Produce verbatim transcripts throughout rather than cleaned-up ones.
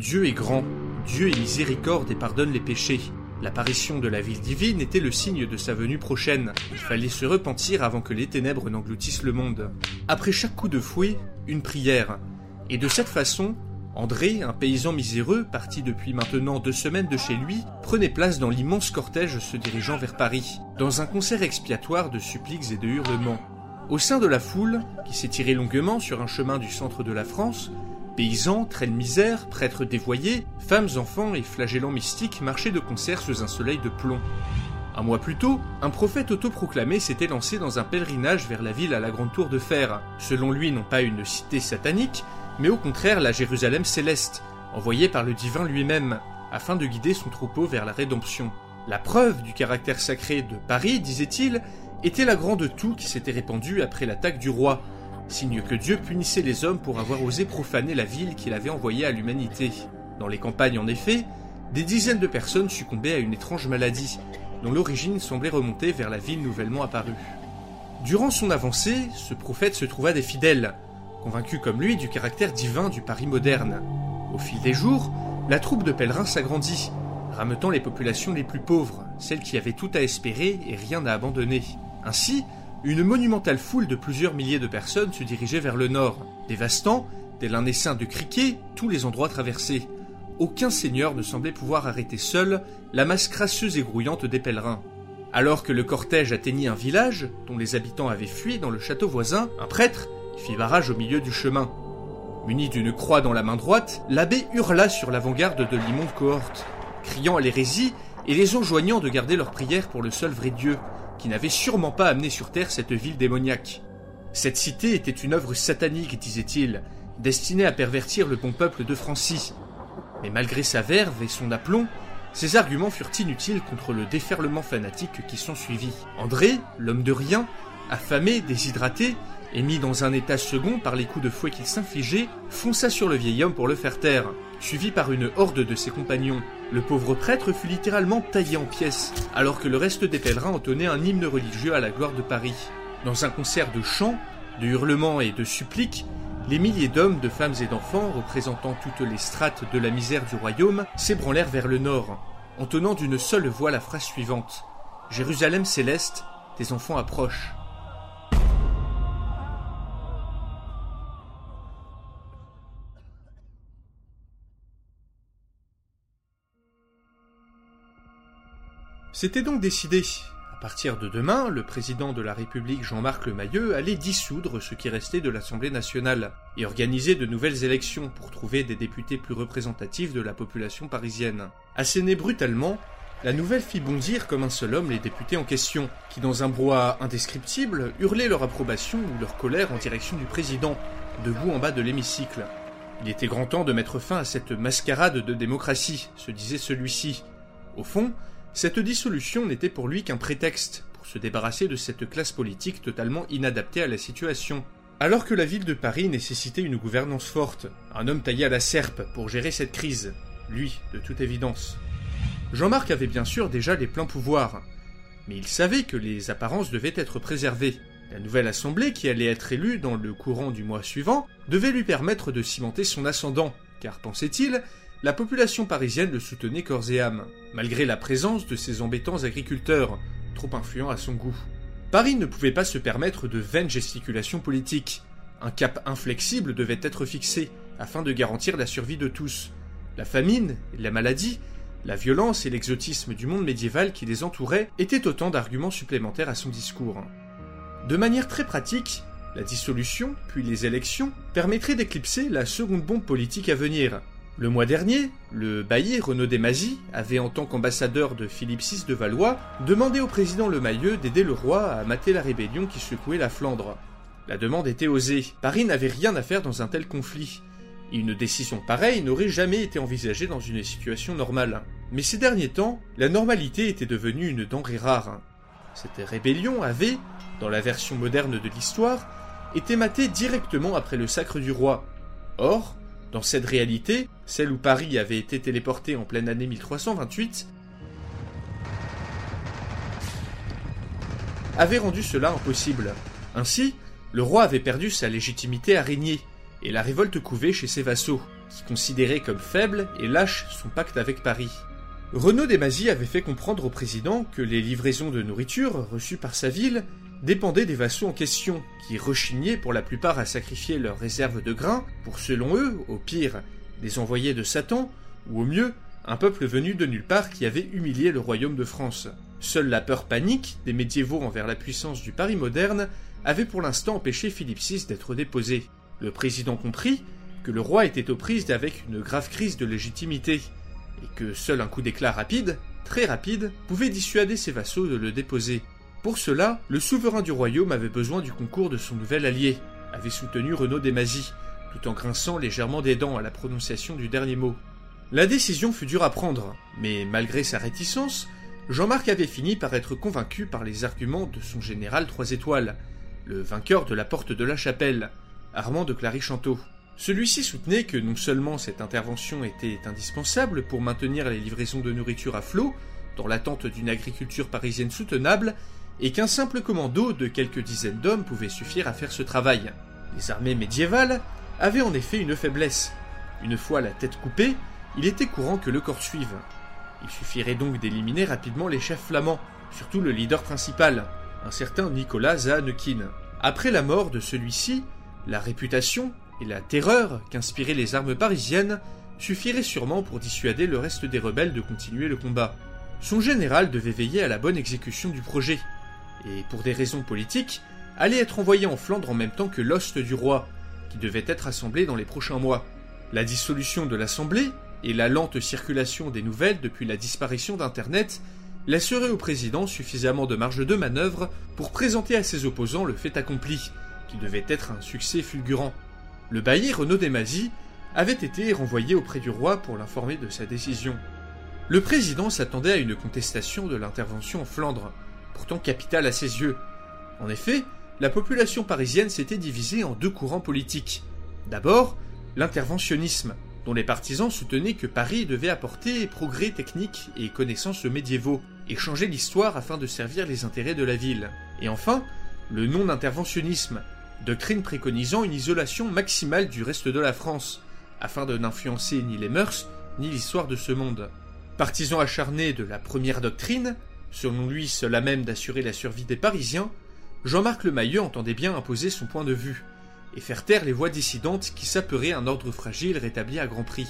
Dieu est grand, Dieu est miséricorde et pardonne les péchés. L'apparition de la ville divine était le signe de sa venue prochaine. Il fallait se repentir avant que les ténèbres n'engloutissent le monde. Après chaque coup de fouet, une prière. Et de cette façon, André, un paysan miséreux, parti depuis maintenant deux semaines de chez lui, prenait place dans l'immense cortège se dirigeant vers Paris, dans un concert expiatoire de suppliques et de hurlements. Au sein de la foule, qui s'étirait longuement sur un chemin du centre de la France, paysans, traînes misères, prêtres dévoyés, femmes, enfants et flagellants mystiques marchaient de concert sous un soleil de plomb. Un mois plus tôt, un prophète autoproclamé s'était lancé dans un pèlerinage vers la ville à la grande tour de fer, selon lui non pas une cité satanique, mais au contraire la Jérusalem céleste, envoyée par le divin lui-même, afin de guider son troupeau vers la rédemption. La preuve du caractère sacré de Paris, disait-il, était la grande toux qui s'était répandue après l'attaque du roi, signe que Dieu punissait les hommes pour avoir osé profaner la ville qu'il avait envoyée à l'humanité. Dans les campagnes, en effet, des dizaines de personnes succombaient à une étrange maladie, dont l'origine semblait remonter vers la ville nouvellement apparue. Durant son avancée, ce prophète se trouva des fidèles, convaincus comme lui du caractère divin du Paris moderne. Au fil des jours, la troupe de pèlerins s'agrandit, rameutant les populations les plus pauvres, celles qui avaient tout à espérer et rien à abandonner. Ainsi, une monumentale foule de plusieurs milliers de personnes se dirigeait vers le nord, dévastant, tel un essaim de criquets, tous les endroits traversés. Aucun seigneur ne semblait pouvoir arrêter seul la masse crasseuse et grouillante des pèlerins. Alors que le cortège atteignit un village, dont les habitants avaient fui dans le château voisin, un prêtre fit barrage au milieu du chemin. Muni d'une croix dans la main droite, l'abbé hurla sur l'avant-garde de l'immonde cohorte, criant à l'hérésie et les enjoignant de garder leur prière pour le seul vrai Dieu, qui n'avait sûrement pas amené sur terre cette ville démoniaque. Cette cité était une œuvre satanique, disait-il, destinée à pervertir le bon peuple de Francie. Mais malgré sa verve et son aplomb, ses arguments furent inutiles contre le déferlement fanatique qui s'ensuivit. André, l'homme de rien, affamé, déshydraté, et mis dans un état second par les coups de fouet qu'il s'infligeait, fonça sur le vieil homme pour le faire taire, suivi par une horde de ses compagnons. Le pauvre prêtre fut littéralement taillé en pièces, alors que le reste des pèlerins entonnait un hymne religieux à la gloire de Paris. Dans un concert de chants, de hurlements et de suppliques, les milliers d'hommes, de femmes et d'enfants, représentant toutes les strates de la misère du royaume, s'ébranlèrent vers le nord, entonnant d'une seule voix la phrase suivante : « Jérusalem céleste, tes enfants approchent. » C'était donc décidé. À partir de demain, le président de la République Jean-Marc Le Mailleux allait dissoudre ce qui restait de l'Assemblée nationale et organiser de nouvelles élections pour trouver des députés plus représentatifs de la population parisienne. Assénée brutalement, la nouvelle fit bondir comme un seul homme les députés en question, qui dans un brouhaha indescriptible hurlaient leur approbation ou leur colère en direction du président, debout en bas de l'hémicycle. Il était grand temps de mettre fin à cette mascarade de démocratie, se disait celui-ci. Au fond, cette dissolution n'était pour lui qu'un prétexte pour se débarrasser de cette classe politique totalement inadaptée à la situation. Alors que la ville de Paris nécessitait une gouvernance forte, un homme taillé à la serpe pour gérer cette crise, lui, de toute évidence. Jean-Marc avait bien sûr déjà les pleins pouvoirs, mais il savait que les apparences devaient être préservées. La nouvelle assemblée, qui allait être élue dans le courant du mois suivant, devait lui permettre de cimenter son ascendant, car, pensait-il, la population parisienne le soutenait corps et âme, malgré la présence de ces embêtants agriculteurs, trop influents à son goût. Paris ne pouvait pas se permettre de vaines gesticulations politiques. Un cap inflexible devait être fixé, afin de garantir la survie de tous. La famine, la maladie, la violence et l'exotisme du monde médiéval qui les entourait étaient autant d'arguments supplémentaires à son discours. De manière très pratique, la dissolution, puis les élections, permettraient d'éclipser la seconde bombe politique à venir. Le mois dernier, le bailli Renaud de Mazy avait, en tant qu'ambassadeur de Philippe six de Valois, demandé au président Le Mailleux d'aider le roi à mater la rébellion qui secouait la Flandre. La demande était osée. Paris n'avait rien à faire dans un tel conflit. Et une décision pareille n'aurait jamais été envisagée dans une situation normale. Mais ces derniers temps, la normalité était devenue une denrée rare. Cette rébellion avait, dans la version moderne de l'histoire, été matée directement après le sacre du roi. Or, dans cette réalité, celle où Paris avait été téléporté en pleine année mille trois cent vingt-huit, avait rendu cela impossible. Ainsi, le roi avait perdu sa légitimité à régner, et la révolte couvait chez ses vassaux, qui considéraient comme faibles et lâches son pacte avec Paris. Renaud de Mazy avait fait comprendre au président que les livraisons de nourriture reçues par sa ville dépendaient des vassaux en question, qui rechignaient pour la plupart à sacrifier leurs réserves de grains pour, selon eux, au pire, des envoyés de Satan, ou au mieux, un peuple venu de nulle part qui avait humilié le royaume de France. Seule la peur panique des médiévaux envers la puissance du Paris moderne avait pour l'instant empêché Philippe six d'être déposé. Le président comprit que le roi était aux prises avec une grave crise de légitimité, et que seul un coup d'éclat rapide, très rapide, pouvait dissuader ses vassaux de le déposer. Pour cela, le souverain du royaume avait besoin du concours de son nouvel allié, avait soutenu Renaud de Mazy, tout en grinçant légèrement des dents à la prononciation du dernier mot. La décision fut dure à prendre, mais malgré sa réticence, Jean-Marc avait fini par être convaincu par les arguments de son général trois étoiles, le vainqueur de la Porte de la Chapelle, Armand de Clary-Chanteau. Celui-ci soutenait que non seulement cette intervention était indispensable pour maintenir les livraisons de nourriture à flot, dans l'attente d'une agriculture parisienne soutenable, et qu'un simple commando de quelques dizaines d'hommes pouvait suffire à faire ce travail. Les armées médiévales avaient en effet une faiblesse. Une fois la tête coupée, il était courant que le corps suive. Il suffirait donc d'éliminer rapidement les chefs flamands, surtout le leader principal, un certain Nicolas Zahaneukin. Après la mort de celui-ci, la réputation et la terreur qu'inspiraient les armes parisiennes suffiraient sûrement pour dissuader le reste des rebelles de continuer le combat. Son général devait veiller à la bonne exécution du projet, et pour des raisons politiques, allait être envoyé en Flandre en même temps que l'ost du roi, qui devait être assemblé dans les prochains mois. La dissolution de l'assemblée et la lente circulation des nouvelles depuis la disparition d'Internet laisseraient au président suffisamment de marge de manœuvre pour présenter à ses opposants le fait accompli, qui devait être un succès fulgurant. Le bailli Renaud de Mazy avait été renvoyé auprès du roi pour l'informer de sa décision. Le président s'attendait à une contestation de l'intervention en Flandre, pourtant capitale à ses yeux. En effet, la population parisienne s'était divisée en deux courants politiques. D'abord, l'interventionnisme, dont les partisans soutenaient que Paris devait apporter progrès techniques et connaissances médiévaux, et changer l'histoire afin de servir les intérêts de la ville. Et enfin, le non-interventionnisme, doctrine préconisant une isolation maximale du reste de la France, afin de n'influencer ni les mœurs, ni l'histoire de ce monde. Partisan acharné de la première doctrine, selon lui seul à même d'assurer la survie des Parisiens, Jean-Marc Le Mailleux entendait bien imposer son point de vue, et faire taire les voix dissidentes qui saperaient un ordre fragile rétabli à grand prix.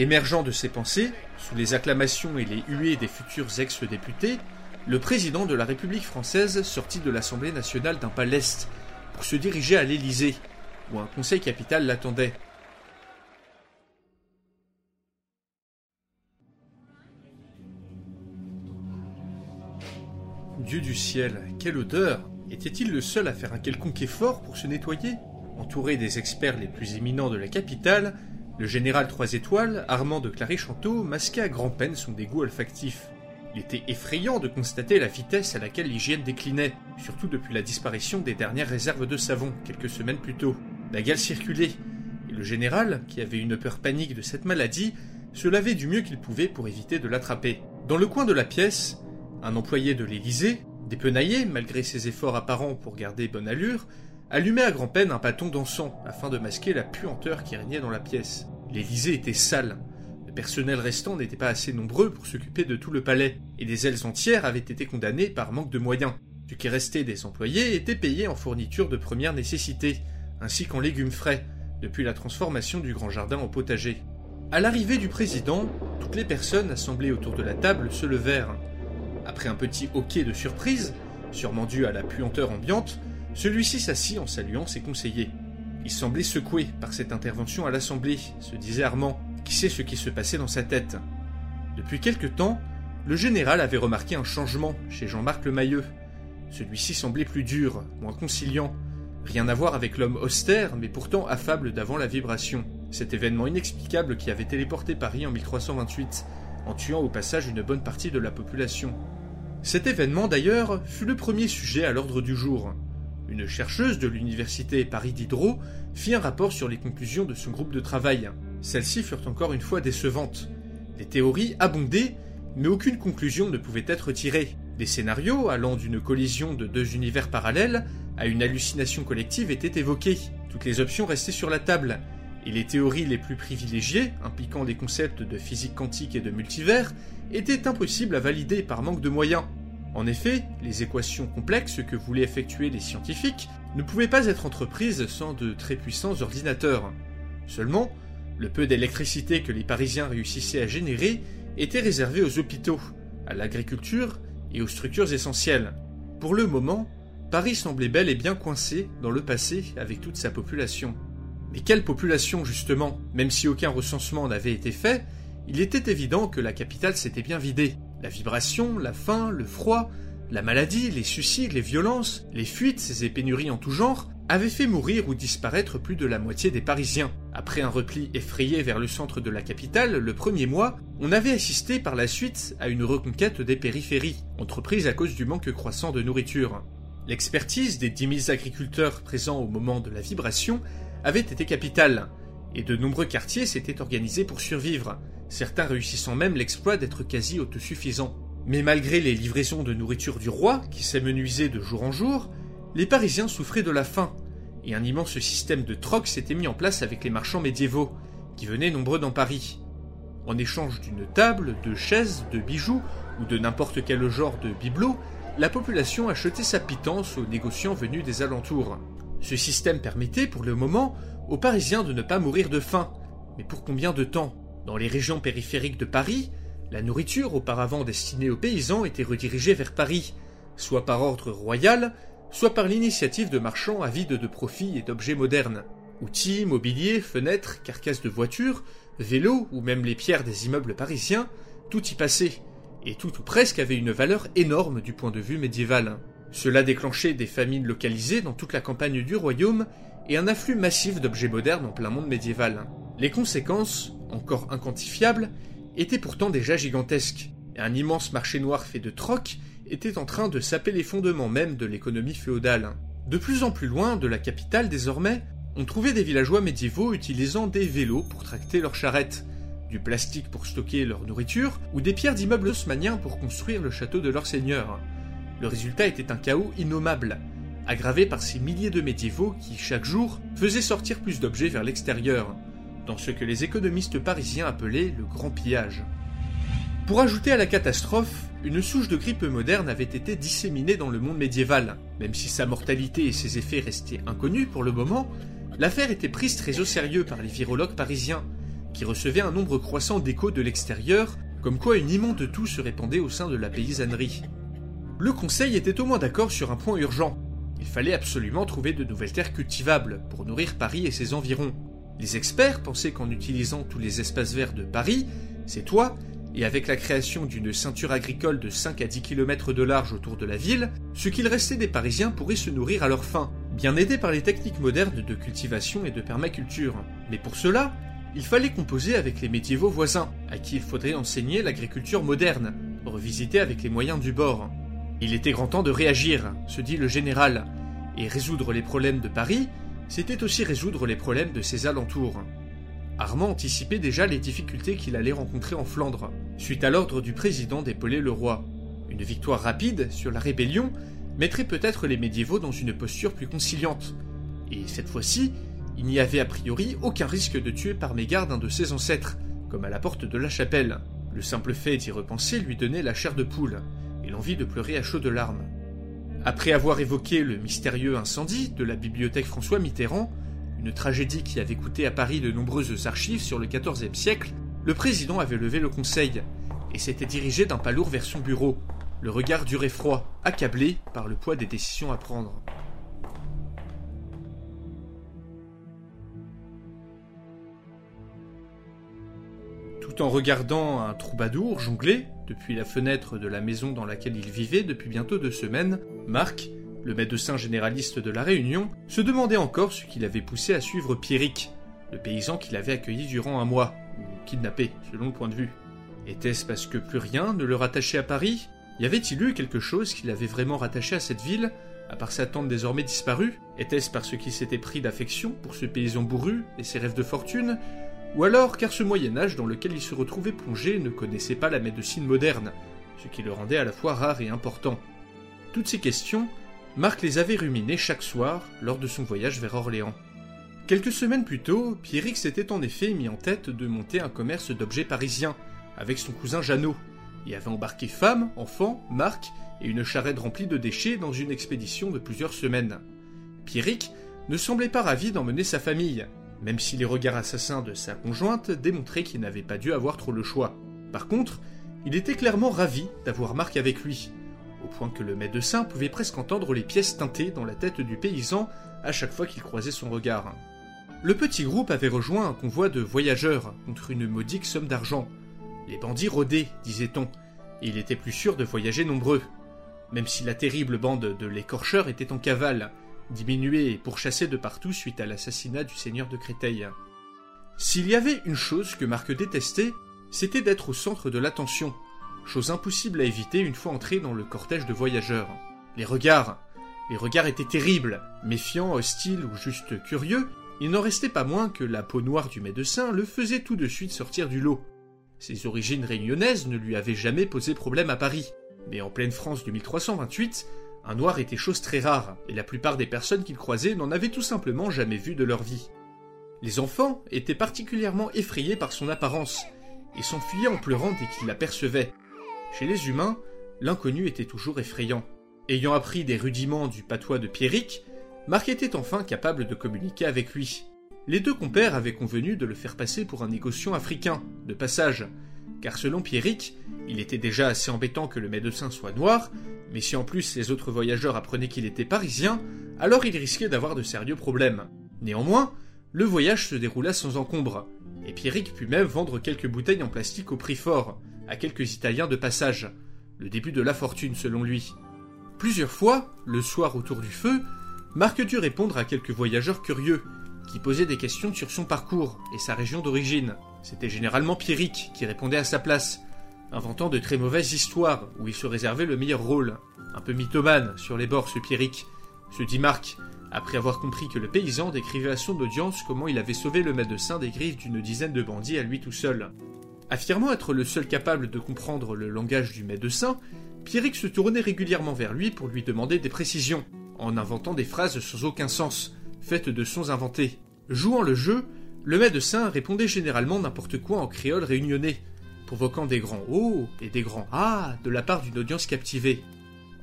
Émergeant de ses pensées, sous les acclamations et les huées des futurs ex-députés, le président de la République française sortit de l'Assemblée nationale d'un pas leste, pour se diriger à l'Élysée, où un conseil capital l'attendait. Dieu du ciel, quelle odeur! Était-il le seul à faire un quelconque effort pour se nettoyer? Entouré des experts les plus éminents de la capitale, le général trois étoiles, Armand de Clary-Chanteau, masquait à grand-peine son dégoût olfactif. Il était effrayant de constater la vitesse à laquelle l'hygiène déclinait, surtout depuis la disparition des dernières réserves de savon, quelques semaines plus tôt. La gale circulait, et le général, qui avait une peur panique de cette maladie, se lavait du mieux qu'il pouvait pour éviter de l'attraper. Dans le coin de la pièce, un employé de l'Élysée, dépenaillé malgré ses efforts apparents pour garder bonne allure, allumait à grand-peine un bâton d'encens afin de masquer la puanteur qui régnait dans la pièce. L'Élysée était sale. Le personnel restant n'était pas assez nombreux pour s'occuper de tout le palais, et des ailes entières avaient été condamnées par manque de moyens. Ce qui restait des employés était payé en fournitures de première nécessité, ainsi qu'en légumes frais, depuis la transformation du grand jardin en potager. À l'arrivée du président, toutes les personnes assemblées autour de la table se levèrent. Après un petit hoquet de surprise, sûrement dû à la puanteur ambiante, celui-ci s'assit en saluant ses conseillers. Il semblait secoué par cette intervention à l'Assemblée, se disait Armand, qui sait ce qui se passait dans sa tête. Depuis quelque temps, le général avait remarqué un changement chez Jean-Marc Le Mailleux. Celui-ci semblait plus dur, moins conciliant, Rien à voir avec l'homme austère, mais pourtant affable d'avant la vibration, cet événement inexplicable qui avait téléporté Paris en mille trois cent vingt-huit, en tuant au passage une bonne partie de la population. Cet événement, d'ailleurs, fut le premier sujet à l'ordre du jour. Une chercheuse de l'université Paris Diderot fit un rapport sur les conclusions de son groupe de travail. Celles-ci furent encore une fois décevantes. Les théories abondaient, mais aucune conclusion ne pouvait être tirée. Des scénarios allant d'une collision de deux univers parallèles à une hallucination collective étaient évoqués. Toutes les options restaient sur la table, et les théories les plus privilégiées, impliquant des concepts de physique quantique et de multivers, étaient impossibles à valider par manque de moyens. En effet, les équations complexes que voulaient effectuer les scientifiques ne pouvaient pas être entreprises sans de très puissants ordinateurs. Seulement, le peu d'électricité que les Parisiens réussissaient à générer était réservé aux hôpitaux, à l'agriculture et aux structures essentielles. Pour le moment, Paris semblait bel et bien coincé dans le passé avec toute sa population. Mais quelle population, justement? Même si aucun recensement n'avait été fait, il était évident que la capitale s'était bien vidée. La vibration, la faim, le froid, la maladie, les suicides, les violences, les fuites et pénuries en tout genre avaient fait mourir ou disparaître plus de la moitié des Parisiens. Après un repli effrayé vers le centre de la capitale, le premier mois, on avait assisté par la suite à une reconquête des périphéries, entreprise à cause du manque croissant de nourriture. L'expertise des dix mille agriculteurs présents au moment de la vibration avait été capitale, et de nombreux quartiers s'étaient organisés pour survivre, certains réussissant même l'exploit d'être quasi autosuffisants. Mais malgré les livraisons de nourriture du roi, qui s'amenuisaient de jour en jour, les Parisiens souffraient de la faim, et un immense système de troc s'était mis en place avec les marchands médiévaux, qui venaient nombreux dans Paris. En échange d'une table, de chaises, de bijoux, ou de n'importe quel genre de bibelot, la population achetait sa pitance aux négociants venus des alentours. Ce système permettait, pour le moment, aux Parisiens de ne pas mourir de faim. Mais pour combien de temps? Dans les régions périphériques de Paris, la nourriture auparavant destinée aux paysans était redirigée vers Paris, soit par ordre royal, soit par l'initiative de marchands avides de profits et d'objets modernes. Outils, mobilier, fenêtres, carcasses de voitures, vélos ou même les pierres des immeubles parisiens, tout y passait, et tout ou presque avait une valeur énorme du point de vue médiéval. Cela déclenchait des famines localisées dans toute la campagne du royaume et un afflux massif d'objets modernes en plein monde médiéval. Les conséquences, encore inquantifiables, étaient pourtant déjà gigantesques, et un immense marché noir fait de troc était en train de saper les fondements même de l'économie féodale. De plus en plus loin de la capitale désormais, on trouvait des villageois médiévaux utilisant des vélos pour tracter leurs charrettes, du plastique pour stocker leur nourriture, ou des pierres d'immeubles haussmanniens pour construire le château de leur seigneur. Le résultat était un chaos innommable, aggravé par ces milliers de médiévaux qui, chaque jour, faisaient sortir plus d'objets vers l'extérieur, dans ce que les économistes parisiens appelaient le grand pillage. Pour ajouter à la catastrophe, une souche de grippe moderne avait été disséminée dans le monde médiéval. Même si sa mortalité et ses effets restaient inconnus pour le moment, l'affaire était prise très au sérieux par les virologues parisiens, qui recevaient un nombre croissant d'échos de l'extérieur, comme quoi une immonde toux se répandait au sein de la paysannerie. Le conseil était au moins d'accord sur un point urgent. Il fallait absolument trouver de nouvelles terres cultivables pour nourrir Paris et ses environs. Les experts pensaient qu'en utilisant tous les espaces verts de Paris, ses toits, et avec la création d'une ceinture agricole de cinq à dix kilomètres de large autour de la ville, ce qu'il restait des Parisiens pourrait se nourrir à leur faim, bien aidés par les techniques modernes de cultivation et de permaculture. Mais pour cela, il fallait composer avec les médiévaux voisins, à qui il faudrait enseigner l'agriculture moderne, revisitée avec les moyens du bord. Il était grand temps de réagir, se dit le général, et résoudre les problèmes de Paris, c'était aussi résoudre les problèmes de ses alentours. Armand anticipait déjà les difficultés qu'il allait rencontrer en Flandre, suite à l'ordre du président d'épauler le roi. Une victoire rapide sur la rébellion mettrait peut-être les médiévaux dans une posture plus conciliante, et cette fois-ci, il n'y avait a priori aucun risque de tuer par mégarde un de ses ancêtres, comme à la porte de la chapelle. Le simple fait d'y repenser lui donnait la chair de poule, et l'envie de pleurer à chaudes larmes. Après avoir évoqué le mystérieux incendie de la bibliothèque François Mitterrand, une tragédie qui avait coûté à Paris de nombreuses archives sur le quatorzième siècle, le président avait levé le conseil, et s'était dirigé d'un pas lourd vers son bureau, le regard dur et froid, accablé par le poids des décisions à prendre. Tout en regardant un troubadour jongler depuis la fenêtre de la maison dans laquelle il vivait depuis bientôt deux semaines, Marc, le médecin généraliste de la Réunion, se demandait encore ce qui l'avait poussé à suivre Pierrick, le paysan qu'il avait accueilli durant un mois, ou kidnappé, selon le point de vue. Était-ce parce que plus rien ne le rattachait à Paris? Y avait-il eu quelque chose qui l'avait vraiment rattaché à cette ville, à part sa tante désormais disparue? Était-ce parce qu'il s'était pris d'affection pour ce paysan bourru et ses rêves de fortune? Ou alors car ce Moyen-Âge dans lequel il se retrouvait plongé ne connaissait pas la médecine moderne, ce qui le rendait à la fois rare et important. Toutes ces questions, Marc les avait ruminées chaque soir lors de son voyage vers Orléans. Quelques semaines plus tôt, Pierrick s'était en effet mis en tête de monter un commerce d'objets parisiens, avec son cousin Jeannot, et avait embarqué femme, enfant, Marc et une charrette remplie de déchets dans une expédition de plusieurs semaines. Pierrick ne semblait pas ravi d'emmener sa famille, même si les regards assassins de sa conjointe démontraient qu'il n'avait pas dû avoir trop le choix. Par contre, il était clairement ravi d'avoir Marc avec lui, au point que le médecin pouvait presque entendre les pièces tintées dans la tête du paysan à chaque fois qu'il croisait son regard. Le petit groupe avait rejoint un convoi de voyageurs contre une modique somme d'argent. Les bandits rôdaient, disait-on, et il était plus sûr de voyager nombreux, même si la terrible bande de l'écorcheur était en cavale, diminuée et pourchassée de partout suite à l'assassinat du seigneur de Créteil. S'il y avait une chose que Marc détestait, c'était d'être au centre de l'attention, chose impossible à éviter une fois entré dans le cortège de voyageurs. Les regards, les regards étaient terribles, méfiants, hostiles ou juste curieux, il n'en restait pas moins que la peau noire du médecin le faisait tout de suite sortir du lot. Ses origines réunionnaises ne lui avaient jamais posé problème à Paris, mais en pleine France de mille trois cent vingt-huit, un noir était chose très rare, et la plupart des personnes qu'il croisait n'en avaient tout simplement jamais vu de leur vie. Les enfants étaient particulièrement effrayés par son apparence, et s'enfuyaient en pleurant dès qu'ils l'apercevaient. Chez les humains, l'inconnu était toujours effrayant. Ayant appris des rudiments du patois de Pierrick, Marc était enfin capable de communiquer avec lui. Les deux compères avaient convenu de le faire passer pour un négociant africain, de passage, car selon Pierrick, il était déjà assez embêtant que le médecin soit noir, mais si en plus les autres voyageurs apprenaient qu'il était parisien, alors il risquait d'avoir de sérieux problèmes. Néanmoins, le voyage se déroula sans encombre, et Pierrick put même vendre quelques bouteilles en plastique au prix fort, à quelques Italiens de passage, le début de la fortune selon lui. Plusieurs fois, le soir autour du feu, Marc dut répondre à quelques voyageurs curieux, qui posait des questions sur son parcours et sa région d'origine. C'était généralement Pierrick qui répondait à sa place, inventant de très mauvaises histoires où il se réservait le meilleur rôle. Un peu mythomane sur les bords ce Pierrick, se dit Marc, après avoir compris que le paysan décrivait à son audience comment il avait sauvé le médecin des griffes d'une dizaine de bandits à lui tout seul. Affirmant être le seul capable de comprendre le langage du médecin, Pierrick se tournait régulièrement vers lui pour lui demander des précisions, en inventant des phrases sans aucun sens, faites de sons inventés. Jouant le jeu, le médecin répondait généralement n'importe quoi en créole réunionnais, provoquant des grands « oh » et des grands « ah » de la part d'une audience captivée.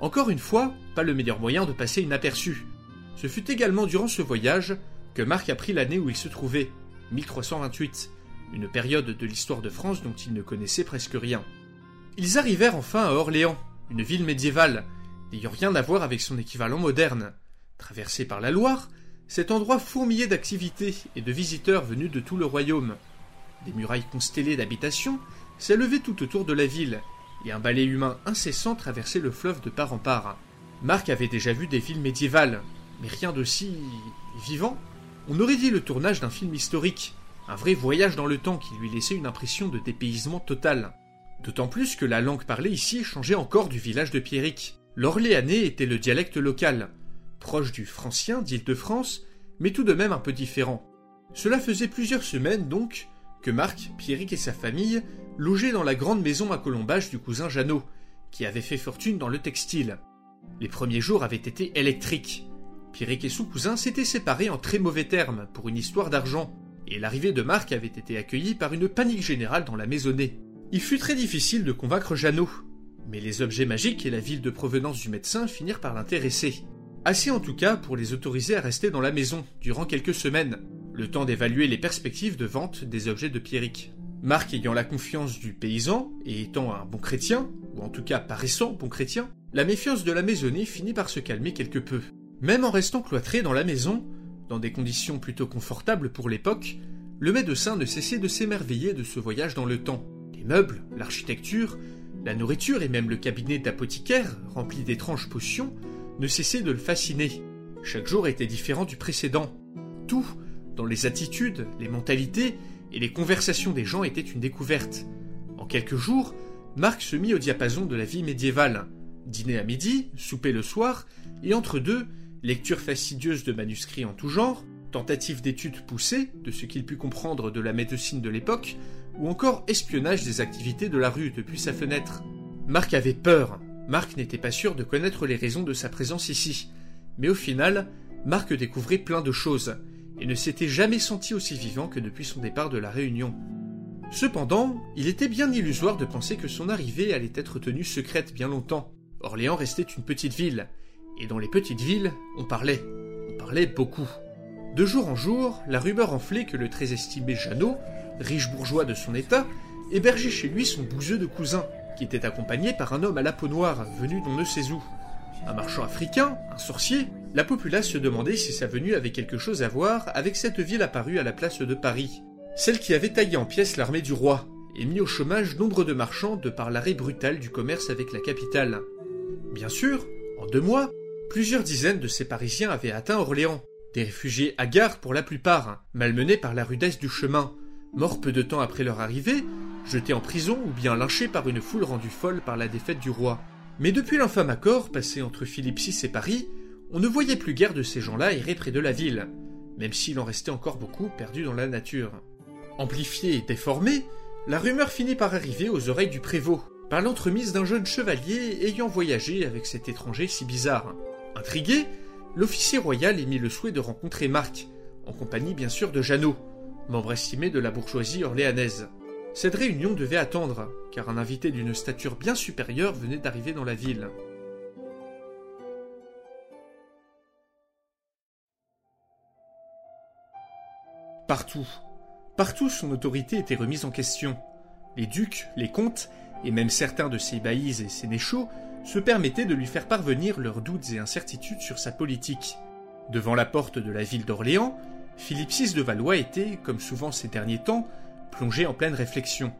Encore une fois, pas le meilleur moyen de passer inaperçu. Ce fut également durant ce voyage que Marc apprit l'année où il se trouvait, mille trois cent vingt-huit, une période de l'histoire de France dont il ne connaissait presque rien. Ils arrivèrent enfin à Orléans, une ville médiévale, n'ayant rien à voir avec son équivalent moderne. Traversée par la Loire, cet endroit fourmillait d'activités et de visiteurs venus de tout le royaume. Des murailles constellées d'habitations s'élevaient tout autour de la ville, et un balai humain incessant traversait le fleuve de part en part. Marc avait déjà vu des villes médiévales, mais rien d'aussi vivant. On aurait dit le tournage d'un film historique, un vrai voyage dans le temps qui lui laissait une impression de dépaysement total. D'autant plus que la langue parlée ici changeait encore du village de Pierrick. L'orléanais était le dialecte local, proche du francien d'Île-de-France, mais tout de même un peu différent. Cela faisait plusieurs semaines donc que Marc, Pierrick et sa famille logeaient dans la grande maison à colombage du cousin Jeannot, qui avait fait fortune dans le textile. Les premiers jours avaient été électriques. Pierrick et son cousin s'étaient séparés en très mauvais termes pour une histoire d'argent, et l'arrivée de Marc avait été accueillie par une panique générale dans la maisonnée. Il fut très difficile de convaincre Jeannot, mais les objets magiques et la ville de provenance du médecin finirent par l'intéresser. Assez en tout cas pour les autoriser à rester dans la maison durant quelques semaines, le temps d'évaluer les perspectives de vente des objets de Pierrick. Marc ayant la confiance du paysan et étant un bon chrétien, ou en tout cas paraissant bon chrétien, la méfiance de la maisonnée finit par se calmer quelque peu. Même en restant cloîtré dans la maison, dans des conditions plutôt confortables pour l'époque, le médecin ne cessait de s'émerveiller de ce voyage dans le temps. Les meubles, l'architecture, la nourriture et même le cabinet d'apothicaire rempli d'étranges potions ne cessait de le fasciner. Chaque jour était différent du précédent. Tout, dans les attitudes, les mentalités et les conversations des gens, était une découverte. En quelques jours, Marc se mit au diapason de la vie médiévale. Dîner à midi, souper le soir, et entre deux, lecture fastidieuse de manuscrits en tout genre, tentative d'études poussées de ce qu'il put comprendre de la médecine de l'époque, ou encore espionnage des activités de la rue depuis sa fenêtre. Marc avait peur. Marc n'était pas sûr de connaître les raisons de sa présence ici. Mais au final, Marc découvrait plein de choses, et ne s'était jamais senti aussi vivant que depuis son départ de la Réunion. Cependant, il était bien illusoire de penser que son arrivée allait être tenue secrète bien longtemps. Orléans restait une petite ville, et dans les petites villes, on parlait. On parlait beaucoup. De jour en jour, la rumeur enflait que le très estimé Jeannot, riche bourgeois de son état, hébergeait chez lui son bouseux de cousin, qui était accompagné par un homme à la peau noire, venu d'on ne sait où. Un marchand africain, un sorcier, la populace se demandait si sa venue avait quelque chose à voir avec cette ville apparue à la place de Paris, celle qui avait taillé en pièces l'armée du roi, et mis au chômage nombre de marchands de par l'arrêt brutal du commerce avec la capitale. Bien sûr, en deux mois, plusieurs dizaines de ces Parisiens avaient atteint Orléans, des réfugiés hagards pour la plupart, malmenés par la rudesse du chemin, morts peu de temps après leur arrivée, jetés en prison ou bien lynchés par une foule rendue folle par la défaite du roi. Mais depuis l'infâme accord passé entre Philippe six et Paris, on ne voyait plus guère de ces gens-là errer près de la ville, même s'il en restait encore beaucoup perdus dans la nature. Amplifiée et déformée, la rumeur finit par arriver aux oreilles du prévôt, par l'entremise d'un jeune chevalier ayant voyagé avec cet étranger si bizarre. Intrigué, l'officier royal émit le souhait de rencontrer Marc, en compagnie bien sûr de Jeannot, membre estimé de la bourgeoisie orléanaise. Cette réunion devait attendre, car un invité d'une stature bien supérieure venait d'arriver dans la ville. Partout, partout son autorité était remise en question. Les ducs, les comtes, et même certains de ses baillis et sénéchaux se permettaient de lui faire parvenir leurs doutes et incertitudes sur sa politique. Devant la porte de la ville d'Orléans, Philippe six de Valois était, comme souvent ces derniers temps, plongé en pleine réflexion.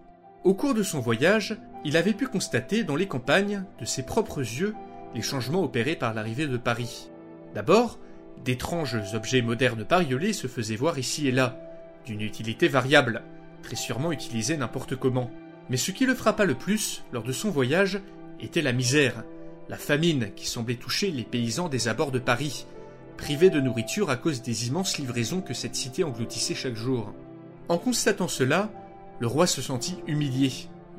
Au cours de son voyage, il avait pu constater dans les campagnes, de ses propres yeux, les changements opérés par l'arrivée de Paris. D'abord, d'étranges objets modernes pariolés se faisaient voir ici et là, d'une utilité variable, très sûrement utilisés n'importe comment. Mais ce qui le frappa le plus, lors de son voyage, était la misère, la famine qui semblait toucher les paysans des abords de Paris, privés de nourriture à cause des immenses livraisons que cette cité engloutissait chaque jour. En constatant cela, le roi se sentit humilié,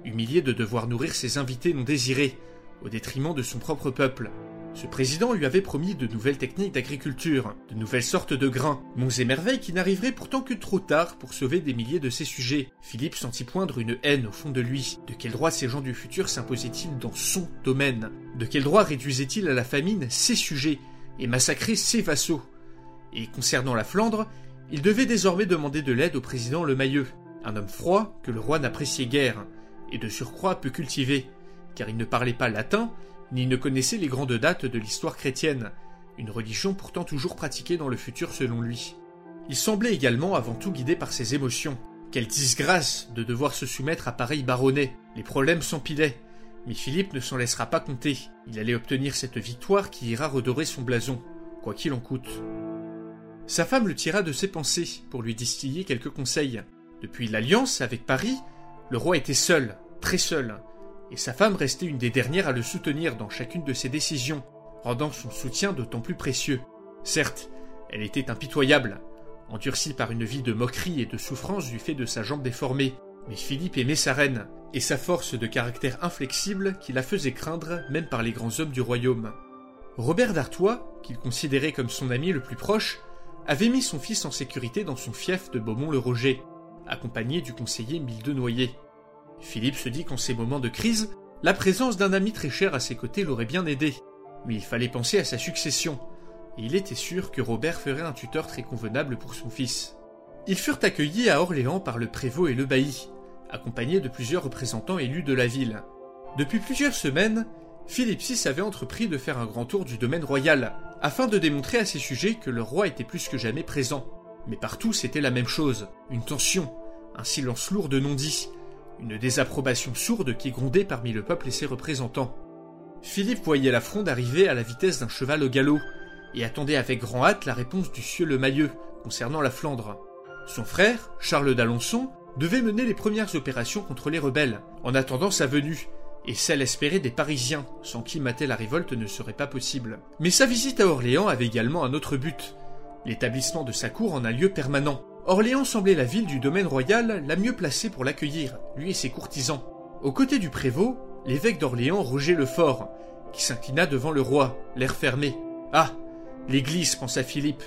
humilié de devoir nourrir ses invités non désirés, au détriment de son propre peuple. Ce président lui avait promis de nouvelles techniques d'agriculture, de nouvelles sortes de grains, monts et merveilles qui n'arriveraient pourtant que trop tard pour sauver des milliers de ses sujets. Philippe sentit poindre une haine au fond de lui. De quel droit ces gens du futur s'imposaient-ils dans son domaine? De quel droit réduisaient-ils à la famine ses sujets et massacraient ses vassaux? Et concernant la Flandre, il devait désormais demander de l'aide au président Le Mailleux, un homme froid que le roi n'appréciait guère, et de surcroît peu cultivé, car il ne parlait pas latin, ni ne connaissait les grandes dates de l'histoire chrétienne, une religion pourtant toujours pratiquée dans le futur selon lui. Il semblait également avant tout guidé par ses émotions. Quelle disgrâce de devoir se soumettre à pareil baronnet. Les problèmes s'empilaient, mais Philippe ne s'en laissera pas compter. Il allait obtenir cette victoire qui ira redorer son blason, quoi qu'il en coûte. Sa femme le tira de ses pensées pour lui distiller quelques conseils. Depuis l'alliance avec Paris, le roi était seul, très seul, et sa femme restait une des dernières à le soutenir dans chacune de ses décisions, rendant son soutien d'autant plus précieux. Certes, elle était impitoyable, endurcie par une vie de moquerie et de souffrance du fait de sa jambe déformée, mais Philippe aimait sa reine, et sa force de caractère inflexible qui la faisait craindre même par les grands hommes du royaume. Robert d'Artois, qu'il considérait comme son ami le plus proche, avait mis son fils en sécurité dans son fief de Beaumont-le-Roger, accompagné du conseiller Mille de Noyer. Philippe se dit qu'en ces moments de crise, la présence d'un ami très cher à ses côtés l'aurait bien aidé, mais il fallait penser à sa succession, et il était sûr que Robert ferait un tuteur très convenable pour son fils. Ils furent accueillis à Orléans par le prévôt et le bailli, accompagnés de plusieurs représentants élus de la ville. Depuis plusieurs semaines, Philippe six avait entrepris de faire un grand tour du domaine royal, afin de démontrer à ses sujets que le roi était plus que jamais présent. Mais partout c'était la même chose, une tension, un silence lourd de non-dits, une désapprobation sourde qui grondait parmi le peuple et ses représentants. Philippe voyait la fronde arriver à la vitesse d'un cheval au galop, et attendait avec grand hâte la réponse du sieur Le Mailleux concernant la Flandre. Son frère, Charles d'Alençon, devait mener les premières opérations contre les rebelles, en attendant sa venue, et celle espérée des Parisiens, sans qui mater la révolte ne serait pas possible. Mais sa visite à Orléans avait également un autre but, l'établissement de sa cour en un lieu permanent. Orléans semblait la ville du domaine royal la mieux placée pour l'accueillir, lui et ses courtisans. Aux côtés du prévôt, l'évêque d'Orléans Roger le Fort, qui s'inclina devant le roi, l'air fermé. « Ah, l'église » pensa Philippe.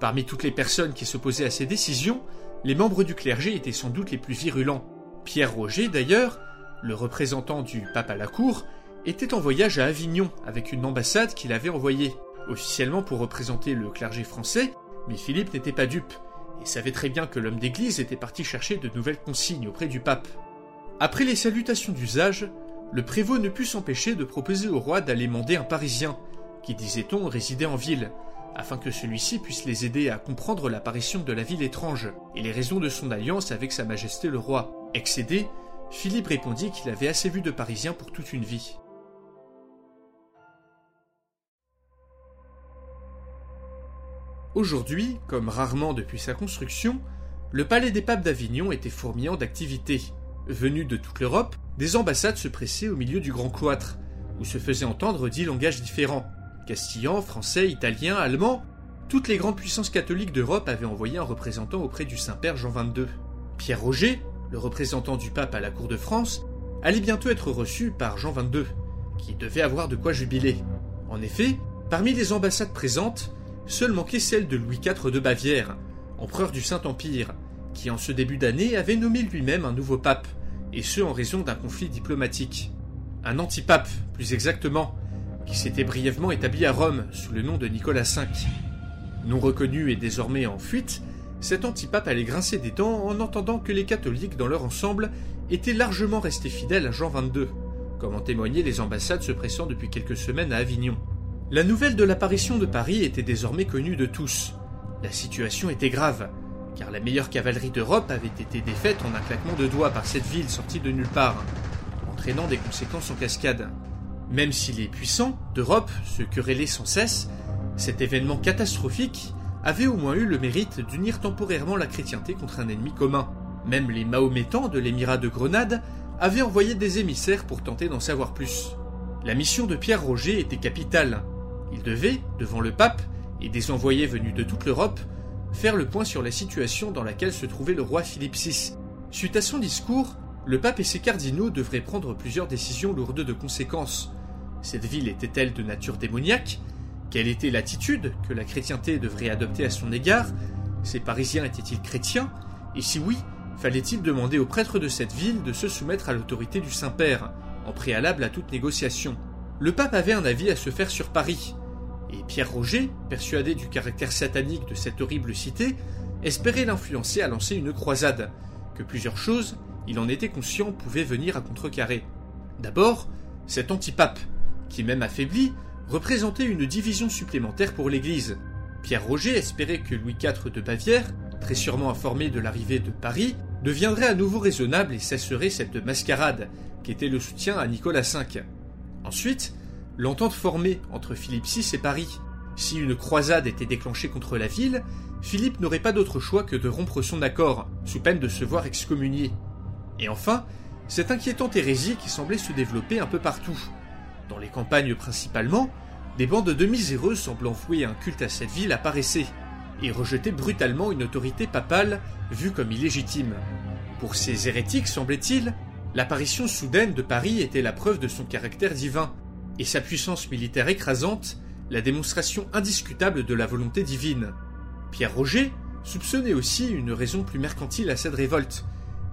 Parmi toutes les personnes qui s'opposaient à ses décisions, les membres du clergé étaient sans doute les plus virulents. Pierre Roger, d'ailleurs, le représentant du pape à la cour, était en voyage à Avignon avec une ambassade qu'il avait envoyée, officiellement pour représenter le clergé français, mais Philippe n'était pas dupe, et savait très bien que l'homme d'église était parti chercher de nouvelles consignes auprès du pape. Après les salutations d'usage, le prévôt ne put s'empêcher de proposer au roi d'aller mander un Parisien, qui, disait-on, résidait en ville, afin que celui-ci puisse les aider à comprendre l'apparition de la ville étrange et les raisons de son alliance avec Sa Majesté le Roi. Excédé, Philippe répondit qu'il avait assez vu de Parisiens pour toute une vie. Aujourd'hui, comme rarement depuis sa construction, le palais des papes d'Avignon était fourmillant d'activités. Venus de toute l'Europe, des ambassades se pressaient au milieu du grand cloître, où se faisaient entendre dix langages différents. Castillan, français, italien, allemand, toutes les grandes puissances catholiques d'Europe avaient envoyé un représentant auprès du Saint-Père Jean vingt-deux. Pierre Roger, le représentant du pape à la cour de France, allait bientôt être reçu par Jean vingt-deux, qui devait avoir de quoi jubiler. En effet, parmi les ambassades présentes, seule manquait celle de Louis quatre de Bavière, empereur du Saint-Empire, qui en ce début d'année avait nommé lui-même un nouveau pape, et ce en raison d'un conflit diplomatique. Un antipape, plus exactement, qui s'était brièvement établi à Rome sous le nom de Nicolas cinq. Non reconnu et désormais en fuite, cet antipape allait grincer des dents en entendant que les catholiques dans leur ensemble étaient largement restés fidèles à Jean vingt-deux, comme en témoignaient les ambassades se pressant depuis quelques semaines à Avignon. La nouvelle de l'apparition de Paris était désormais connue de tous. La situation était grave, car la meilleure cavalerie d'Europe avait été défaite en un claquement de doigts par cette ville sortie de nulle part, entraînant des conséquences en cascade. Même si les puissants d'Europe se querellaient sans cesse, cet événement catastrophique avait au moins eu le mérite d'unir temporairement la chrétienté contre un ennemi commun. Même les mahométans de l'émirat de Grenade avaient envoyé des émissaires pour tenter d'en savoir plus. La mission de Pierre Roger était capitale. Il devait, devant le pape et des envoyés venus de toute l'Europe, faire le point sur la situation dans laquelle se trouvait le roi Philippe six. Suite à son discours, le pape et ses cardinaux devraient prendre plusieurs décisions lourdes de conséquences. Cette ville était-elle de nature démoniaque? Quelle était l'attitude que la chrétienté devrait adopter à son égard? Ces Parisiens étaient-ils chrétiens? Et si oui, fallait-il demander aux prêtres de cette ville de se soumettre à l'autorité du Saint-Père, en préalable à toute négociation? Le pape avait un avis à se faire sur Paris, et Pierre Roger, persuadé du caractère satanique de cette horrible cité, espérait l'influencer à lancer une croisade, que plusieurs choses, il en était conscient, pouvait venir à contrecarrer. D'abord, cet antipape, qui même affaibli, représentait une division supplémentaire pour l'Église. Pierre Roger espérait que Louis quatre de Bavière, très sûrement informé de l'arrivée de Paris, deviendrait à nouveau raisonnable et cesserait cette mascarade, qui était le soutien à Nicolas cinq. Ensuite, l'entente formée entre Philippe six et Paris. Si une croisade était déclenchée contre la ville, Philippe n'aurait pas d'autre choix que de rompre son accord, sous peine de se voir excommunié. Et enfin, cette inquiétante hérésie qui semblait se développer un peu partout. Dans les campagnes principalement, des bandes de miséreux semblant vouer un culte à cette ville apparaissaient, et rejetaient brutalement une autorité papale vue comme illégitime. Pour ces hérétiques, semblait-il, l'apparition soudaine de Paris était la preuve de son caractère divin, et sa puissance militaire écrasante, la démonstration indiscutable de la volonté divine. Pierre Roger soupçonnait aussi une raison plus mercantile à cette révolte.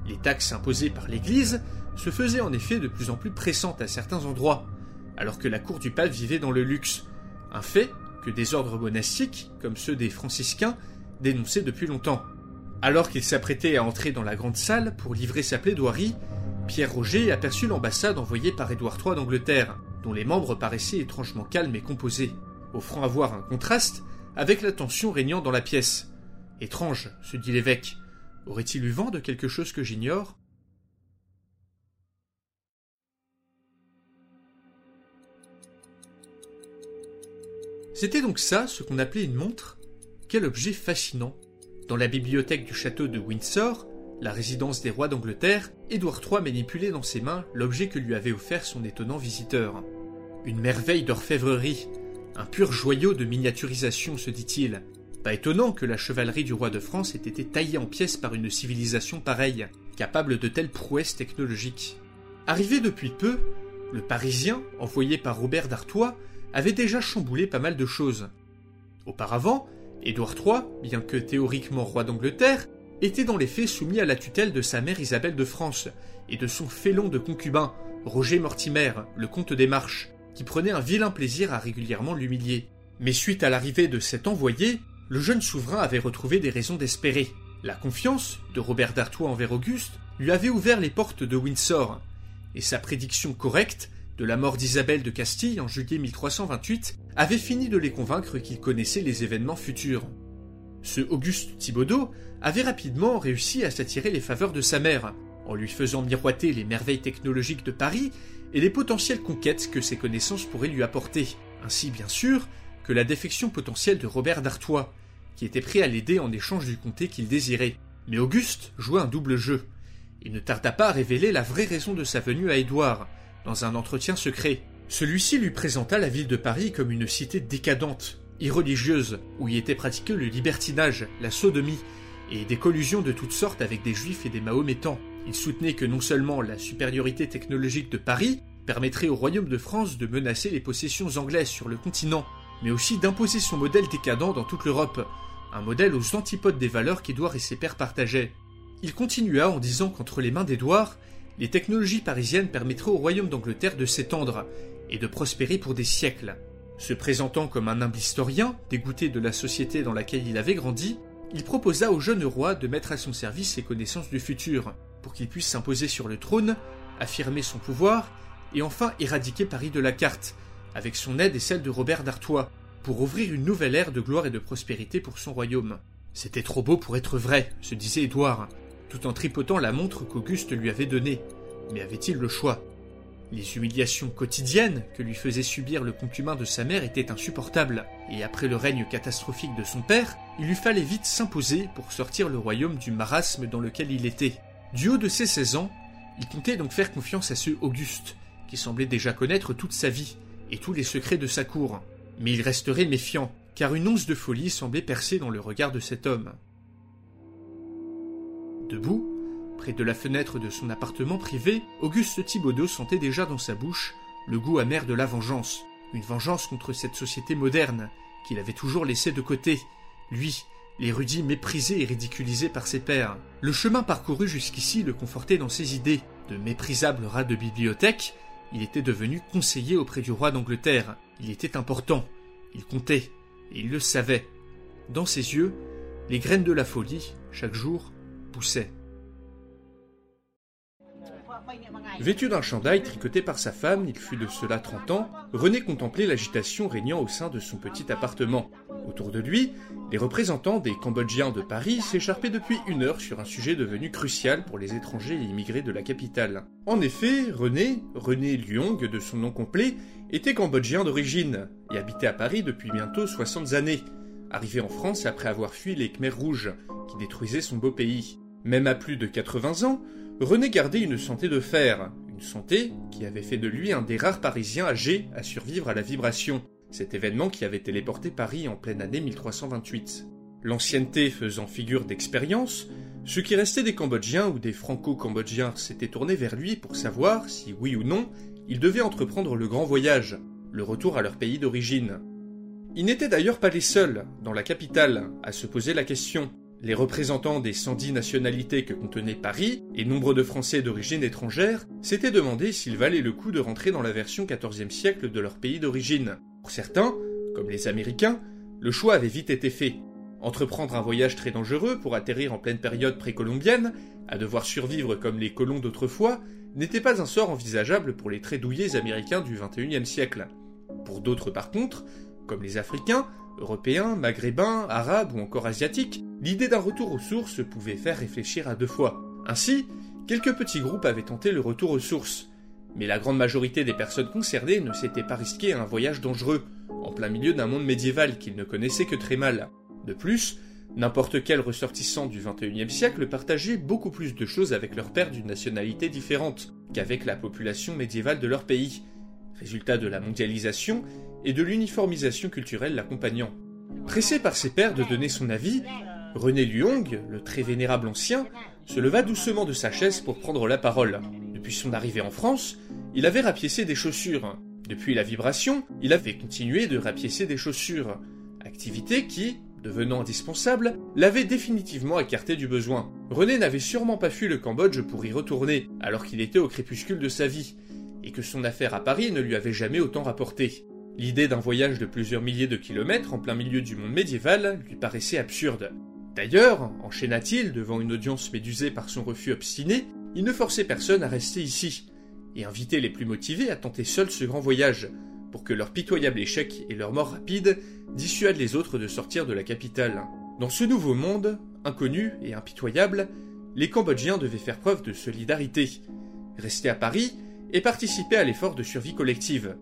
Les taxes imposées par l'Église se faisaient en effet de plus en plus pressantes à certains endroits, alors que la cour du pape vivait dans le luxe, un fait que des ordres monastiques, comme ceux des franciscains, dénonçaient depuis longtemps. Alors qu'il s'apprêtait à entrer dans la grande salle pour livrer sa plaidoirie, Pierre Roger aperçut l'ambassade envoyée par Édouard trois d'Angleterre, dont les membres paraissaient étrangement calmes et composés, offrant à voir un contraste avec la tension régnant dans la pièce. « Étrange », se dit l'évêque. Aurait-il eu vent de quelque chose que j'ignore? C'était donc ça, ce qu'on appelait une montre. Quel objet fascinant! Dans la bibliothèque du château de Windsor, la résidence des rois d'Angleterre, Édouard trois manipulait dans ses mains l'objet que lui avait offert son étonnant visiteur. Une merveille d'orfèvrerie, un pur joyau de miniaturisation, se dit-il. Pas étonnant que la chevalerie du roi de France ait été taillée en pièces par une civilisation pareille, capable de telles prouesses technologiques. Arrivé depuis peu, le Parisien, envoyé par Robert d'Artois, avait déjà chamboulé pas mal de choses. Auparavant, Édouard trois, bien que théoriquement roi d'Angleterre, était dans les faits soumis à la tutelle de sa mère Isabelle de France et de son félon de concubin, Roger Mortimer, le comte des Marches, qui prenait un vilain plaisir à régulièrement l'humilier. Mais suite à l'arrivée de cet envoyé, le jeune souverain avait retrouvé des raisons d'espérer. La confiance de Robert d'Artois envers Auguste lui avait ouvert les portes de Windsor, et sa prédiction correcte de la mort d'Isabelle de Castille en juillet mille trois cent vingt-huit avait fini de les convaincre qu'ils connaissaient les événements futurs. Ce Auguste Thibaudot avait rapidement réussi à s'attirer les faveurs de sa mère, en lui faisant miroiter les merveilles technologiques de Paris et les potentielles conquêtes que ses connaissances pourraient lui apporter, ainsi bien sûr que la défection potentielle de Robert d'Artois, qui était prêt à l'aider en échange du comté qu'il désirait. Mais Auguste joua un double jeu. Il ne tarda pas à révéler la vraie raison de sa venue à Édouard, dans un entretien secret. Celui-ci lui présenta la ville de Paris comme une cité décadente, irreligieuse, où y était pratiqué le libertinage, la sodomie, et des collusions de toutes sortes avec des juifs et des mahométans. Il soutenait que non seulement la supériorité technologique de Paris permettrait au royaume de France de menacer les possessions anglaises sur le continent, mais aussi d'imposer son modèle décadent dans toute l'Europe, un modèle aux antipodes des valeurs qu'Édouard et ses pairs partageaient. Il continua en disant qu'entre les mains d'Édouard, les technologies parisiennes permettraient au royaume d'Angleterre de s'étendre et de prospérer pour des siècles. Se présentant comme un humble historien, dégoûté de la société dans laquelle il avait grandi, il proposa au jeune roi de mettre à son service ses connaissances du futur, pour qu'il puisse s'imposer sur le trône, affirmer son pouvoir, et enfin éradiquer Paris de la carte, avec son aide et celle de Robert d'Artois, pour ouvrir une nouvelle ère de gloire et de prospérité pour son royaume. C'était trop beau pour être vrai, se disait Édouard, tout en tripotant la montre qu'Auguste lui avait donnée. Mais avait-il le choix? Les humiliations quotidiennes que lui faisait subir le concubin de sa mère étaient insupportables, et après le règne catastrophique de son père, il lui fallait vite s'imposer pour sortir le royaume du marasme dans lequel il était. Du haut de ses seize ans, il comptait donc faire confiance à ce Auguste, qui semblait déjà connaître toute sa vie et tous les secrets de sa cour. Mais il resterait méfiant, car une once de folie semblait percer dans le regard de cet homme. Debout, près de la fenêtre de son appartement privé, Auguste Thibaudot sentait déjà dans sa bouche le goût amer de la vengeance. Une vengeance contre cette société moderne, qu'il avait toujours laissée de côté, lui, l'érudit méprisé et ridiculisé par ses pairs. Le chemin parcouru jusqu'ici le confortait dans ses idées. De méprisable rat de bibliothèque, il était devenu conseiller auprès du roi d'Angleterre. Il était important, il comptait, et il le savait. Dans ses yeux, les graines de la folie, chaque jour, poussaient. Vêtu d'un chandail tricoté par sa femme, il fut de cela trente ans, René contemplait l'agitation régnant au sein de son petit appartement. Autour de lui, les représentants des Cambodgiens de Paris s'écharpaient depuis une heure sur un sujet devenu crucial pour les étrangers et immigrés de la capitale. En effet, René, René Lyong de son nom complet, était Cambodgien d'origine et habitait à Paris depuis bientôt soixante années, arrivé en France après avoir fui les Khmers rouges qui détruisaient son beau pays. Même à plus de quatre-vingts ans, René gardait une santé de fer, une santé qui avait fait de lui un des rares Parisiens âgés à survivre à la vibration, cet événement qui avait téléporté Paris en pleine année mille trois cent vingt-huit. L'ancienneté faisant figure d'expérience, ceux qui restaient des Cambodgiens ou des Franco-Cambodgiens s'étaient tournés vers lui pour savoir si, oui ou non, ils devaient entreprendre le grand voyage, le retour à leur pays d'origine. Ils n'étaient d'ailleurs pas les seuls, dans la capitale, à se poser la question. Les représentants des cent dix nationalités que contenait Paris, et nombre de Français d'origine étrangère, s'étaient demandé s'il valait le coup de rentrer dans la version quatorzième siècle de leur pays d'origine. Pour certains, comme les Américains, le choix avait vite été fait. Entreprendre un voyage très dangereux pour atterrir en pleine période précolombienne, à devoir survivre comme les colons d'autrefois, n'était pas un sort envisageable pour les très douillés Américains du vingt-et-unième siècle. Pour d'autres par contre, comme les Africains, Européens, Maghrébins, Arabes ou encore Asiatiques, l'idée d'un retour aux sources pouvait faire réfléchir à deux fois. Ainsi, quelques petits groupes avaient tenté le retour aux sources, Mais la grande majorité des personnes concernées ne s'étaient pas risquées à un voyage dangereux, en plein milieu d'un monde médiéval qu'ils ne connaissaient que très mal. De plus, n'importe quel ressortissant du vingt et unième siècle partageait beaucoup plus de choses avec leurs pairs d'une nationalité différente qu'avec la population médiévale de leur pays, résultat de la mondialisation et de l'uniformisation culturelle l'accompagnant. Pressé par ses pairs de donner son avis, René Lyong, le très vénérable ancien, se leva doucement de sa chaise pour prendre la parole. Depuis son arrivée en France, il avait rapiécé des chaussures. Depuis la vibration, il avait continué de rapiécer des chaussures, activité qui, devenant indispensable, l'avait définitivement écarté du besoin. René n'avait sûrement pas fui le Cambodge pour y retourner, alors qu'il était au crépuscule de sa vie, et que son affaire à Paris ne lui avait jamais autant rapporté. L'idée d'un voyage de plusieurs milliers de kilomètres en plein milieu du monde médiéval lui paraissait absurde. D'ailleurs, enchaîna-t-il devant une audience médusée par son refus obstiné, il ne forçait personne à rester ici, et invitait les plus motivés à tenter seuls ce grand voyage, pour que leur pitoyable échec et leur mort rapide dissuadent les autres de sortir de la capitale. Dans ce nouveau monde, inconnu et impitoyable, les Cambodgiens devaient faire preuve de solidarité, rester à Paris et participer à l'effort de survie collective.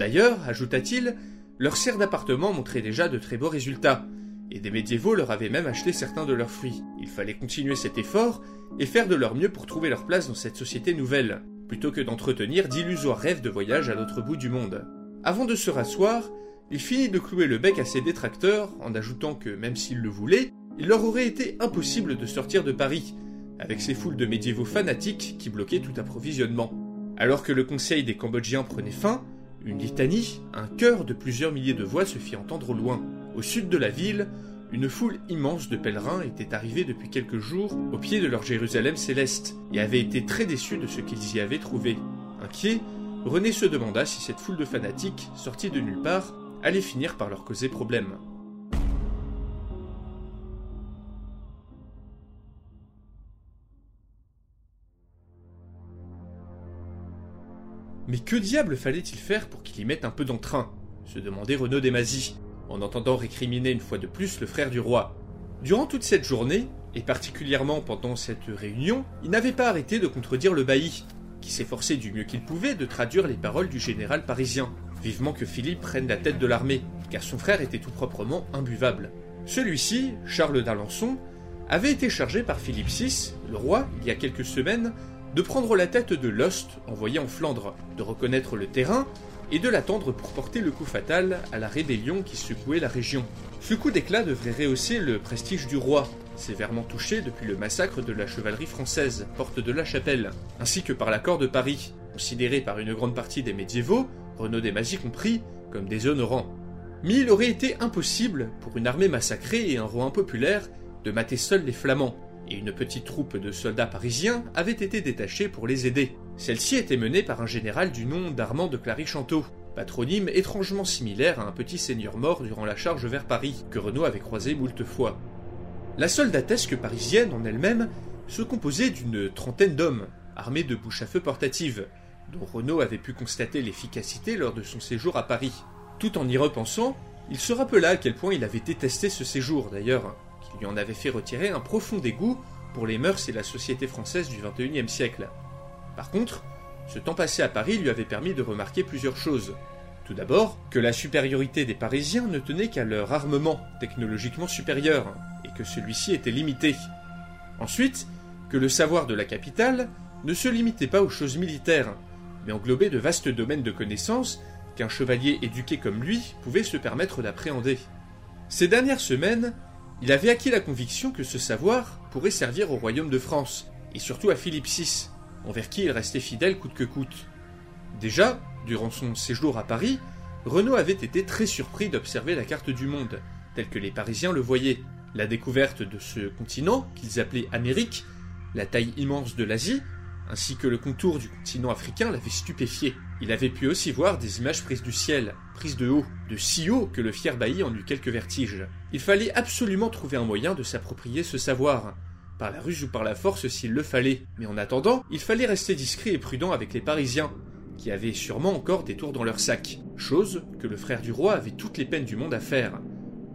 D'ailleurs, ajouta-t-il, leurs serres d'appartements montraient déjà de très beaux résultats, et des médiévaux leur avaient même acheté certains de leurs fruits. Il fallait continuer cet effort et faire de leur mieux pour trouver leur place dans cette société nouvelle, plutôt que d'entretenir d'illusoires rêves de voyage à l'autre bout du monde. Avant de se rasseoir, il finit de clouer le bec à ses détracteurs en ajoutant que, même s'ils le voulaient, il leur aurait été impossible de sortir de Paris, avec ces foules de médiévaux fanatiques qui bloquaient tout approvisionnement. Alors que le conseil des Cambodgiens prenait fin, une litanie, un chœur de plusieurs milliers de voix se fit entendre au loin. Au sud de la ville, une foule immense de pèlerins était arrivée depuis quelques jours au pied de leur Jérusalem céleste et avait été très déçus de ce qu'ils y avaient trouvé. Inquiet, René se demanda si cette foule de fanatiques, sortis de nulle part, allait finir par leur causer problème. Mais que diable fallait-il faire pour qu'il y mette un peu d'entrain se demandait Renaud de Mazy, en entendant récriminer une fois de plus le frère du roi. Durant toute cette journée, et particulièrement pendant cette réunion, il n'avait pas arrêté de contredire le bailli, qui s'efforçait du mieux qu'il pouvait de traduire les paroles du général parisien, vivement que Philippe prenne la tête de l'armée, car son frère était tout proprement imbuvable. Celui-ci, Charles d'Alençon, avait été chargé par Philippe six, le roi, il y a quelques semaines, de prendre la tête de l'ost envoyé en Flandre, de reconnaître le terrain, et de l'attendre pour porter le coup fatal à la rébellion qui secouait la région. Ce coup d'éclat devrait rehausser le prestige du roi, sévèrement touché depuis le massacre de la chevalerie française, Porte de la Chapelle, ainsi que par l'accord de Paris, considéré par une grande partie des médiévaux, Renaud de Mazy compris, comme déshonorant. Mais il aurait été impossible, pour une armée massacrée et un roi impopulaire, de mater seuls les Flamands, et une petite troupe de soldats parisiens avait été détachée pour les aider. Celle-ci était menée par un général du nom d'Armand de Clary-Chanteau, patronyme étrangement similaire à un petit seigneur mort durant la charge vers Paris, que Renaud avait croisé moult fois. La soldatesque parisienne en elle-même se composait d'une trentaine d'hommes, armés de bouches à feu portatives, dont Renaud avait pu constater l'efficacité lors de son séjour à Paris. Tout en y repensant, il se rappela à quel point il avait détesté ce séjour d'ailleurs, qui lui en avait fait retirer un profond dégoût pour les mœurs et la société française du vingt et unième siècle. Par contre, ce temps passé à Paris lui avait permis de remarquer plusieurs choses. Tout d'abord, que la supériorité des Parisiens ne tenait qu'à leur armement technologiquement supérieur, et que celui-ci était limité. Ensuite, que le savoir de la capitale ne se limitait pas aux choses militaires, mais englobait de vastes domaines de connaissances qu'un chevalier éduqué comme lui pouvait se permettre d'appréhender. Ces dernières semaines, il avait acquis la conviction que ce savoir pourrait servir au royaume de France, et surtout à Philippe six, envers qui il restait fidèle coûte que coûte. Déjà, durant son séjour à Paris, Renaud avait été très surpris d'observer la carte du monde, telle que les Parisiens le voyaient. La découverte de ce continent, qu'ils appelaient Amérique, la taille immense de l'Asie, ainsi que le contour du continent africain l'avait stupéfié. Il avait pu aussi voir des images prises du ciel, prises de haut, de si haut que le fier bailli en eut quelques vertiges. Il fallait absolument trouver un moyen de s'approprier ce savoir, par la ruse ou par la force s'il le fallait. Mais en attendant, il fallait rester discret et prudent avec les Parisiens, qui avaient sûrement encore des tours dans leur sac, chose que le frère du roi avait toutes les peines du monde à faire.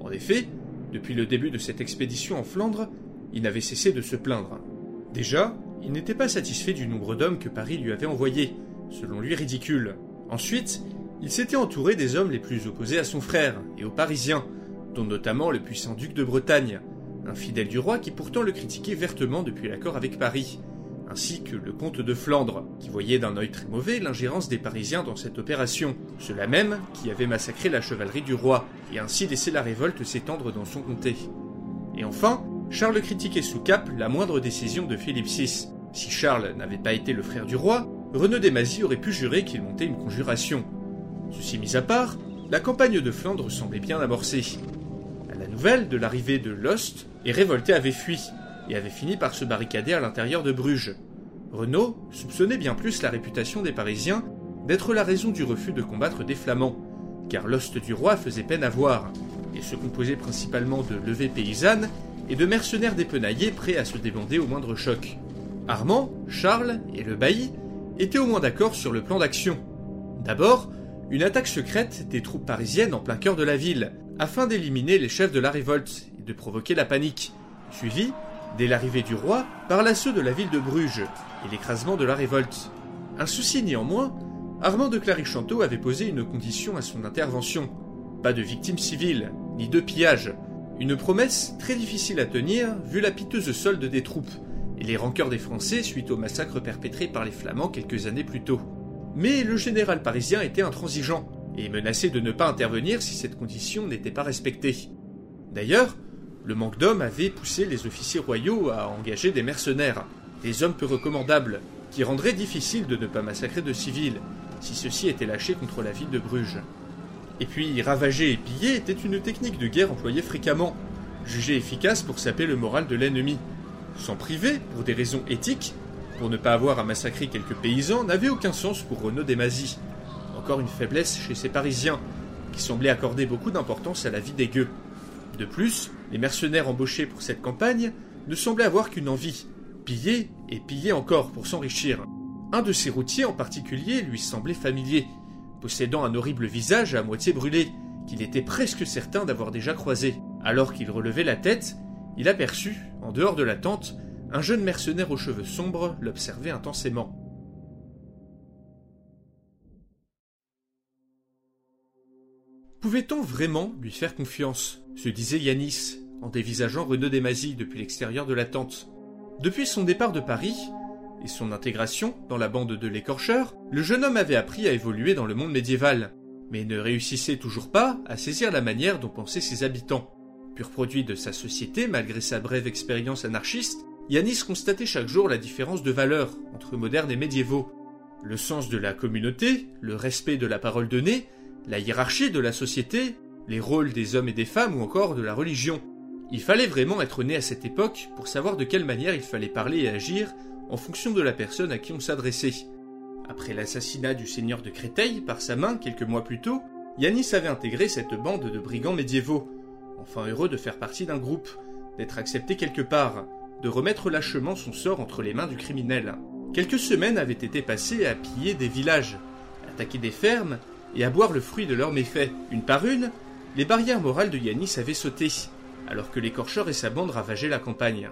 En effet, depuis le début de cette expédition en Flandre, il n'avait cessé de se plaindre. Déjà, il n'était pas satisfait du nombre d'hommes que Paris lui avait envoyés, selon lui ridicule. Ensuite, il s'était entouré des hommes les plus opposés à son frère et aux Parisiens, dont notamment le puissant duc de Bretagne, un fidèle du roi qui pourtant le critiquait vertement depuis l'accord avec Paris, ainsi que le comte de Flandre, qui voyait d'un œil très mauvais l'ingérence des Parisiens dans cette opération, ceux-là même qui avaient massacré la chevalerie du roi, et ainsi laissé la révolte s'étendre dans son comté. Et enfin, Charles critiquait sous cape la moindre décision de Philippe six. Si Charles n'avait pas été le frère du roi, Renaud de Mazy aurait pu jurer qu'il montait une conjuration. Ceci mis à part, la campagne de Flandre semblait bien amorcée. À la nouvelle de l'arrivée de l'Ost, les révoltés avaient fui, et avait fini par se barricader à l'intérieur de Bruges. Renaud soupçonnait bien plus la réputation des Parisiens d'être la raison du refus de combattre des Flamands, car l'ost du roi faisait peine à voir, et se composait principalement de levées paysannes et de mercenaires dépenaillés prêts à se débander au moindre choc. Armand, Charles et le bailli étaient au moins d'accord sur le plan d'action. D'abord, une attaque secrète des troupes parisiennes en plein cœur de la ville, afin d'éliminer les chefs de la révolte et de provoquer la panique, suivie, dès l'arrivée du roi, par l'assaut de la ville de Bruges et l'écrasement de la révolte. Un souci néanmoins, Armand de Clary-Chanteau avait posé une condition à son intervention. Pas de victimes civiles, ni de pillage. Une promesse très difficile à tenir vu la piteuse solde des troupes et les rancœurs des Français suite au massacre perpétré par les Flamands quelques années plus tôt. Mais le général parisien était intransigeant et menaçait de ne pas intervenir si cette condition n'était pas respectée. D'ailleurs, le manque d'hommes avait poussé les officiers royaux à engager des mercenaires, des hommes peu recommandables, qui rendraient difficile de ne pas massacrer de civils, si ceux-ci étaient lâchés contre la ville de Bruges. Et puis, ravager et piller était une technique de guerre employée fréquemment, jugée efficace pour saper le moral de l'ennemi. S'en priver, pour des raisons éthiques, pour ne pas avoir à massacrer quelques paysans, n'avait aucun sens pour Renaud de Mazy. Encore une faiblesse chez ces Parisiens, qui semblaient accorder beaucoup d'importance à la vie des gueux. De plus, les mercenaires embauchés pour cette campagne ne semblaient avoir qu'une envie, piller et piller encore pour s'enrichir. Un de ces routiers en particulier lui semblait familier, possédant un horrible visage à moitié brûlé, qu'il était presque certain d'avoir déjà croisé. Alors qu'il relevait la tête, il aperçut, en dehors de la tente, un jeune mercenaire aux cheveux sombres l'observait intensément. Pouvait-on vraiment lui faire confiance ? Se disait Yanis, en dévisageant Renaud de Mazy depuis l'extérieur de la tente. Depuis son départ de Paris et son intégration dans la bande de l'écorcheur, le jeune homme avait appris à évoluer dans le monde médiéval, mais ne réussissait toujours pas à saisir la manière dont pensaient ses habitants. Pur produit de sa société, malgré sa brève expérience anarchiste, Yanis constatait chaque jour la différence de valeurs entre modernes et médiévaux. Le sens de la communauté, le respect de la parole donnée, la hiérarchie de la société, les rôles des hommes et des femmes ou encore de la religion. Il fallait vraiment être né à cette époque pour savoir de quelle manière il fallait parler et agir en fonction de la personne à qui on s'adressait. Après l'assassinat du seigneur de Créteil par sa main quelques mois plus tôt, Yanis avait intégré cette bande de brigands médiévaux, enfin heureux de faire partie d'un groupe, d'être accepté quelque part, de remettre lâchement son sort entre les mains du criminel. Quelques semaines avaient été passées à piller des villages, attaquer des fermes et à boire le fruit de leurs méfaits. Une par une, les barrières morales de Yanis avaient sauté, alors que l'écorcheur et sa bande ravageaient la campagne.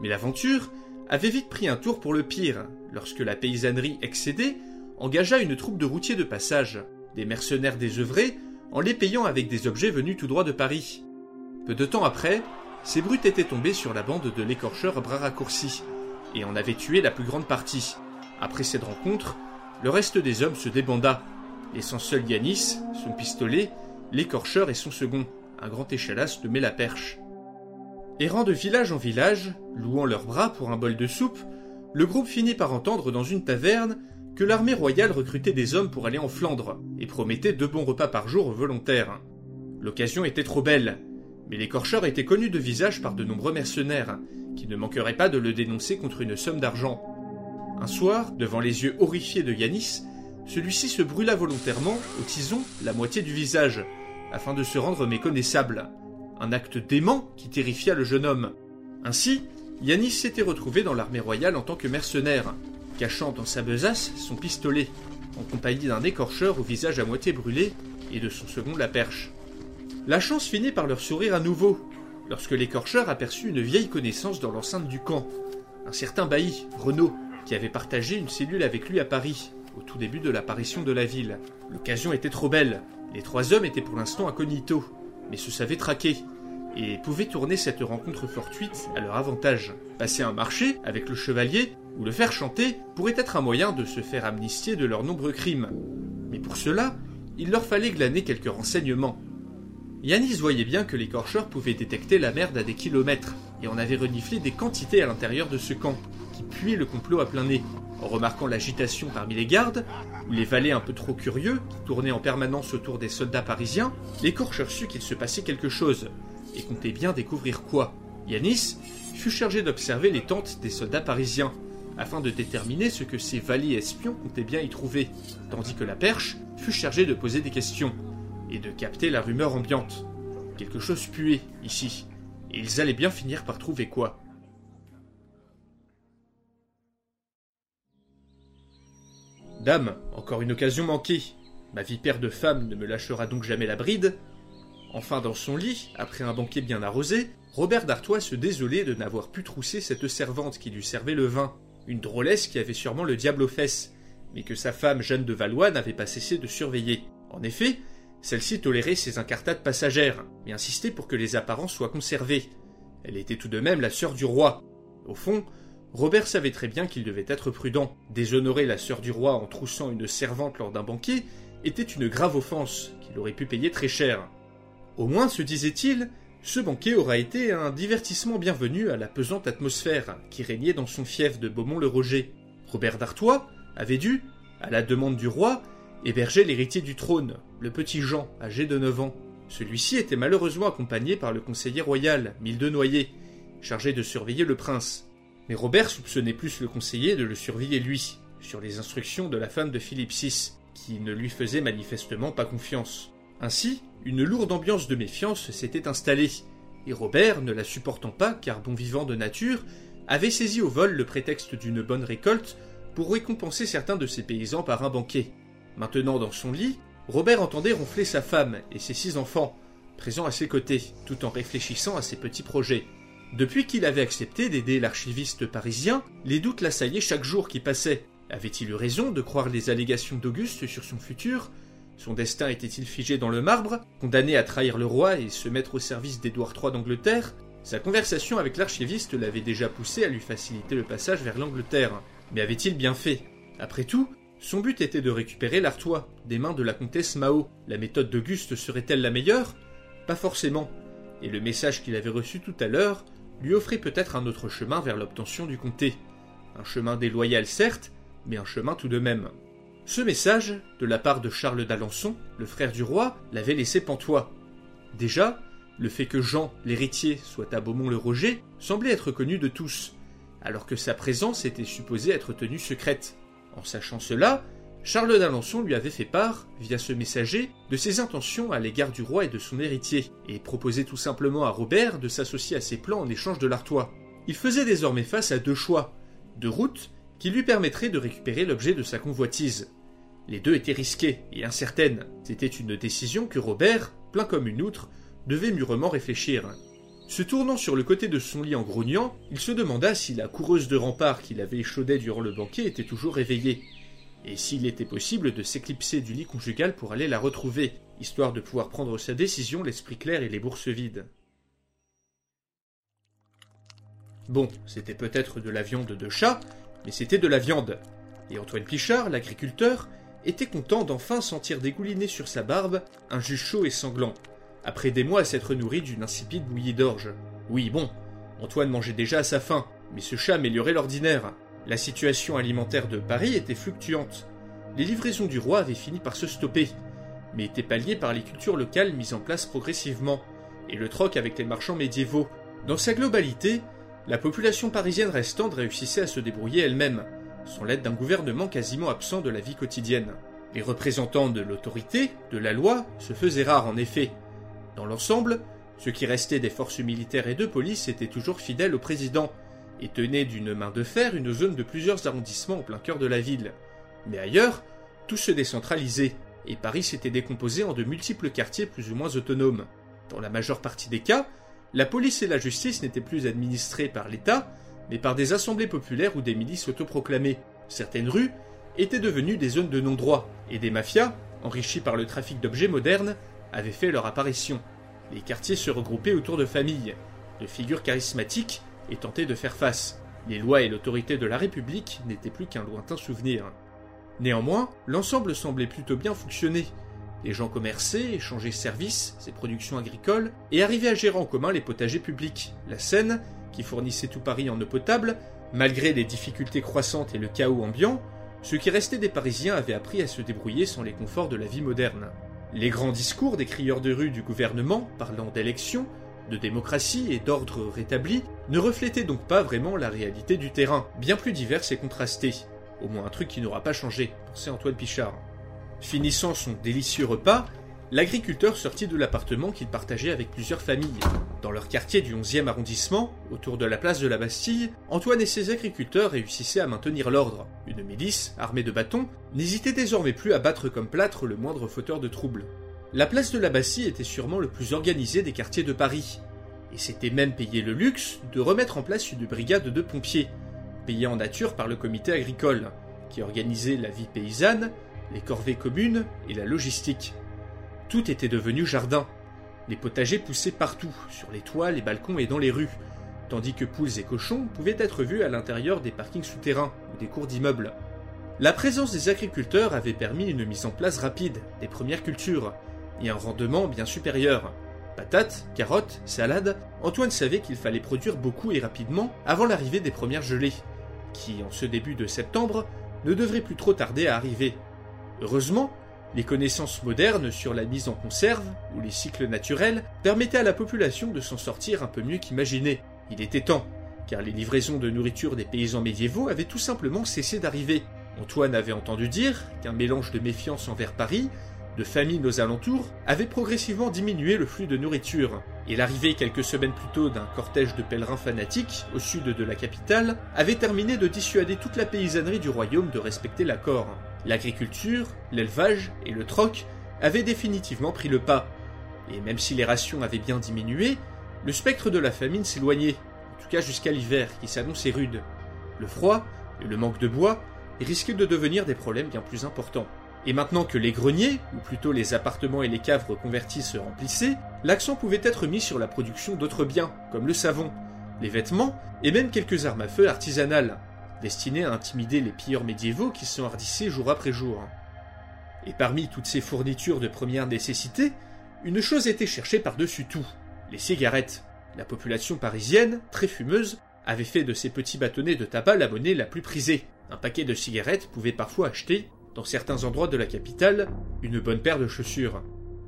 Mais l'aventure avait vite pris un tour pour le pire, lorsque la paysannerie excédée engagea une troupe de routiers de passage, des mercenaires désœuvrés, en les payant avec des objets venus tout droit de Paris. Peu de temps après, ces brutes étaient tombées sur la bande de l'écorcheur à bras raccourcis, et en avaient tué la plus grande partie. Après cette rencontre, le reste des hommes se débanda, laissant seul Yanis, son pistolet, l'écorcheur et son second, un grand échalas nommé la perche. Errant de village en village, louant leurs bras pour un bol de soupe, le groupe finit par entendre dans une taverne que l'armée royale recrutait des hommes pour aller en Flandre et promettait deux bons repas par jour aux volontaires. L'occasion était trop belle, mais l'écorcheur était connu de visage par de nombreux mercenaires, qui ne manqueraient pas de le dénoncer contre une somme d'argent. Un soir, devant les yeux horrifiés de Yanis, celui-ci se brûla volontairement, au tison, la moitié du visage, afin de se rendre méconnaissable. Un acte dément qui terrifia le jeune homme. Ainsi, Yanis s'était retrouvé dans l'armée royale en tant que mercenaire, cachant dans sa besace son pistolet, en compagnie d'un écorcheur au visage à moitié brûlé et de son second la perche. La chance finit par leur sourire à nouveau, lorsque l'écorcheur aperçut une vieille connaissance dans l'enceinte du camp, un certain bailli, Renaud, qui avait partagé une cellule avec lui à Paris, au tout début de l'apparition de la ville. L'occasion était trop belle. Les trois hommes étaient pour l'instant incognito, mais se savaient traquer, et pouvaient tourner cette rencontre fortuite à leur avantage. Passer un marché avec le chevalier, ou le faire chanter, pourrait être un moyen de se faire amnistier de leurs nombreux crimes. Mais pour cela, il leur fallait glaner quelques renseignements. Yanis voyait bien que l'écorcheur pouvait détecter la merde à des kilomètres, et en avait reniflé des quantités à l'intérieur de ce camp, qui puait le complot à plein nez. En remarquant l'agitation parmi les gardes, ou les valets un peu trop curieux, qui tournaient en permanence autour des soldats parisiens, l'écorcheur sut qu'il se passait quelque chose, et comptait bien découvrir quoi. Yanis fut chargé d'observer les tentes des soldats parisiens, afin de déterminer ce que ces valets espions comptaient bien y trouver, tandis que la perche fut chargée de poser des questions, et de capter la rumeur ambiante. Quelque chose puait, ici, et ils allaient bien finir par trouver quoi. Dame, encore une occasion manquée. Ma vipère de femme ne me lâchera donc jamais la bride. Enfin, dans son lit, après un banquet bien arrosé, Robert d'Artois se désolait de n'avoir pu trousser cette servante qui lui servait le vin, une drôlesse qui avait sûrement le diable aux fesses, mais que sa femme Jeanne de Valois n'avait pas cessé de surveiller. En effet, celle-ci tolérait ses incartades passagères, mais insistait pour que les apparences soient conservées. Elle était tout de même la sœur du roi. Au fond, Robert savait très bien qu'il devait être prudent. Déshonorer la sœur du roi en troussant une servante lors d'un banquet était une grave offense qu'il aurait pu payer très cher. Au moins, se disait-il, ce banquet aura été un divertissement bienvenu à la pesante atmosphère qui régnait dans son fief de Beaumont-le-Roger. Robert d'Artois avait dû, à la demande du roi, héberger l'héritier du trône, le petit Jean, âgé de neuf ans. Celui-ci était malheureusement accompagné par le conseiller royal, Milde Noyer, chargé de surveiller le prince. Mais Robert soupçonnait plus le conseiller de le surveiller lui, sur les instructions de la femme de Philippe six, qui ne lui faisait manifestement pas confiance. Ainsi, une lourde ambiance de méfiance s'était installée, et Robert, ne la supportant pas car bon vivant de nature, avait saisi au vol le prétexte d'une bonne récolte pour récompenser certains de ses paysans par un banquet. Maintenant dans son lit, Robert entendait ronfler sa femme et ses six enfants, présents à ses côtés, tout en réfléchissant à ses petits projets. Depuis qu'il avait accepté d'aider l'archiviste parisien, les doutes l'assaillaient chaque jour qui passait. Avait-il eu raison de croire les allégations d'Auguste sur son futur? Son destin était-il figé dans le marbre, condamné à trahir le roi et se mettre au service d'Édouard trois d'Angleterre? Sa conversation avec l'archiviste l'avait déjà poussé à lui faciliter le passage vers l'Angleterre. Mais avait-il bien fait? Après tout, son but était de récupérer l'Artois, des mains de la comtesse Mao. La méthode d'Auguste serait-elle la meilleure? Pas forcément. Et le message qu'il avait reçu tout à l'heure lui offrait peut-être un autre chemin vers l'obtention du comté. Un chemin déloyal certes, mais un chemin tout de même. Ce message, de la part de Charles d'Alençon, le frère du roi, l'avait laissé pantois. Déjà, le fait que Jean, l'héritier, soit à Beaumont-le-Roger, semblait être connu de tous, alors que sa présence était supposée être tenue secrète. En sachant cela, Charles d'Alençon lui avait fait part, via ce messager, de ses intentions à l'égard du roi et de son héritier, et proposait tout simplement à Robert de s'associer à ses plans en échange de l'Artois. Il faisait désormais face à deux choix, deux routes qui lui permettraient de récupérer l'objet de sa convoitise. Les deux étaient risquées et incertaines. C'était une décision que Robert, plein comme une outre, devait mûrement réfléchir. Se tournant sur le côté de son lit en grognant, il se demanda si la coureuse de rempart qu'il avait échaudée durant le banquet était toujours réveillée, et s'il était possible de s'éclipser du lit conjugal pour aller la retrouver, histoire de pouvoir prendre sa décision l'esprit clair et les bourses vides. Bon, c'était peut-être de la viande de chat, mais c'était de la viande, et Antoine Pichard, l'agriculteur, était content d'enfin sentir dégouliner sur sa barbe un jus chaud et sanglant, après des mois à s'être nourri d'une insipide bouillie d'orge. Oui bon, Antoine mangeait déjà à sa faim, mais ce chat améliorait l'ordinaire. La situation alimentaire de Paris était fluctuante. Les livraisons du roi avaient fini par se stopper, mais étaient palliées par les cultures locales mises en place progressivement, et le troc avec les marchands médiévaux. Dans sa globalité, la population parisienne restante réussissait à se débrouiller elle-même, sans l'aide d'un gouvernement quasiment absent de la vie quotidienne. Les représentants de l'autorité, de la loi, se faisaient rares en effet. Dans l'ensemble, ce qui restait des forces militaires et de police était toujours fidèle au président, et tenait d'une main de fer une zone de plusieurs arrondissements au plein cœur de la ville. Mais ailleurs, tout se décentralisait, et Paris s'était décomposé en de multiples quartiers plus ou moins autonomes. Dans la majeure partie des cas, la police et la justice n'étaient plus administrées par l'État, mais par des assemblées populaires ou des milices autoproclamées. Certaines rues étaient devenues des zones de non-droit, et des mafias, enrichies par le trafic d'objets modernes, avaient fait leur apparition. Les quartiers se regroupaient autour de familles, de figures charismatiques, et tentaient de faire face. Les lois et l'autorité de la République n'étaient plus qu'un lointain souvenir. Néanmoins, l'ensemble semblait plutôt bien fonctionner. Les gens commerçaient, échangeaient services, ses productions agricoles, et arrivaient à gérer en commun les potagers publics, la Seine, qui fournissait tout Paris en eau potable, malgré les difficultés croissantes et le chaos ambiant, ce qui restait des Parisiens avaient appris à se débrouiller sans les conforts de la vie moderne. Les grands discours des crieurs de rue du gouvernement, parlant d'élections, de démocratie et d'ordre rétabli, ne reflétaient donc pas vraiment la réalité du terrain, bien plus diverse et contrastée. Au moins un truc qui n'aura pas changé, pensait Antoine Pichard. Finissant son délicieux repas, l'agriculteur sortit de l'appartement qu'il partageait avec plusieurs familles. Dans leur quartier du onzième arrondissement, autour de la place de la Bastille, Antoine et ses agriculteurs réussissaient à maintenir l'ordre. Une milice, armée de bâtons, n'hésitait désormais plus à battre comme plâtre le moindre fauteur de troubles. La place de la Bastille était sûrement le plus organisé des quartiers de Paris. Et s'était même payé le luxe de remettre en place une brigade de pompiers, payée en nature par le comité agricole, qui organisait la vie paysanne, les corvées communes et la logistique. Tout était devenu jardin. Les potagers poussaient partout, sur les toits, les balcons et dans les rues, tandis que poules et cochons pouvaient être vus à l'intérieur des parkings souterrains ou des cours d'immeubles. La présence des agriculteurs avait permis une mise en place rapide des premières cultures, et un rendement bien supérieur. Patates, carottes, salades, Antoine savait qu'il fallait produire beaucoup et rapidement avant l'arrivée des premières gelées, qui, en ce début de septembre, ne devraient plus trop tarder à arriver. Heureusement, les connaissances modernes sur la mise en conserve ou les cycles naturels permettaient à la population de s'en sortir un peu mieux qu'imaginée. Il était temps, car les livraisons de nourriture des paysans médiévaux avaient tout simplement cessé d'arriver. Antoine avait entendu dire qu'un mélange de méfiance envers Paris, de famine aux alentours, avait progressivement diminué le flux de nourriture, et l'arrivée quelques semaines plus tôt d'un cortège de pèlerins fanatiques au sud de la capitale avait terminé de dissuader toute la paysannerie du royaume de respecter l'accord. L'agriculture, l'élevage et le troc avaient définitivement pris le pas, et même si les rations avaient bien diminué, le spectre de la famine s'éloignait, en tout cas jusqu'à l'hiver qui s'annonçait rude. Le froid et le manque de bois risquaient de devenir des problèmes bien plus importants. Et maintenant que les greniers, ou plutôt les appartements et les caves reconvertis se remplissaient, l'accent pouvait être mis sur la production d'autres biens, comme le savon, les vêtements et même quelques armes à feu artisanales, destinées à intimider les pilleurs médiévaux qui s'enhardissaient jour après jour. Et parmi toutes ces fournitures de première nécessité, une chose était cherchée par-dessus tout, les cigarettes. La population parisienne, très fumeuse, avait fait de ces petits bâtonnets de tabac la monnaie la plus prisée. Un paquet de cigarettes pouvait parfois acheter, dans certains endroits de la capitale, une bonne paire de chaussures.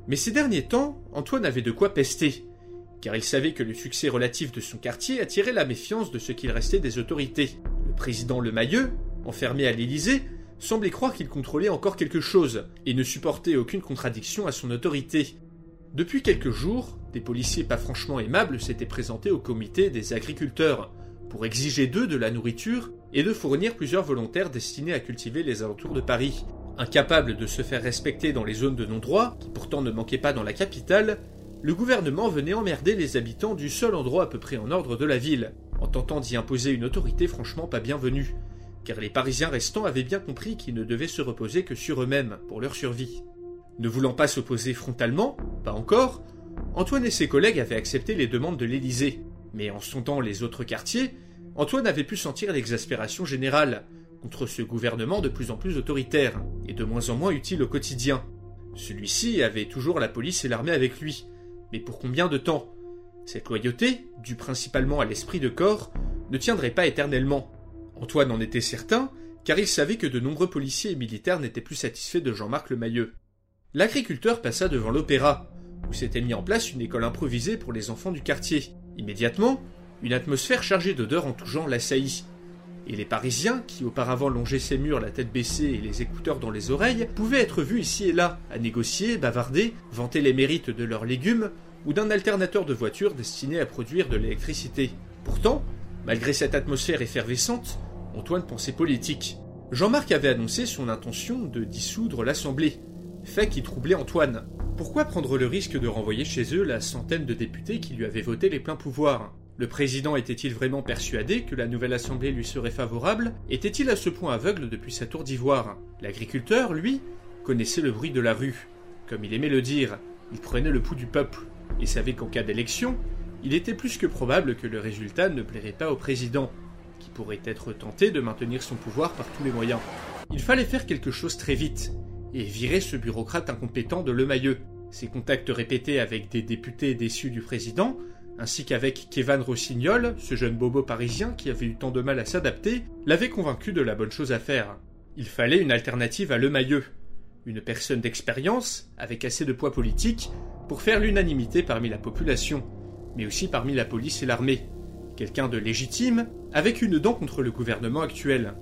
Mais ces derniers temps, Antoine avait de quoi pester, car il savait que le succès relatif de son quartier attirait la méfiance de ce qu'il restait des autorités. Le président Le Mailleux, enfermé à l'Élysée, semblait croire qu'il contrôlait encore quelque chose, et ne supportait aucune contradiction à son autorité. Depuis quelques jours, des policiers pas franchement aimables s'étaient présentés au comité des agriculteurs, pour exiger d'eux de la nourriture et de fournir plusieurs volontaires destinés à cultiver les alentours de Paris. Incapable de se faire respecter dans les zones de non-droit, qui pourtant ne manquaient pas dans la capitale, le gouvernement venait emmerder les habitants du seul endroit à peu près en ordre de la ville, en tentant d'y imposer une autorité franchement pas bienvenue, car les Parisiens restants avaient bien compris qu'ils ne devaient se reposer que sur eux-mêmes pour leur survie. Ne voulant pas s'opposer frontalement, pas encore, Antoine et ses collègues avaient accepté les demandes de l'Élysée. Mais en sondant les autres quartiers, Antoine avait pu sentir l'exaspération générale contre ce gouvernement de plus en plus autoritaire et de moins en moins utile au quotidien. Celui-ci avait toujours la police et l'armée avec lui, mais pour combien de temps? Cette loyauté, due principalement à l'esprit de corps, ne tiendrait pas éternellement. Antoine en était certain, car il savait que de nombreux policiers et militaires n'étaient plus satisfaits de Jean-Marc Le Mailleux. L'agriculteur passa devant l'opéra, où s'était mis en place une école improvisée pour les enfants du quartier. Immédiatement, une atmosphère chargée d'odeurs en tout genre l'assaillit, et les Parisiens, qui auparavant longeaient ces murs la tête baissée et les écouteurs dans les oreilles, pouvaient être vus ici et là, à négocier, bavarder, vanter les mérites de leurs légumes ou d'un alternateur de voiture destiné à produire de l'électricité. Pourtant, malgré cette atmosphère effervescente, Antoine pensait politique. Jean-Marc avait annoncé son intention de dissoudre l'Assemblée, fait qui troublait Antoine. Pourquoi prendre le risque de renvoyer chez eux la centaine de députés qui lui avaient voté les pleins pouvoirs? Le président était-il vraiment persuadé que la nouvelle assemblée lui serait favorable? Était-il à ce point aveugle depuis sa tour d'ivoire? L'agriculteur, lui, connaissait le bruit de la rue. Comme il aimait le dire, il prenait le pouls du peuple et savait qu'en cas d'élection, il était plus que probable que le résultat ne plairait pas au président, qui pourrait être tenté de maintenir son pouvoir par tous les moyens. Il fallait faire quelque chose très vite, et virer ce bureaucrate incompétent de Le Mailleux. Ses contacts répétés avec des députés déçus du président, ainsi qu'avec Kévan Rossignol, ce jeune bobo parisien qui avait eu tant de mal à s'adapter, l'avaient convaincu de la bonne chose à faire. Il fallait une alternative à Le Mailleux, une personne d'expérience, avec assez de poids politique, pour faire l'unanimité parmi la population, mais aussi parmi la police et l'armée. Quelqu'un de légitime, avec une dent contre le gouvernement actuel.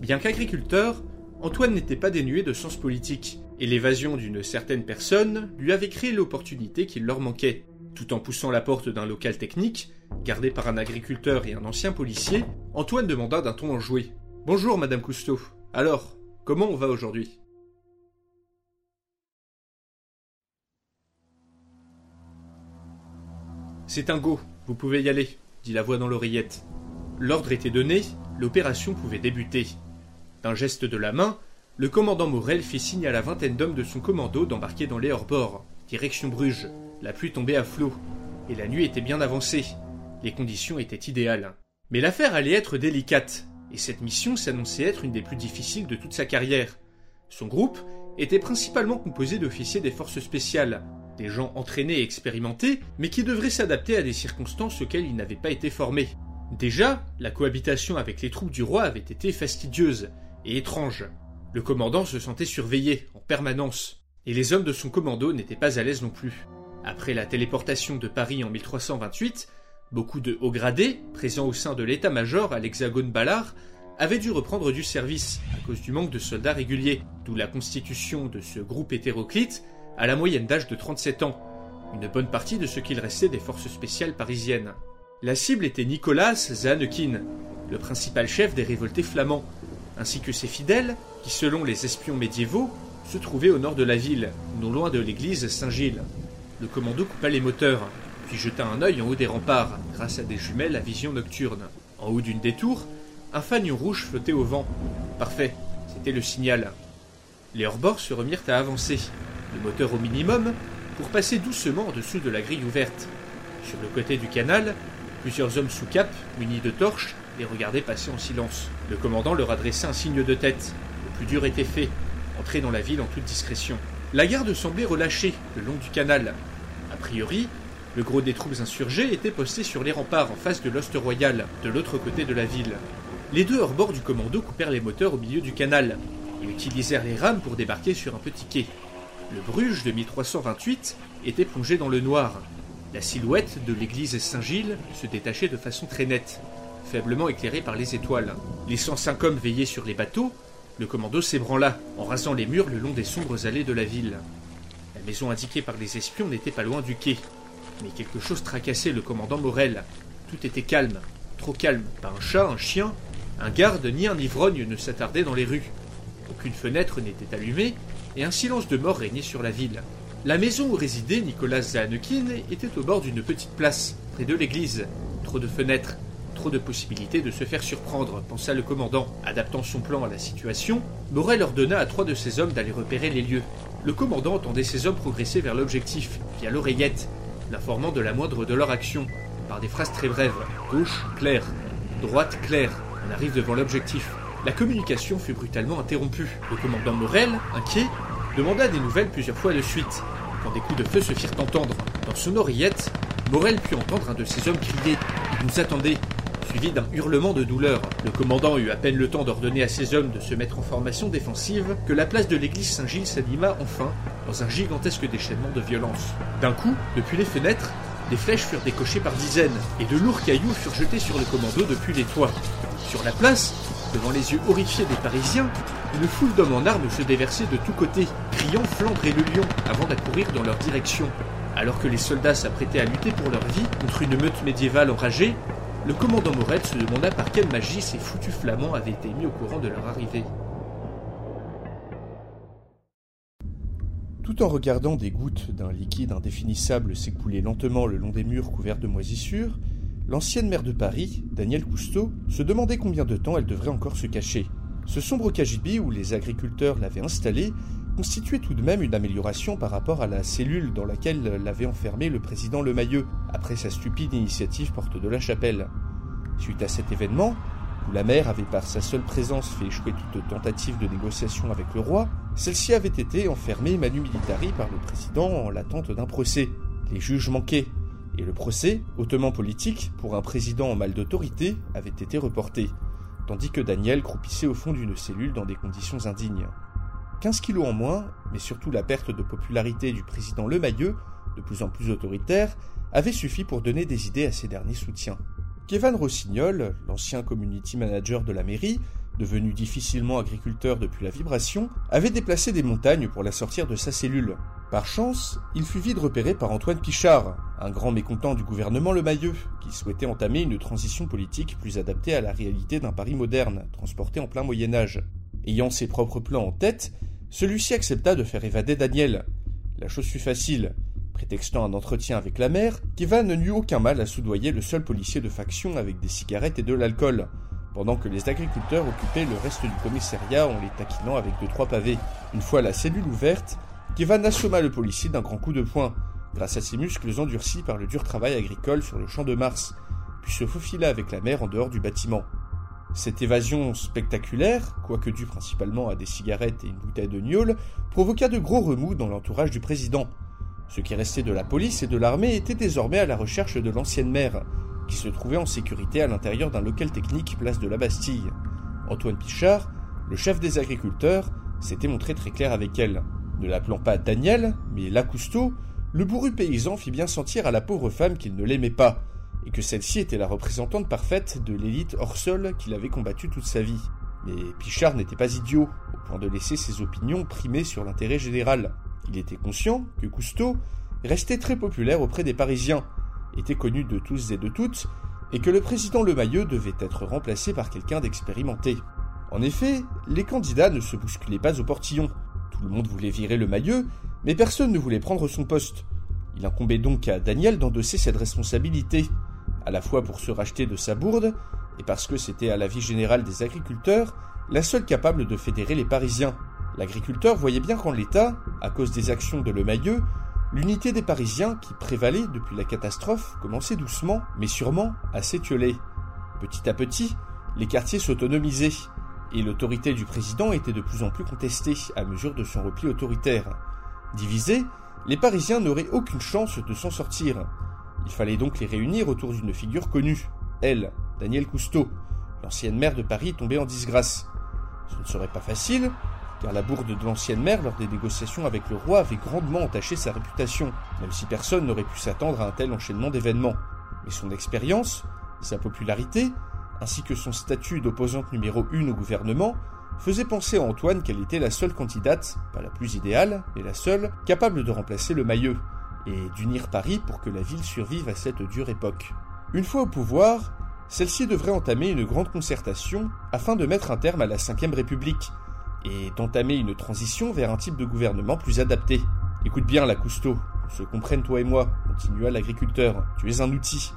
Bien qu'agriculteur, Antoine n'était pas dénué de sens politique, et l'évasion d'une certaine personne lui avait créé l'opportunité qui leur manquait. Tout en poussant la porte d'un local technique, gardé par un agriculteur et un ancien policier, Antoine demanda d'un ton enjoué. « Bonjour, madame Cousteau. Alors, comment on va aujourd'hui ?» « C'est un go, vous pouvez y aller, » dit la voix dans l'oreillette. L'ordre était donné, l'opération pouvait débuter. D'un geste de la main, le commandant Morel fit signe à la vingtaine d'hommes de son commando d'embarquer dans les hors-bords, direction Bruges. La pluie tombait à flot, et la nuit était bien avancée. Les conditions étaient idéales. Mais l'affaire allait être délicate, et cette mission s'annonçait être une des plus difficiles de toute sa carrière. Son groupe était principalement composé d'officiers des forces spéciales, des gens entraînés et expérimentés, mais qui devraient s'adapter à des circonstances auxquelles ils n'avaient pas été formés. Déjà, la cohabitation avec les troupes du roi avait été fastidieuse et étrange. Le commandant se sentait surveillé en permanence, et les hommes de son commando n'étaient pas à l'aise non plus. Après la téléportation de Paris en mille trois cent vingt-huit, beaucoup de hauts gradés, présents au sein de l'état-major à l'hexagone Ballard, avaient dû reprendre du service à cause du manque de soldats réguliers, d'où la constitution de ce groupe hétéroclite à la moyenne d'âge de trente-sept ans, une bonne partie de ce qu'il restait des forces spéciales parisiennes. La cible était Nicolas Zahaneukin, le principal chef des révoltés flamands, ainsi que ses fidèles, qui selon les espions médiévaux, se trouvaient au nord de la ville, non loin de l'église Saint-Gilles. Le commando coupa les moteurs, puis jeta un œil en haut des remparts, grâce à des jumelles à vision nocturne. En haut d'une des tours, un fanion rouge flottait au vent. Parfait, c'était le signal. Les hors-bords se remirent à avancer, le moteur au minimum, pour passer doucement en dessous de la grille ouverte. Sur le côté du canal, plusieurs hommes sous cap, munis de torches, les regardaient passer en silence. Le commandant leur adressait un signe de tête. Le plus dur était fait, entrer dans la ville en toute discrétion. La garde semblait relâchée le long du canal. A priori, le gros des troupes insurgées était posté sur les remparts en face de l'Ost Royal, de l'autre côté de la ville. Les deux hors-bords du commando coupèrent les moteurs au milieu du canal et utilisèrent les rames pour débarquer sur un petit quai. Le Bruges de mille trois cent vingt-huit était plongé dans le noir. La silhouette de l'église Saint-Gilles se détachait de façon très nette, faiblement éclairée par les étoiles. Les cent cinq hommes veillaient sur les bateaux, le commando s'ébranla en rasant les murs le long des sombres allées de la ville. La maison indiquée par les espions n'était pas loin du quai, mais quelque chose tracassait le commandant Morel. Tout était calme, trop calme, pas un chat, un chien, un garde ni un ivrogne ne s'attardaient dans les rues. Aucune fenêtre n'était allumée, et un silence de mort régnait sur la ville. La maison où résidait Nicolas Zahaneukin était au bord d'une petite place, près de l'église. Trop de fenêtres, trop de possibilités de se faire surprendre, pensa le commandant. Adaptant son plan à la situation, Morel ordonna à trois de ses hommes d'aller repérer les lieux. Le commandant entendait ses hommes progresser vers l'objectif, via l'oreillette, l'informant de la moindre de leur action, par des phrases très brèves. Gauche, claire. Droite, claire. On arrive devant l'objectif. La communication fut brutalement interrompue. Le commandant Morel, inquiet, demanda des nouvelles plusieurs fois de suite, quand des coups de feu se firent entendre. Dans son oreillette, Morel put entendre un de ses hommes crier « Il nous attendait », suivi d'un hurlement de douleur. Le commandant eut à peine le temps d'ordonner à ses hommes de se mettre en formation défensive que la place de l'église Saint-Gilles s'anima enfin dans un gigantesque déchaînement de violence. D'un coup, depuis les fenêtres, des flèches furent décochées par dizaines, et de lourds cailloux furent jetés sur le commando depuis les toits. Sur la place, devant les yeux horrifiés des Parisiens, une foule d'hommes en armes se déversait de tous côtés, criant Flandre et le Lion avant d'accourir dans leur direction. Alors que les soldats s'apprêtaient à lutter pour leur vie contre une meute médiévale enragée, le commandant Morel se demanda par quelle magie ces foutus flamands avaient été mis au courant de leur arrivée. Tout en regardant des gouttes d'un liquide indéfinissable s'écouler lentement le long des murs couverts de moisissures, L'ancienne maire de Paris, Danielle Cousteau, se demandait combien de temps elle devrait encore se cacher. Ce sombre cagibi où les agriculteurs l'avaient installé constituait tout de même une amélioration par rapport à la cellule dans laquelle l'avait enfermé le président Le Mailleux, après sa stupide initiative Porte de la Chapelle. Suite à cet événement, où la mère avait par sa seule présence fait échouer toute tentative de négociation avec le roi, celle-ci avait été enfermée manu militari par le président en l'attente d'un procès. Les juges manquaient, et le procès, hautement politique, pour un président en mal d'autorité, avait été reporté, tandis que Danielle croupissait au fond d'une cellule dans des conditions indignes. quinze kilos en moins, mais surtout la perte de popularité du président Le Mailleux, de plus en plus autoritaire, avait suffi pour donner des idées à ses derniers soutiens. Kevin Rossignol, l'ancien community manager de la mairie, devenu difficilement agriculteur depuis la vibration, avait déplacé des montagnes pour la sortir de sa cellule. Par chance, il fut vite repéré par Antoine Pichard, un grand mécontent du gouvernement Le Mailleux, qui souhaitait entamer une transition politique plus adaptée à la réalité d'un Paris moderne, transporté en plein Moyen-Âge. Ayant ses propres plans en tête, celui-ci accepta de faire évader Danielle. La chose fut facile. Prétextant un entretien avec la mère, Kevin n'eut aucun mal à soudoyer le seul policier de faction avec des cigarettes et de l'alcool, pendant que les agriculteurs occupaient le reste du commissariat en les taquinant avec deux trois pavés. Une fois la cellule ouverte, Kevin assomma le policier d'un grand coup de poing, grâce à ses muscles endurcis par le dur travail agricole sur le champ de Mars, puis se faufila avec la mère en dehors du bâtiment. Cette évasion spectaculaire, quoique due principalement à des cigarettes et une bouteille de gnôle, provoqua de gros remous dans l'entourage du président. Ce qui restait de la police et de l'armée était désormais à la recherche de l'ancienne maire, qui se trouvait en sécurité à l'intérieur d'un local technique place de la Bastille. Antoine Pichard, le chef des agriculteurs, s'était montré très clair avec elle. Ne l'appelant pas Danielle, mais La Cousteau, le bourru paysan fit bien sentir à la pauvre femme qu'il ne l'aimait pas, et que celle-ci était la représentante parfaite de l'élite hors sol qu'il avait combattue toute sa vie. Mais Pichard n'était pas idiot, au point de laisser ses opinions primer sur l'intérêt général. Il était conscient que Cousteau restait très populaire auprès des Parisiens, était connu de tous et de toutes, et que le président Le Mailleux devait être remplacé par quelqu'un d'expérimenté. En effet, les candidats ne se bousculaient pas au portillon. Tout le monde voulait virer Le Mailleux, mais personne ne voulait prendre son poste. Il incombait donc à Danielle d'endosser cette responsabilité, à la fois pour se racheter de sa bourde, et parce que c'était à l'avis général des agriculteurs, la seule capable de fédérer les Parisiens. L'agriculteur voyait bien qu'en l'état, à cause des actions de Le Mailleux, l'unité des Parisiens qui prévalait depuis la catastrophe commençait doucement, mais sûrement, à s'étioler. Petit à petit, les quartiers s'autonomisaient, et l'autorité du président était de plus en plus contestée à mesure de son repli autoritaire. Divisés, les Parisiens n'auraient aucune chance de s'en sortir. Il fallait donc les réunir autour d'une figure connue, elle, Danielle Cousteau, l'ancienne maire de Paris tombée en disgrâce. Ce ne serait pas facile, car la bourde de l'ancienne maire lors des négociations avec le roi avait grandement entaché sa réputation, même si personne n'aurait pu s'attendre à un tel enchaînement d'événements. Mais son expérience, sa popularité, ainsi que son statut d'opposante numéro une au gouvernement, faisaient penser à Antoine qu'elle était la seule candidate, pas la plus idéale, mais la seule, capable de remplacer Le Mailleux, et d'unir Paris pour que la ville survive à cette dure époque. Une fois au pouvoir, celle-ci devrait entamer une grande concertation afin de mettre un terme à la cinquième République, et d'entamer une transition vers un type de gouvernement plus adapté. « Écoute bien, La Cousteau, qu'on se comprenne toi et moi », continua l'agriculteur. « Tu es un outil,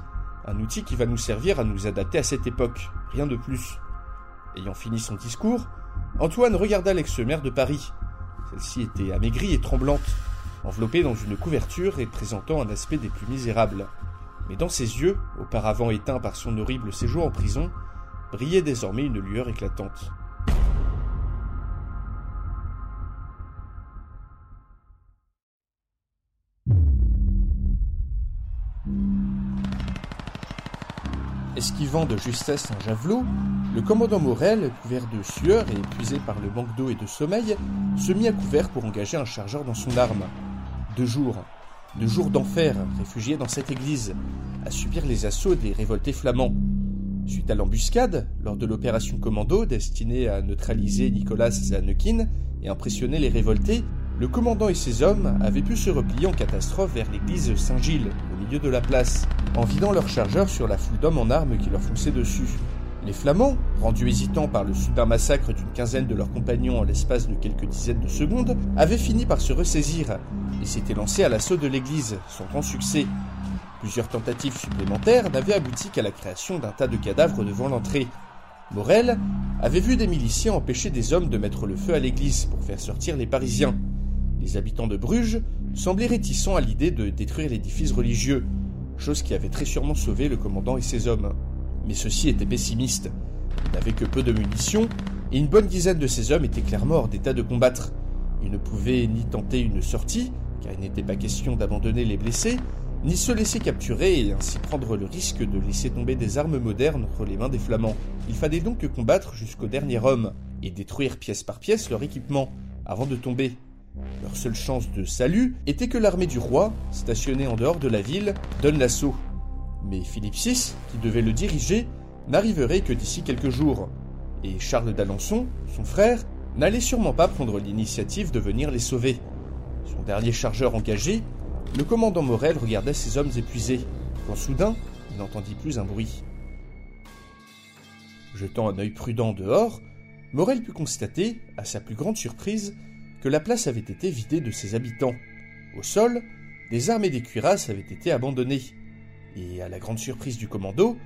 un outil qui va nous servir à nous adapter à cette époque, rien de plus. » Ayant fini son discours, Antoine regarda l'ex-maire de Paris. Celle-ci était amaigrie et tremblante, enveloppée dans une couverture et présentant un aspect des plus misérables. Mais dans ses yeux, auparavant éteints par son horrible séjour en prison, brillait désormais une lueur éclatante. Esquivant de justesse un javelot, le commandant Morel, couvert de sueur et épuisé par le manque d'eau et de sommeil, se mit à couvert pour engager un chargeur dans son arme. Deux jours, deux jours d'enfer, réfugié dans cette église, à subir les assauts des révoltés flamands. Suite à l'embuscade, lors de l'opération commando destinée à neutraliser Nicolas Zahaneukin et impressionner les révoltés, le commandant et ses hommes avaient pu se replier en catastrophe vers l'église Saint-Gilles, au milieu de la place, en vidant leurs chargeurs sur la foule d'hommes en armes qui leur fonçaient dessus. Les Flamands, rendus hésitants par le soudain massacre d'une quinzaine de leurs compagnons en l'espace de quelques dizaines de secondes, avaient fini par se ressaisir et s'étaient lancés à l'assaut de l'église, sans grand succès. Plusieurs tentatives supplémentaires n'avaient abouti qu'à la création d'un tas de cadavres devant l'entrée. Morel avait vu des miliciens empêcher des hommes de mettre le feu à l'église pour faire sortir les Parisiens. Les habitants de Bruges semblaient réticents à l'idée de détruire l'édifice religieux, chose qui avait très sûrement sauvé le commandant et ses hommes. Mais ceux-ci étaient pessimistes. Ils n'avaient que peu de munitions, et une bonne dizaine de ces hommes étaient clairement hors d'état de combattre. Ils ne pouvaient ni tenter une sortie, car il n'était pas question d'abandonner les blessés, ni se laisser capturer et ainsi prendre le risque de laisser tomber des armes modernes entre les mains des Flamands. Il fallait donc combattre jusqu'au dernier homme, et détruire pièce par pièce leur équipement, avant de tomber. Leur seule chance de salut était que l'armée du roi, stationnée en dehors de la ville, donne l'assaut. Mais Philippe six, qui devait le diriger, n'arriverait que d'ici quelques jours. Et Charles d'Alençon, son frère, n'allait sûrement pas prendre l'initiative de venir les sauver. Son dernier chargeur engagé, le commandant Morel regardait ses hommes épuisés, quand soudain, il n'entendit plus un bruit. Jetant un œil prudent dehors, Morel put constater, à sa plus grande surprise, que la place avait été vidée de ses habitants. Au sol, des armes et des cuirasses avaient été abandonnées. Et à la grande surprise du commando,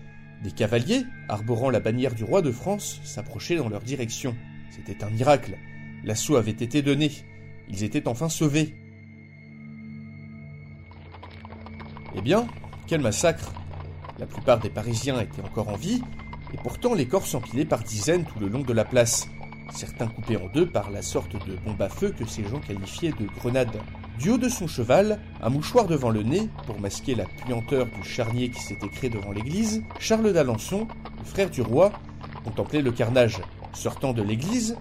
des cavaliers, arborant la bannière du roi de France, s'approchaient dans leur direction. C'était un miracle. L'assaut avait été donné. Ils étaient enfin sauvés. Eh bien, quel massacre! La plupart des Parisiens étaient encore en vie, et pourtant les corps s'empilaient par dizaines tout le long de la place, certains coupés en deux par la sorte de bombe à feu que ces gens qualifiaient de grenade. Du haut de son cheval, un mouchoir devant le nez, pour masquer la puanteur du charnier qui s'était créé devant l'église, Charles d'Alençon, le frère du roi, contemplait le carnage. Sortant de l'église,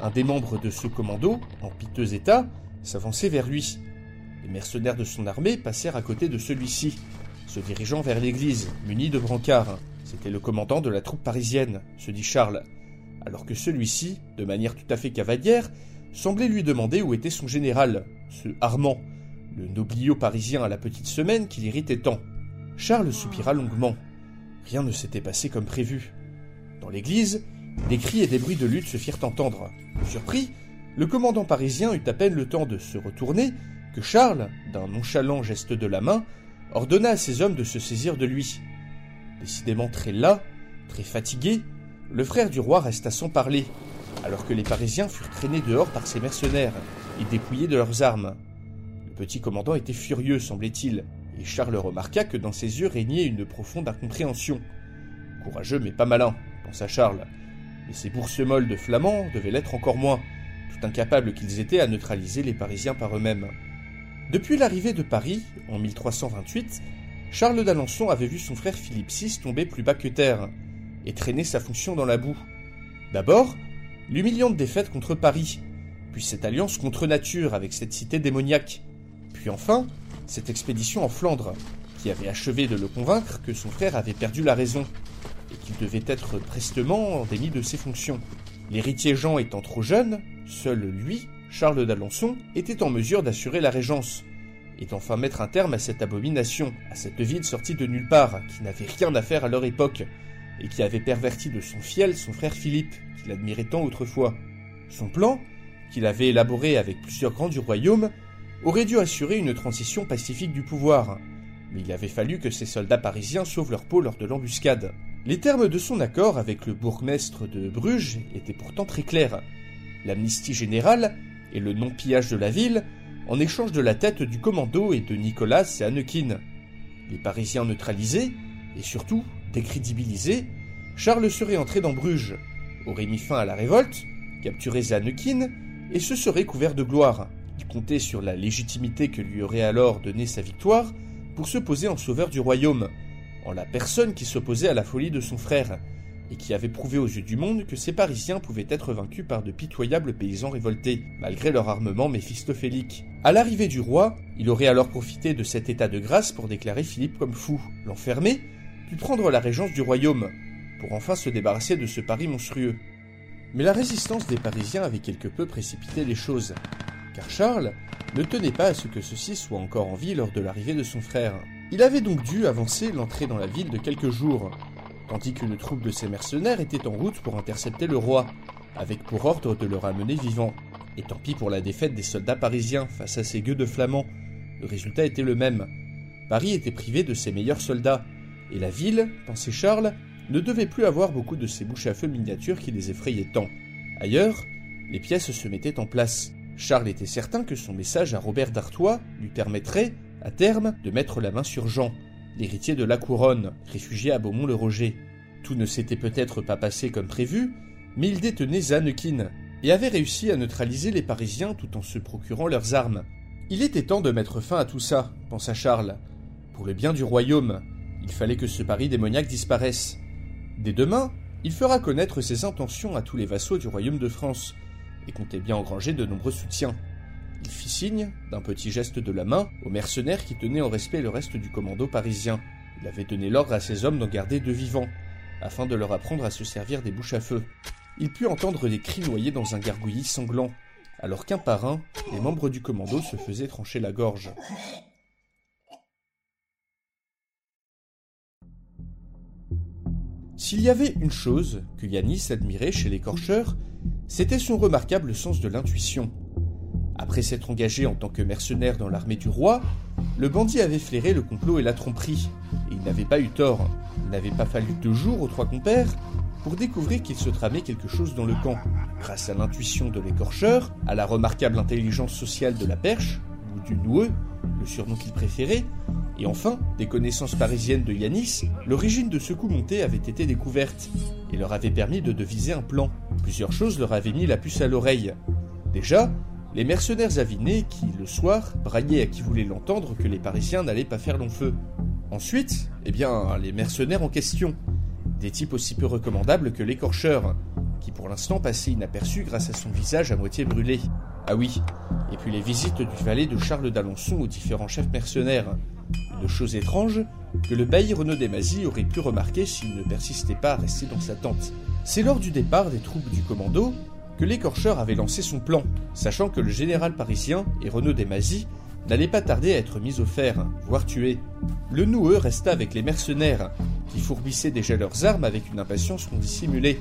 un des membres de ce commando, en piteux état, s'avançait vers lui. Les mercenaires de son armée passèrent à côté de celui-ci, se dirigeant vers l'église, muni de brancards. C'était le commandant de la troupe parisienne, se dit Charles, alors que celui-ci, de manière tout à fait cavalière, semblait lui demander où était son général, ce Armand, le nobliau parisien à la petite semaine qui l'irritait tant. Charles soupira longuement. Rien ne s'était passé comme prévu. Dans l'église, des cris et des bruits de lutte se firent entendre. Surpris, le commandant parisien eut à peine le temps de se retourner que Charles, d'un nonchalant geste de la main, ordonna à ses hommes de se saisir de lui. Décidément très las, très fatigué, le frère du roi resta sans parler, alors que les Parisiens furent traînés dehors par ses mercenaires et dépouillés de leurs armes. Le petit commandant était furieux, semblait-il, et Charles remarqua que dans ses yeux régnait une profonde incompréhension. « Courageux mais pas malin », pensa Charles, mais ces bourses molles de Flamands devaient l'être encore moins, tout incapables qu'ils étaient à neutraliser les Parisiens par eux-mêmes. Depuis l'arrivée de Paris, en mille trois cent vingt-huit, Charles d'Alençon avait vu son frère Philippe six tomber plus bas que terre, et traîner sa fonction dans la boue. D'abord, l'humiliante défaite contre Paris, puis cette alliance contre nature avec cette cité démoniaque, puis enfin, cette expédition en Flandre, qui avait achevé de le convaincre que son frère avait perdu la raison, et qu'il devait être prestement démis de ses fonctions. L'héritier Jean étant trop jeune, seul lui, Charles d'Alençon, était en mesure d'assurer la régence, et d'enfin mettre un terme à cette abomination, à cette ville sortie de nulle part, qui n'avait rien à faire à leur époque, et qui avait perverti de son fiel son frère Philippe, qu'il admirait tant autrefois. Son plan, qu'il avait élaboré avec plusieurs grands du royaume, aurait dû assurer une transition pacifique du pouvoir, mais il avait fallu que ces soldats parisiens sauvent leur peau lors de l'embuscade. Les termes de son accord avec le bourgmestre de Bruges étaient pourtant très clairs. L'amnistie générale et le non-pillage de la ville, en échange de la tête du commando et de Nicolas Zahaneukin. Les Parisiens neutralisés, et surtout décrédibilisés, Charles serait entré dans Bruges, aurait mis fin à la révolte, capturé Zahaneukin, et se serait couvert de gloire. Il comptait sur la légitimité que lui aurait alors donnée sa victoire pour se poser en sauveur du royaume, en la personne qui s'opposait à la folie de son frère, et qui avait prouvé aux yeux du monde que ces Parisiens pouvaient être vaincus par de pitoyables paysans révoltés, malgré leur armement méphistophélique. À l'arrivée du roi, il aurait alors profité de cet état de grâce pour déclarer Philippe comme fou, l'enfermer, puis prendre la régence du royaume, pour enfin se débarrasser de ce pari monstrueux. Mais la résistance des Parisiens avait quelque peu précipité les choses, car Charles ne tenait pas à ce que ceux-ci soient encore en vie lors de l'arrivée de son frère. Il avait donc dû avancer l'entrée dans la ville de quelques jours, tandis qu'une troupe de ses mercenaires était en route pour intercepter le roi, avec pour ordre de le ramener vivant. Et tant pis pour la défaite des soldats parisiens face à ces gueux de Flamands, le résultat était le même. Paris était privé de ses meilleurs soldats, et la ville, pensait Charles, ne devait plus avoir beaucoup de ces bouches à feu miniatures qui les effrayaient tant. Ailleurs, les pièces se mettaient en place. Charles était certain que son message à Robert d'Artois lui permettrait, à terme, de mettre la main sur Jean, l'héritier de la couronne, réfugié à Beaumont-le-Roger. Tout ne s'était peut-être pas passé comme prévu, mais il détenait Zahaneukin et avait réussi à neutraliser les Parisiens tout en se procurant leurs armes. Il était temps de mettre fin à tout ça, pensa Charles. Pour le bien du royaume, il fallait que ce pari démoniaque disparaisse. Dès demain, il fera connaître ses intentions à tous les vassaux du royaume de France et comptait bien engranger de nombreux soutiens. Il fit signe, d'un petit geste de la main, aux mercenaires qui tenaient en respect le reste du commando parisien. Il avait donné l'ordre à ses hommes d'en garder deux vivants, afin de leur apprendre à se servir des bouches à feu. Il put entendre des cris noyés dans un gargouillis sanglant, alors qu'un par un, les membres du commando se faisaient trancher la gorge. S'il y avait une chose que Yanis admirait chez l'écorcheur, c'était son remarquable sens de l'intuition. Après s'être engagé en tant que mercenaire dans l'armée du roi, le bandit avait flairé le complot et la tromperie, et il n'avait pas eu tort. Il n'avait pas fallu deux jours aux trois compères pour découvrir qu'il se tramait quelque chose dans le camp. Grâce à l'intuition de l'écorcheur, à la remarquable intelligence sociale de la perche, ou du noueux, le surnom qu'il préférait, et enfin, des connaissances parisiennes de Yanis, l'origine de ce coup monté avait été découverte, et leur avait permis de deviser un plan. Plusieurs choses leur avaient mis la puce à l'oreille. Déjà, les mercenaires avinés qui, le soir, braillaient à qui voulait l'entendre que les Parisiens n'allaient pas faire long feu. Ensuite, eh bien, les mercenaires en question. Des types aussi peu recommandables que l'écorcheur, qui pour l'instant passait inaperçu grâce à son visage à moitié brûlé. Ah oui, et puis les visites du valet de Charles d'Alençon aux différents chefs mercenaires. Une chose étrange que le bailli Renaud de Mazy aurait pu remarquer s'il ne persistait pas à rester dans sa tente. C'est lors du départ des troupes du commando que l'écorcheur avait lancé son plan, sachant que le général parisien et Renaud de Mazy n'allaient pas tarder à être mis au fer, voire tués. Le noueux resta avec les mercenaires, qui fourbissaient déjà leurs armes avec une impatience non dissimulée,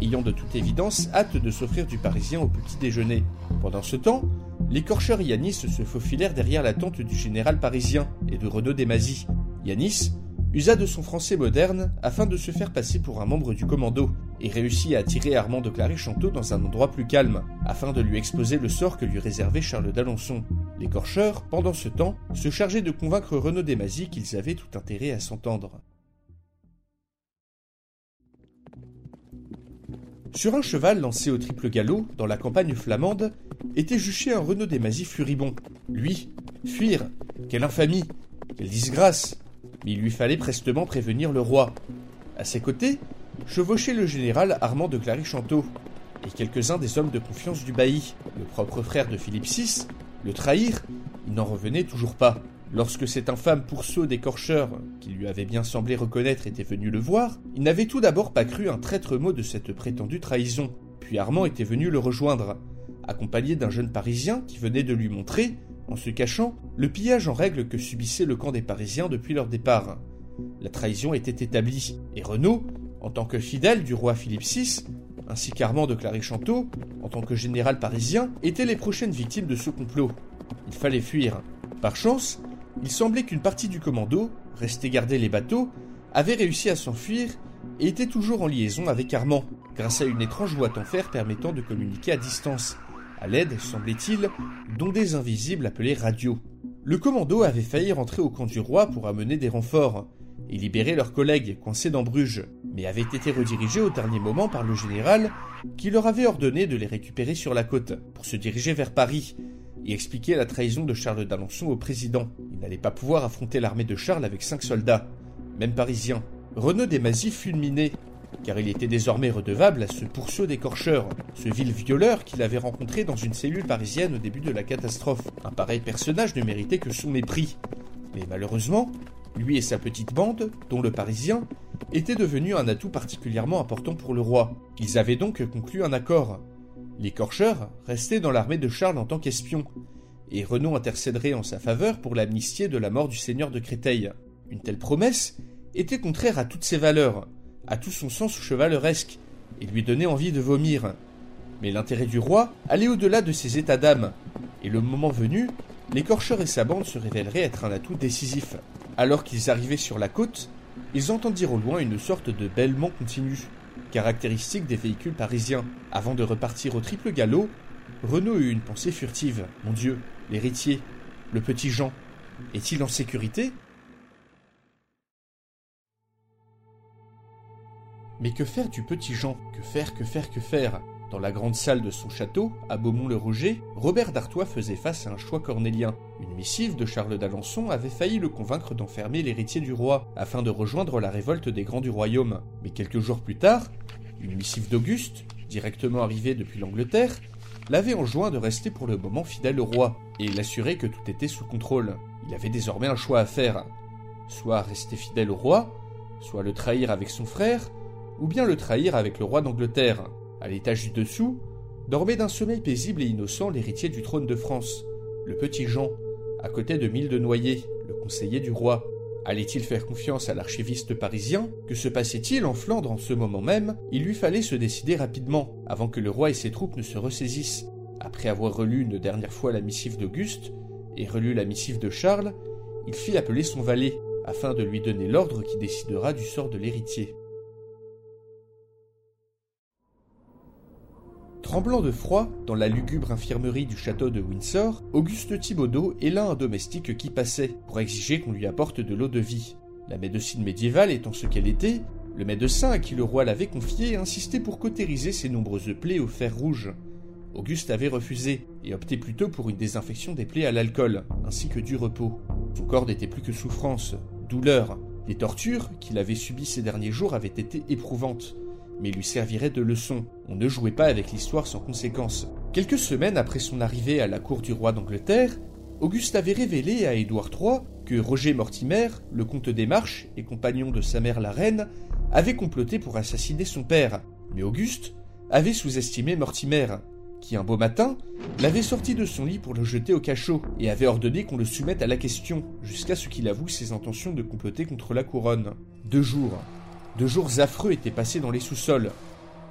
ayant de toute évidence hâte de s'offrir du parisien au petit déjeuner. Pendant ce temps, l'écorcheur et Yanis se faufilèrent derrière la tente du général parisien et de Renaud de Mazy. Yanis usa de son français moderne afin de se faire passer pour un membre du commando, et réussit à attirer Armand de Clary-Chanteau dans un endroit plus calme, afin de lui exposer le sort que lui réservait Charles d'Alençon. L'écorcheur, pendant ce temps, se chargeait de convaincre Renaud de Mazy qu'ils avaient tout intérêt à s'entendre. Sur un cheval lancé au triple galop, dans la campagne flamande, était juché un Renaud de Mazy furibond. Lui, fuir, quelle infamie, quelle disgrâce! Mais il lui fallait prestement prévenir le roi. À ses côtés, chevauchait le général Armand de Clary-Chanteau et quelques-uns des hommes de confiance du bailli. Le propre frère de Philippe six, le trahir, il n'en revenait toujours pas. Lorsque cet infâme pourceau d'écorcheur, qui lui avait bien semblé reconnaître, était venu le voir, il n'avait tout d'abord pas cru un traître mot de cette prétendue trahison. Puis Armand était venu le rejoindre, accompagné d'un jeune Parisien qui venait de lui montrer, en se cachant, le pillage en règle que subissait le camp des Parisiens depuis leur départ. La trahison était établie, et Renaud, en tant que fidèle du roi Philippe six, ainsi qu'Armand de Clary-Chanteau, en tant que général parisien, étaient les prochaines victimes de ce complot. Il fallait fuir. Par chance, il semblait qu'une partie du commando, restée garder les bateaux, avait réussi à s'enfuir et était toujours en liaison avec Armand, grâce à une étrange boîte en fer permettant de communiquer à distance, à l'aide, semblait-il, d'ondes invisibles appelées radio. Le commando avait failli rentrer au camp du roi pour amener des renforts et libérer leurs collègues coincés dans Bruges, mais avaient été redirigés au dernier moment par le général qui leur avait ordonné de les récupérer sur la côte pour se diriger vers Paris et expliquer la trahison de Charles d'Alençon au président. Ils n'allaient pas pouvoir affronter l'armée de Charles avec cinq soldats, même parisiens. Renaud de Mazy fulminait, car il était désormais redevable à ce pourceau d'écorcheur, ce vil violeur qu'il avait rencontré dans une cellule parisienne au début de la catastrophe. Un pareil personnage ne méritait que son mépris, mais malheureusement, lui et sa petite bande, dont le Parisien, étaient devenus un atout particulièrement important pour le roi. Ils avaient donc conclu un accord. L'écorcheur restait dans l'armée de Charles en tant qu'espion, et Renaud intercéderait en sa faveur pour l'amnistier de la mort du seigneur de Créteil. Une telle promesse était contraire à toutes ses valeurs, à tout son sens chevaleresque, et lui donnait envie de vomir. Mais l'intérêt du roi allait au-delà de ses états d'âme, et le moment venu, l'écorcheur et sa bande se révéleraient être un atout décisif. Alors qu'ils arrivaient sur la côte, ils entendirent au loin une sorte de bêlement continu, caractéristique des véhicules parisiens. Avant de repartir au triple galop, Renaud eut une pensée furtive. Mon Dieu, l'héritier, le petit Jean, est-il en sécurité ? Mais que faire du petit Jean ? Que faire, que faire, que faire ? Dans la grande salle de son château, à Beaumont-le-Roger, Robert d'Artois faisait face à un choix cornélien. Une missive de Charles d'Alençon avait failli le convaincre d'enfermer l'héritier du roi, afin de rejoindre la révolte des grands du royaume. Mais quelques jours plus tard, une missive d'Auguste, directement arrivée depuis l'Angleterre, l'avait enjoint de rester pour le moment fidèle au roi, et l'assurait que tout était sous contrôle. Il avait désormais un choix à faire. Soit rester fidèle au roi, soit le trahir avec son frère, ou bien le trahir avec le roi d'Angleterre. À l'étage du dessous, dormait d'un sommeil paisible et innocent l'héritier du trône de France, le petit Jean, à côté de Mille de Noyer, le conseiller du roi. Allait-il faire confiance à l'archiviste parisien ? Que se passait-il en Flandre en ce moment même ? Il lui fallait se décider rapidement, avant que le roi et ses troupes ne se ressaisissent. Après avoir relu une dernière fois la missive d'Auguste, et relu la missive de Charles, il fit appeler son valet, afin de lui donner l'ordre qui décidera du sort de l'héritier. Tremblant de froid, dans la lugubre infirmerie du château de Windsor, Auguste Thibaudot héla un domestique qui passait, pour exiger qu'on lui apporte de l'eau de vie. La médecine médiévale étant ce qu'elle était, le médecin à qui le roi l'avait confiée insistait pour cautériser ses nombreuses plaies au fer rouge. Auguste avait refusé, et optait plutôt pour une désinfection des plaies à l'alcool, ainsi que du repos. Son corps n'était plus que souffrance, douleur. Les tortures qu'il avait subies ces derniers jours avaient été éprouvantes, mais lui servirait de leçon. On ne jouait pas avec l'histoire sans conséquence. Quelques semaines après son arrivée à la cour du roi d'Angleterre, Auguste avait révélé à Édouard trois que Roger Mortimer, le comte des Marches et compagnon de sa mère la reine, avait comploté pour assassiner son père. Mais Auguste avait sous-estimé Mortimer, qui un beau matin l'avait sorti de son lit pour le jeter au cachot, et avait ordonné qu'on le soumette à la question, jusqu'à ce qu'il avoue ses intentions de comploter contre la couronne. Deux jours. Deux jours affreux étaient passés dans les sous-sols.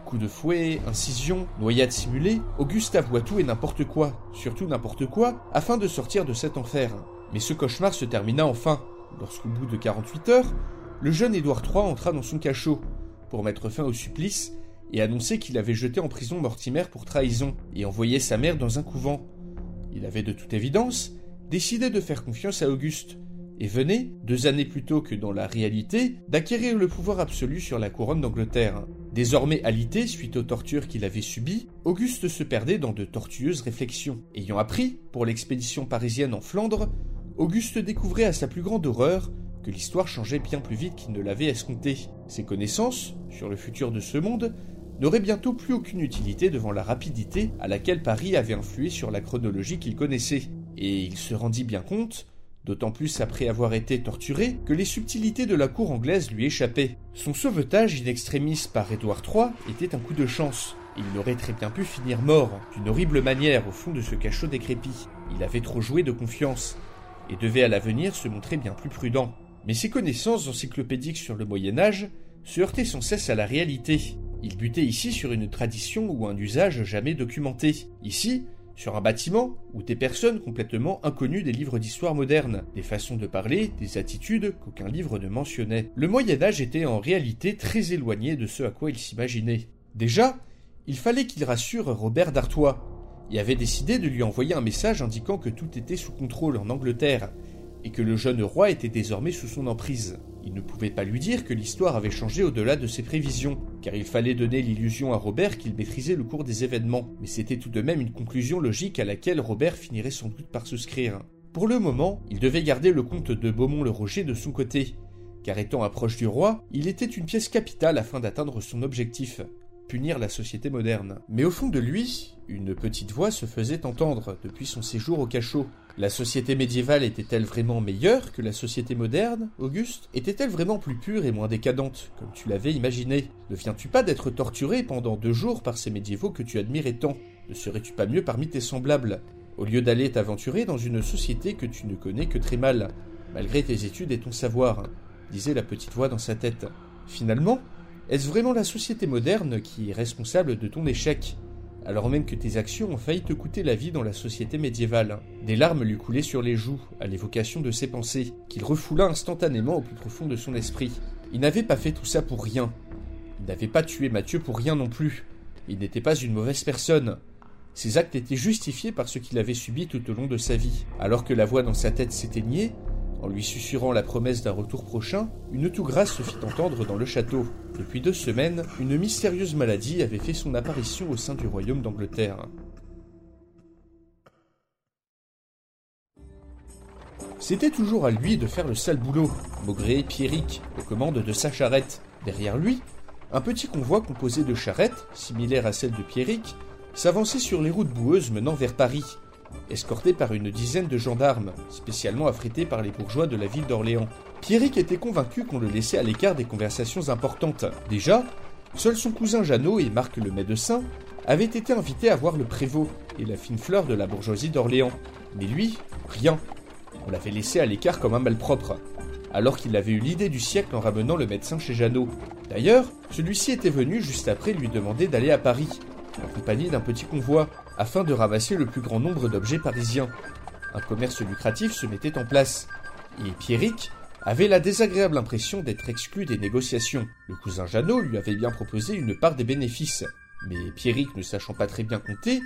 Coups de fouet, incisions, noyades simulées, Auguste avoua tout et n'importe quoi, surtout n'importe quoi, afin de sortir de cet enfer. Mais ce cauchemar se termina enfin, lorsqu'au bout de quarante-huit heures, le jeune Édouard trois entra dans son cachot, pour mettre fin au supplice, et annoncer qu'il avait jeté en prison Mortimer pour trahison, et envoyé sa mère dans un couvent. Il avait de toute évidence décidé de faire confiance à Auguste, et venait, deux années plus tôt que dans la réalité, d'acquérir le pouvoir absolu sur la couronne d'Angleterre. Désormais alité suite aux tortures qu'il avait subies, Auguste se perdait dans de tortueuses réflexions. Ayant appris, pour l'expédition parisienne en Flandre, Auguste découvrait à sa plus grande horreur que l'histoire changeait bien plus vite qu'il ne l'avait escompté. Ses connaissances, sur le futur de ce monde, n'auraient bientôt plus aucune utilité devant la rapidité à laquelle Paris avait influé sur la chronologie qu'il connaissait. Et il se rendit bien compte, d'autant plus après avoir été torturé, que les subtilités de la cour anglaise lui échappaient. Son sauvetage in extremis par Édouard trois était un coup de chance. Il aurait très bien pu finir mort, d'une horrible manière, au fond de ce cachot décrépit. Il avait trop joué de confiance, et devait à l'avenir se montrer bien plus prudent. Mais ses connaissances encyclopédiques sur le Moyen-Âge se heurtaient sans cesse à la réalité. Il butait ici sur une tradition ou un usage jamais documenté. Ici, sur un bâtiment où des personnes complètement inconnues des livres d'histoire moderne, des façons de parler, des attitudes qu'aucun livre ne mentionnait. Le Moyen-Âge était en réalité très éloigné de ce à quoi il s'imaginait. Déjà, il fallait qu'il rassure Robert d'Artois, et avait décidé de lui envoyer un message indiquant que tout était sous contrôle en Angleterre, et que le jeune roi était désormais sous son emprise. Il ne pouvait pas lui dire que l'histoire avait changé au-delà de ses prévisions, car il fallait donner l'illusion à Robert qu'il maîtrisait le cours des événements, mais c'était tout de même une conclusion logique à laquelle Robert finirait sans doute par souscrire. Pour le moment, il devait garder le comte de Beaumont-le-Roger de son côté, car étant approche du roi, il était une pièce capitale afin d'atteindre son objectif, punir la société moderne. Mais au fond de lui, une petite voix se faisait entendre depuis son séjour au cachot. La société médiévale était-elle vraiment meilleure que la société moderne, Auguste ? Était-elle vraiment plus pure et moins décadente, comme tu l'avais imaginé ? Ne viens-tu pas d'être torturé pendant deux jours par ces médiévaux que tu admirais tant ? Ne serais-tu pas mieux parmi tes semblables, au lieu d'aller t'aventurer dans une société que tu ne connais que très mal, malgré tes études et ton savoir ? Disait la petite voix dans sa tête. Finalement, est-ce vraiment la société moderne qui est responsable de ton échec ? alors même que tes actions ont failli te coûter la vie dans la société médiévale. Des larmes lui coulaient sur les joues, à l'évocation de ses pensées, qu'il refoula instantanément au plus profond de son esprit. Il n'avait pas fait tout ça pour rien. Il n'avait pas tué Mathieu pour rien non plus. Il n'était pas une mauvaise personne. Ses actes étaient justifiés par ce qu'il avait subi tout au long de sa vie. Alors que la voix dans sa tête s'éteignait, en lui susurrant la promesse d'un retour prochain, une toux grasse se fit entendre dans le château. Depuis deux semaines, une mystérieuse maladie avait fait son apparition au sein du royaume d'Angleterre. C'était toujours à lui de faire le sale boulot, maugréait Pierrick, aux commandes de sa charrette. Derrière lui, un petit convoi composé de charrettes, similaire à celle de Pierrick, s'avançait sur les routes boueuses menant vers Paris, escorté par une dizaine de gendarmes, spécialement affrétés par les bourgeois de la ville d'Orléans. Pierrick était convaincu qu'on le laissait à l'écart des conversations importantes. Déjà, seuls son cousin Jeannot et Marc le médecin avaient été invités à voir le prévôt et la fine fleur de la bourgeoisie d'Orléans. Mais lui, rien. On l'avait laissé à l'écart comme un malpropre, alors qu'il avait eu l'idée du siècle en ramenant le médecin chez Jeannot. D'ailleurs, celui-ci était venu juste après lui demander d'aller à Paris, en compagnie d'un petit convoi, afin de ramasser le plus grand nombre d'objets parisiens. Un commerce lucratif se mettait en place, et Pierrick avait la désagréable impression d'être exclu des négociations. Le cousin Jeannot lui avait bien proposé une part des bénéfices, mais Pierrick, ne sachant pas très bien compter,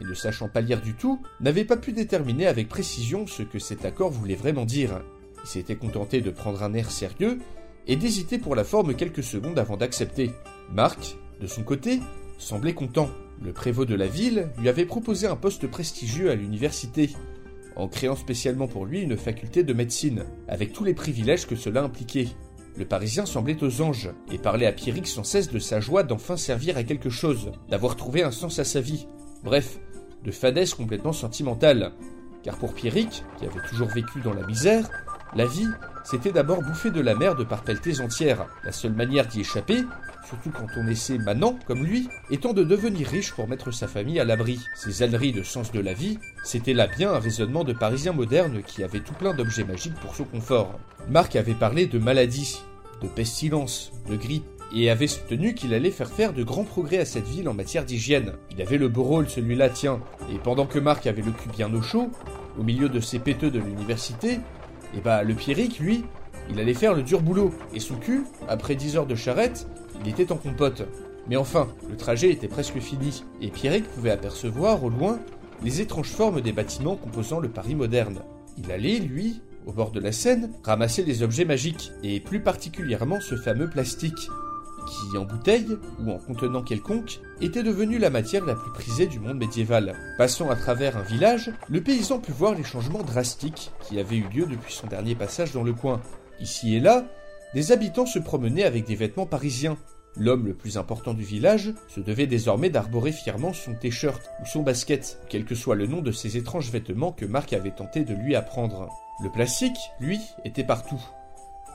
et ne sachant pas lire du tout, n'avait pas pu déterminer avec précision ce que cet accord voulait vraiment dire. Il s'était contenté de prendre un air sérieux, et d'hésiter pour la forme quelques secondes avant d'accepter. Marc, de son côté, semblait content. Le prévôt de la ville lui avait proposé un poste prestigieux à l'université, en créant spécialement pour lui une faculté de médecine, avec tous les privilèges que cela impliquait. Le Parisien semblait aux anges, et parlait à Pierrick sans cesse de sa joie d'enfin servir à quelque chose, d'avoir trouvé un sens à sa vie, bref, de fadesse complètement sentimentale. Car pour Pierrick, qui avait toujours vécu dans la misère, la vie, c'était d'abord bouffer de la mer de par pelletées entières. La seule manière d'y échapper, surtout quand on essaie manant, comme lui, étant de devenir riche pour mettre sa famille à l'abri. Ces âneries de sens de la vie, c'était là bien un raisonnement de Parisien moderne qui avait tout plein d'objets magiques pour son confort. Marc avait parlé de maladies, de pestilence, de grippe, et avait soutenu qu'il allait faire faire de grands progrès à cette ville en matière d'hygiène. Il avait le beau rôle celui-là, tiens. Et pendant que Marc avait le cul bien au chaud, au milieu de ses péteux de l'université, et bah le Pierrick, lui, il allait faire le dur boulot, et son cul, après dix heures de charrette, il était en compote. Mais enfin, le trajet était presque fini, et Pierrick pouvait apercevoir, au loin, les étranges formes des bâtiments composant le Paris moderne. Il allait, lui, au bord de la Seine, ramasser les objets magiques, et plus particulièrement ce fameux plastique, qui, en bouteille, ou en contenant quelconque, était devenue la matière la plus prisée du monde médiéval. Passant à travers un village, le paysan put voir les changements drastiques qui avaient eu lieu depuis son dernier passage dans le coin. Ici et là, des habitants se promenaient avec des vêtements parisiens. L'homme le plus important du village se devait désormais d'arborer fièrement son t-shirt ou son basket, quel que soit le nom de ces étranges vêtements que Marc avait tenté de lui apprendre. Le plastique, lui, était partout.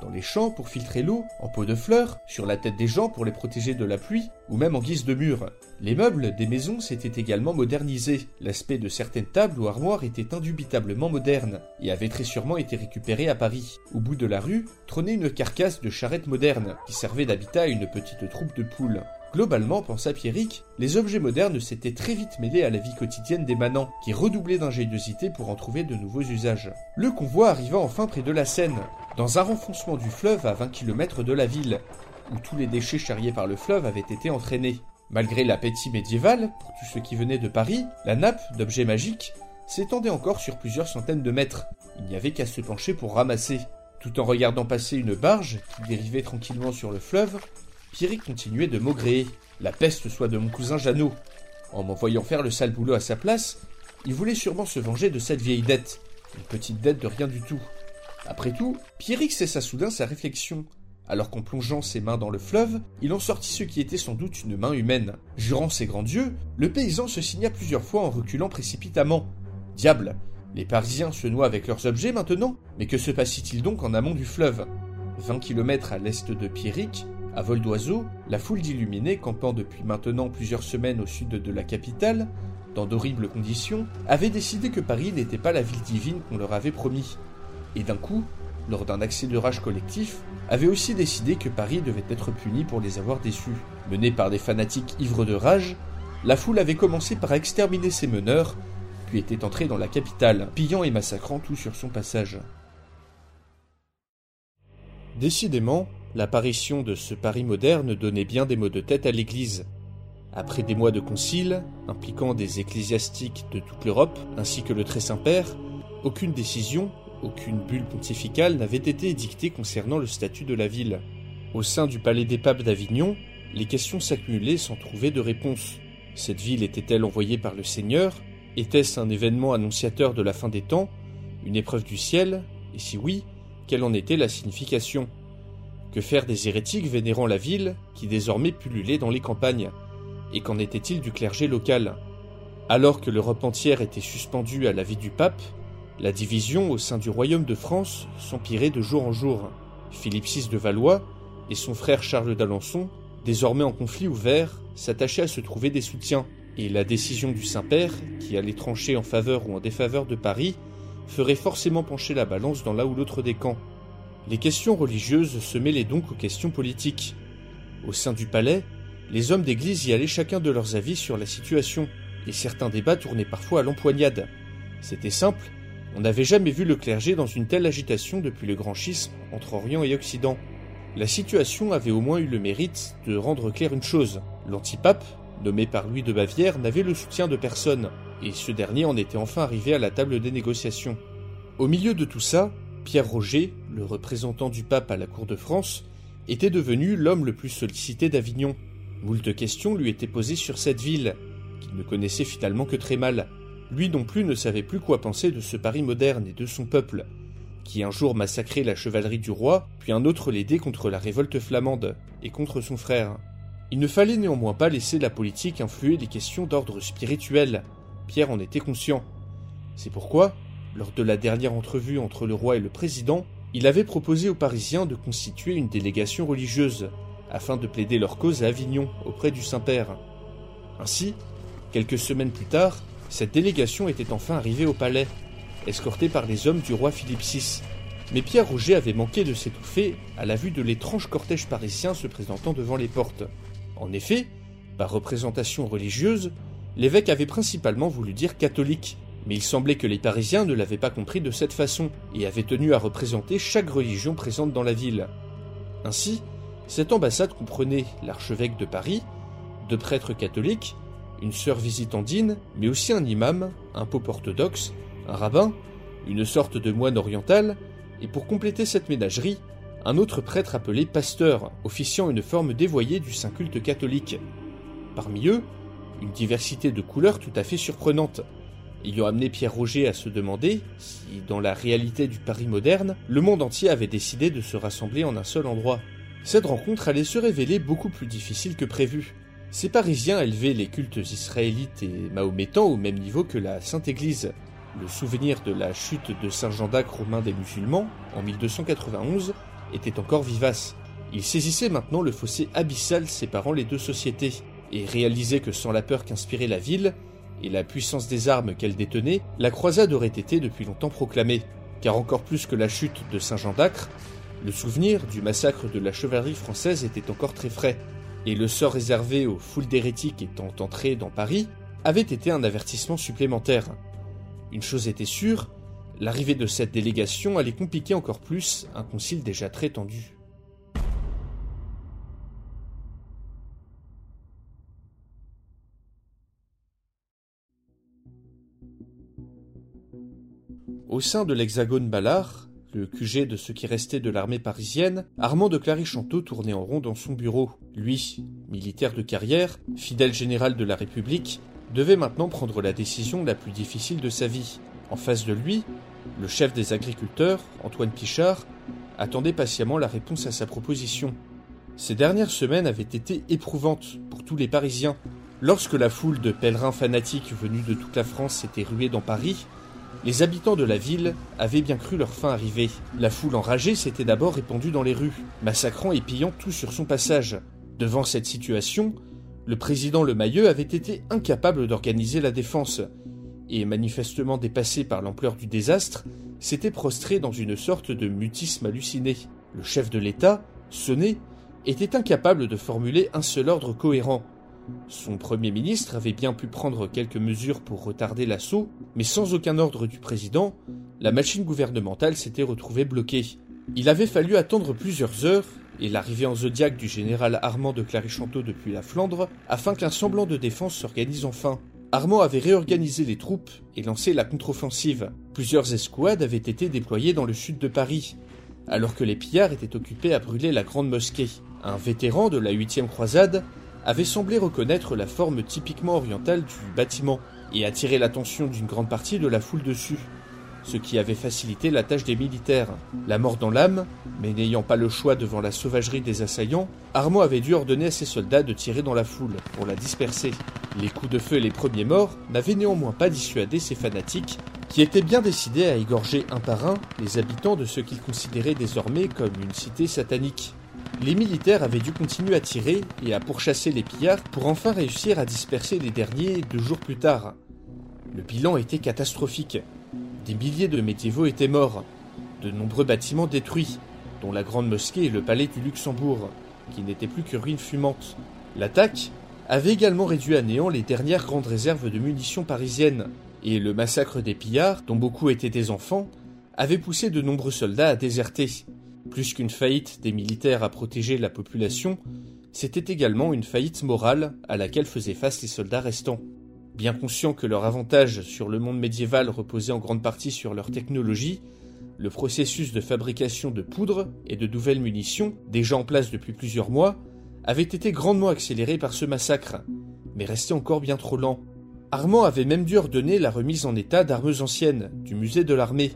Dans les champs pour filtrer l'eau, en pot de fleurs, sur la tête des gens pour les protéger de la pluie, ou même en guise de mur. Les meubles des maisons s'étaient également modernisés. L'aspect de certaines tables ou armoires était indubitablement moderne, et avait très sûrement été récupéré à Paris. Au bout de la rue, trônait une carcasse de charrette moderne, qui servait d'habitat à une petite troupe de poules. Globalement, pensa Pierrick, les objets modernes s'étaient très vite mêlés à la vie quotidienne des manants, qui redoublaient d'ingéniosité pour en trouver de nouveaux usages. Le convoi arriva enfin près de la Seine, dans un renfoncement du fleuve à vingt kilomètres de la ville, où tous les déchets charriés par le fleuve avaient été entraînés. Malgré l'appétit médiéval, pour tout ce qui venait de Paris, la nappe d'objets magiques s'étendait encore sur plusieurs centaines de mètres. Il n'y avait qu'à se pencher pour ramasser. Tout en regardant passer une barge qui dérivait tranquillement sur le fleuve, Pierrick continuait de maugréer. La peste soit de mon cousin Jeannot. En m'envoyant faire le sale boulot à sa place, il voulait sûrement se venger de cette vieille dette. Une petite dette de rien du tout. Après tout, Pierrick cessa soudain sa réflexion, alors qu'en plongeant ses mains dans le fleuve, il en sortit ce qui était sans doute une main humaine. Jurant ses grands dieux, le paysan se signa plusieurs fois en reculant précipitamment. Diable, les Parisiens se noient avec leurs objets maintenant, mais que se passait-il donc en amont du fleuve? vingt kilomètres à l'est de Pierrick, à vol d'oiseau, la foule d'illuminés campant depuis maintenant plusieurs semaines au sud de la capitale, dans d'horribles conditions, avait décidé que Paris n'était pas la ville divine qu'on leur avait promis. Et d'un coup, lors d'un accès de rage collectif, avait aussi décidé que Paris devait être puni pour les avoir déçus. Menés par des fanatiques ivres de rage, la foule avait commencé par exterminer ses meneurs, puis était entrée dans la capitale, pillant et massacrant tout sur son passage. Décidément, l'apparition de ce Paris moderne donnait bien des maux de tête à l'Église. Après des mois de conciles, impliquant des ecclésiastiques de toute l'Europe, ainsi que le Très-Saint-Père, aucune décision, aucune bulle pontificale n'avait été édictée concernant le statut de la ville. Au sein du palais des papes d'Avignon, les questions s'accumulaient sans trouver de réponse. Cette ville était-elle envoyée par le Seigneur? Était-ce un événement annonciateur de la fin des temps? Une épreuve du ciel? Et si oui, quelle en était la signification? Que faire des hérétiques vénérant la ville, qui désormais pullulait dans les campagnes? Et qu'en était-il du clergé local? Alors que l'Europe entière était suspendue à la vie du pape, la division au sein du royaume de France s'empirait de jour en jour. Philippe six de Valois et son frère Charles d'Alençon, désormais en conflit ouvert, s'attachaient à se trouver des soutiens, et la décision du Saint-Père, qui allait trancher en faveur ou en défaveur de Paris, ferait forcément pencher la balance dans l'un ou l'autre des camps. Les questions religieuses se mêlaient donc aux questions politiques. Au sein du palais, les hommes d'église y allaient chacun de leurs avis sur la situation, et certains débats tournaient parfois à l'empoignade. C'était simple, on n'avait jamais vu le clergé dans une telle agitation depuis le grand schisme entre Orient et Occident. La situation avait au moins eu le mérite de rendre claire une chose, l'antipape, nommé par Louis de Bavière, n'avait le soutien de personne, et ce dernier en était enfin arrivé à la table des négociations. Au milieu de tout ça, Pierre Roger, le représentant du pape à la cour de France, était devenu l'homme le plus sollicité d'Avignon. Moult questions lui étaient posées sur cette ville, qu'il ne connaissait finalement que très mal. Lui non plus ne savait plus quoi penser de ce Paris moderne et de son peuple, qui un jour massacrait la chevalerie du roi, puis un autre l'aidait contre la révolte flamande, et contre son frère. Il ne fallait néanmoins pas laisser la politique influer les questions d'ordre spirituel. Pierre en était conscient. C'est pourquoi, lors de la dernière entrevue entre le roi et le président, il avait proposé aux Parisiens de constituer une délégation religieuse, afin de plaider leur cause à Avignon, auprès du Saint-Père. Ainsi, quelques semaines plus tard, cette délégation était enfin arrivée au palais, escortée par les hommes du roi Philippe six. Mais Pierre Roger avait manqué de s'étouffer à la vue de l'étrange cortège parisien se présentant devant les portes. En effet, par représentation religieuse, l'évêque avait principalement voulu dire catholique, mais il semblait que les Parisiens ne l'avaient pas compris de cette façon, et avaient tenu à représenter chaque religion présente dans la ville. Ainsi, cette ambassade comprenait l'archevêque de Paris, deux prêtres catholiques, une sœur visitandine, mais aussi un imam, un pope orthodoxe, un rabbin, une sorte de moine oriental, et pour compléter cette ménagerie, un autre prêtre appelé pasteur, officiant une forme dévoyée du saint culte catholique. Parmi eux, une diversité de couleurs tout à fait surprenante, ayant amené Pierre Roger à se demander si, dans la réalité du Paris moderne, le monde entier avait décidé de se rassembler en un seul endroit. Cette rencontre allait se révéler beaucoup plus difficile que prévu. Ces Parisiens élevaient les cultes israélites et mahométans au même niveau que la Sainte Église. Le souvenir de la chute de Saint Jean d'Acre aux mains des musulmans, en mille deux cent quatre-vingt-onze, était encore vivace. Ils saisissaient maintenant le fossé abyssal séparant les deux sociétés, et réalisaient que sans la peur qu'inspirait la ville, et la puissance des armes qu'elle détenait, la croisade aurait été depuis longtemps proclamée. Car encore plus que la chute de Saint Jean d'Acre, le souvenir du massacre de la chevalerie française était encore très frais, et le sort réservé aux foules d'hérétiques étant entrées dans Paris avait été un avertissement supplémentaire. Une chose était sûre, l'arrivée de cette délégation allait compliquer encore plus un concile déjà très tendu. Au sein de l'hexagone Ballard, le Q G de ce qui restait de l'armée parisienne, Armand de Clary-Chanteau tournait en rond dans son bureau. Lui, militaire de carrière, fidèle général de la République, devait maintenant prendre la décision la plus difficile de sa vie. En face de lui, le chef des agriculteurs, Antoine Pichard, attendait patiemment la réponse à sa proposition. Ces dernières semaines avaient été éprouvantes pour tous les Parisiens. Lorsque la foule de pèlerins fanatiques venus de toute la France s'était ruée dans Paris, les habitants de la ville avaient bien cru leur fin arriver. La foule enragée s'était d'abord répandue dans les rues, massacrant et pillant tout sur son passage. Devant cette situation, le président Le Mailleux avait été incapable d'organiser la défense, et manifestement dépassé par l'ampleur du désastre, s'était prostré dans une sorte de mutisme halluciné. Le chef de l'État, sonné, était incapable de formuler un seul ordre cohérent. Son premier ministre avait bien pu prendre quelques mesures pour retarder l'assaut, mais sans aucun ordre du président, la machine gouvernementale s'était retrouvée bloquée. Il avait fallu attendre plusieurs heures, et l'arrivée en zodiaque du général Armand de Clary-Chanteau depuis la Flandre, afin qu'un semblant de défense s'organise enfin. Armand avait réorganisé les troupes et lancé la contre-offensive. Plusieurs escouades avaient été déployées dans le sud de Paris, alors que les pillards étaient occupés à brûler la Grande Mosquée. Un vétéran de la huitième croisade avait semblé reconnaître la forme typiquement orientale du bâtiment et attirer l'attention d'une grande partie de la foule dessus, ce qui avait facilité la tâche des militaires. La mort dans l'âme, mais n'ayant pas le choix devant la sauvagerie des assaillants, Armand avait dû ordonner à ses soldats de tirer dans la foule pour la disperser. Les coups de feu et les premiers morts n'avaient néanmoins pas dissuadé ces fanatiques qui étaient bien décidés à égorger un par un les habitants de ce qu'ils considéraient désormais comme une cité satanique. Les militaires avaient dû continuer à tirer et à pourchasser les pillards pour enfin réussir à disperser les derniers deux jours plus tard. Le bilan était catastrophique. Des milliers de médiévaux étaient morts, de nombreux bâtiments détruits, dont la Grande Mosquée et le Palais du Luxembourg, qui n'étaient plus que ruines fumantes. L'attaque avait également réduit à néant les dernières grandes réserves de munitions parisiennes, et le massacre des pillards, dont beaucoup étaient des enfants, avait poussé de nombreux soldats à déserter. Plus qu'une faillite des militaires à protéger la population, c'était également une faillite morale à laquelle faisaient face les soldats restants. Bien conscients que leur avantage sur le monde médiéval reposait en grande partie sur leur technologie, le processus de fabrication de poudre et de nouvelles munitions, déjà en place depuis plusieurs mois, avait été grandement accéléré par ce massacre, mais restait encore bien trop lent. Armand avait même dû ordonner la remise en état d'armes anciennes du musée de l'armée,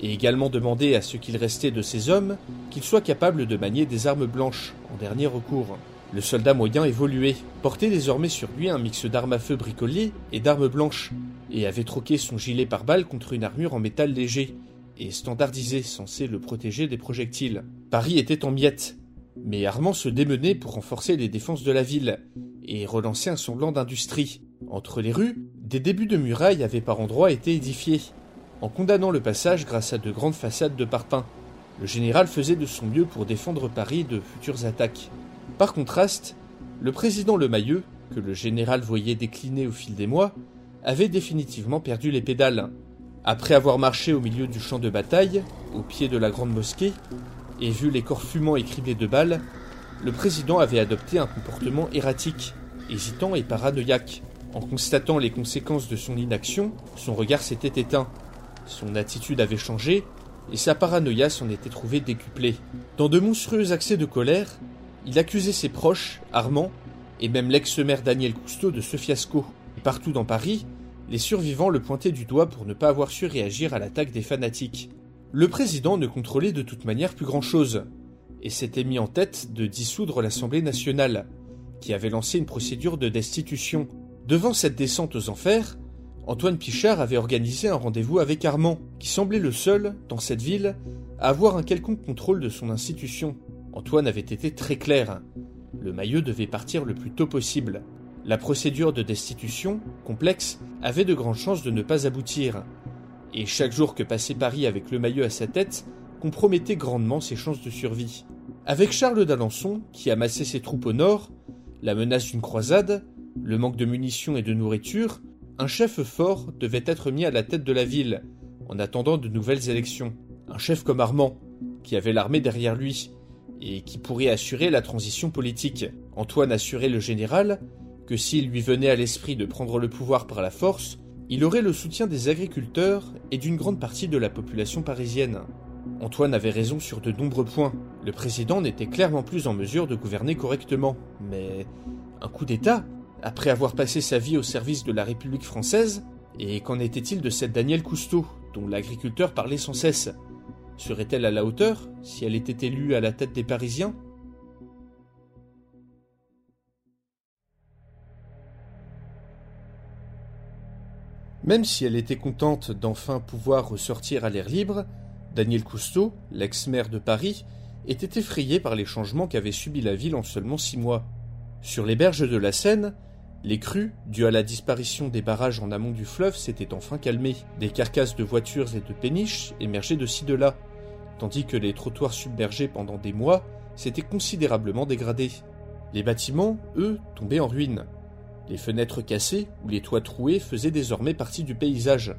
et également demandé à ce qu'il restait de ces hommes qu'ils soient capables de manier des armes blanches en dernier recours. Le soldat moyen évoluait, portait désormais sur lui un mix d'armes à feu bricolées et d'armes blanches, et avait troqué son gilet pare-balles contre une armure en métal léger, et standardisée censée le protéger des projectiles. Paris était en miettes, mais Armand se démenait pour renforcer les défenses de la ville, et relancer un semblant d'industrie. Entre les rues, des débuts de murailles avaient par endroits été édifiés, en condamnant le passage grâce à de grandes façades de parpaings. Le général faisait de son mieux pour défendre Paris de futures attaques. Par contraste, le président Le Mailleux, que le général voyait décliner au fil des mois, avait définitivement perdu les pédales. Après avoir marché au milieu du champ de bataille, au pied de la Grande Mosquée, et vu les corps fumants et criblés de balles, le président avait adopté un comportement erratique, hésitant et paranoïaque. En constatant les conséquences de son inaction, son regard s'était éteint, son attitude avait changé, et sa paranoïa s'en était trouvée décuplée. Dans de monstrueux accès de colère, il accusait ses proches, Armand, et même l'ex-maire Danielle Cousteau de ce fiasco. Et partout dans Paris, les survivants le pointaient du doigt pour ne pas avoir su réagir à l'attaque des fanatiques. Le président ne contrôlait de toute manière plus grand-chose, et s'était mis en tête de dissoudre l'Assemblée nationale, qui avait lancé une procédure de destitution. Devant cette descente aux enfers, Antoine Pichard avait organisé un rendez-vous avec Armand, qui semblait le seul, dans cette ville, à avoir un quelconque contrôle de son institution. Antoine avait été très clair. Le Mailleux devait partir le plus tôt possible. La procédure de destitution, complexe, avait de grandes chances de ne pas aboutir. Et chaque jour que passait Paris avec Le Mailleux à sa tête compromettait grandement ses chances de survie. Avec Charles d'Alençon, qui amassait ses troupes au nord, la menace d'une croisade, le manque de munitions et de nourriture, un chef fort devait être mis à la tête de la ville, en attendant de nouvelles élections. Un chef comme Armand, qui avait l'armée derrière lui, et qui pourrait assurer la transition politique. Antoine assurait le général que s'il lui venait à l'esprit de prendre le pouvoir par la force, il aurait le soutien des agriculteurs et d'une grande partie de la population parisienne. Antoine avait raison sur de nombreux points. Le président n'était clairement plus en mesure de gouverner correctement. Mais un coup d'État, après avoir passé sa vie au service de la République française, et qu'en était-il de cette Danielle Cousteau, dont l'agriculteur parlait sans cesse ? Serait-elle à la hauteur si elle était élue à la tête des Parisiens ? Même si elle était contente d'enfin pouvoir ressortir à l'air libre, Danielle Cousteau, l'ex-maire de Paris, était effrayée par les changements qu'avait subis la ville en seulement six mois. Sur les berges de la Seine, les crues, dues à la disparition des barrages en amont du fleuve, s'étaient enfin calmées. Des carcasses de voitures et de péniches émergeaient de ci de là, tandis que les trottoirs submergés pendant des mois s'étaient considérablement dégradés. Les bâtiments, eux, tombaient en ruine, Les fenêtres cassées ou les toits troués faisaient désormais partie du paysage.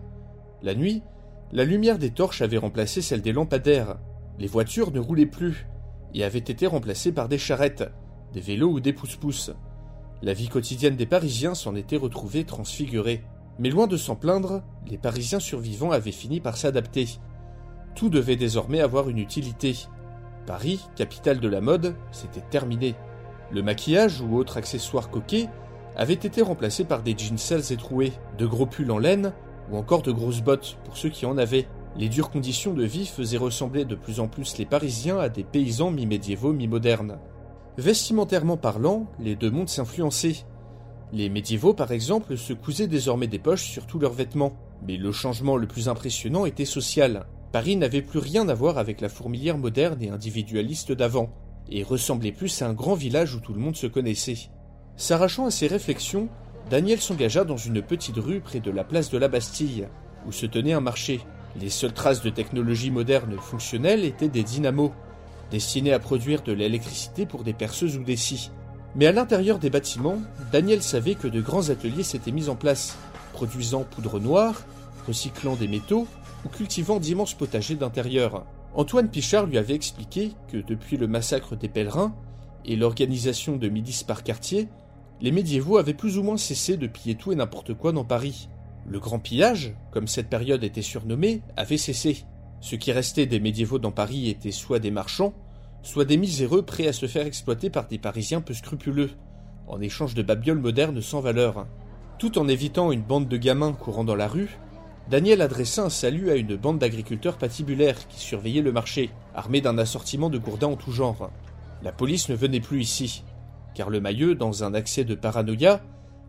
La nuit, la lumière des torches avait remplacé celle des lampadaires. Les voitures ne roulaient plus et avaient été remplacées par des charrettes, des vélos ou des pousse-pousse. La vie quotidienne des Parisiens s'en était retrouvée transfigurée. Mais loin de s'en plaindre, les Parisiens survivants avaient fini par s'adapter. Tout devait désormais avoir une utilité. Paris, capitale de la mode, c'était terminé. Le maquillage ou autres accessoires coquets avaient été remplacés par des jeans sales et troués, de gros pulls en laine ou encore de grosses bottes pour ceux qui en avaient. Les dures conditions de vie faisaient ressembler de plus en plus les Parisiens à des paysans mi-médiévaux, mi-modernes. Vestimentairement parlant, les deux mondes s'influençaient. Les médiévaux, par exemple, se cousaient désormais des poches sur tous leurs vêtements. Mais le changement le plus impressionnant était social. Paris n'avait plus rien à voir avec la fourmilière moderne et individualiste d'avant, et ressemblait plus à un grand village où tout le monde se connaissait. S'arrachant à ses réflexions, Danielle s'engagea dans une petite rue près de la place de la Bastille, où se tenait un marché. Les seules traces de technologie moderne fonctionnelle étaient des dynamos, destinés à produire de l'électricité pour des perceuses ou des scies. Mais à l'intérieur des bâtiments, Danielle savait que de grands ateliers s'étaient mis en place, produisant poudre noire, recyclant des métaux ou cultivant d'immenses potagers d'intérieur. Antoine Pichard lui avait expliqué que depuis le massacre des pèlerins et l'organisation de milices par quartier, les médiévaux avaient plus ou moins cessé de piller tout et n'importe quoi dans Paris. Le grand pillage, comme cette période était surnommée, avait cessé. Ce qui restait des médiévaux dans Paris étaient soit des marchands, soit des miséreux prêts à se faire exploiter par des Parisiens peu scrupuleux, en échange de babioles modernes sans valeur. Tout en évitant une bande de gamins courant dans la rue, Danielle adressa un salut à une bande d'agriculteurs patibulaires qui surveillaient le marché, armés d'un assortiment de gourdins en tout genre. La police ne venait plus ici, car le Mailleux, dans un accès de paranoïa,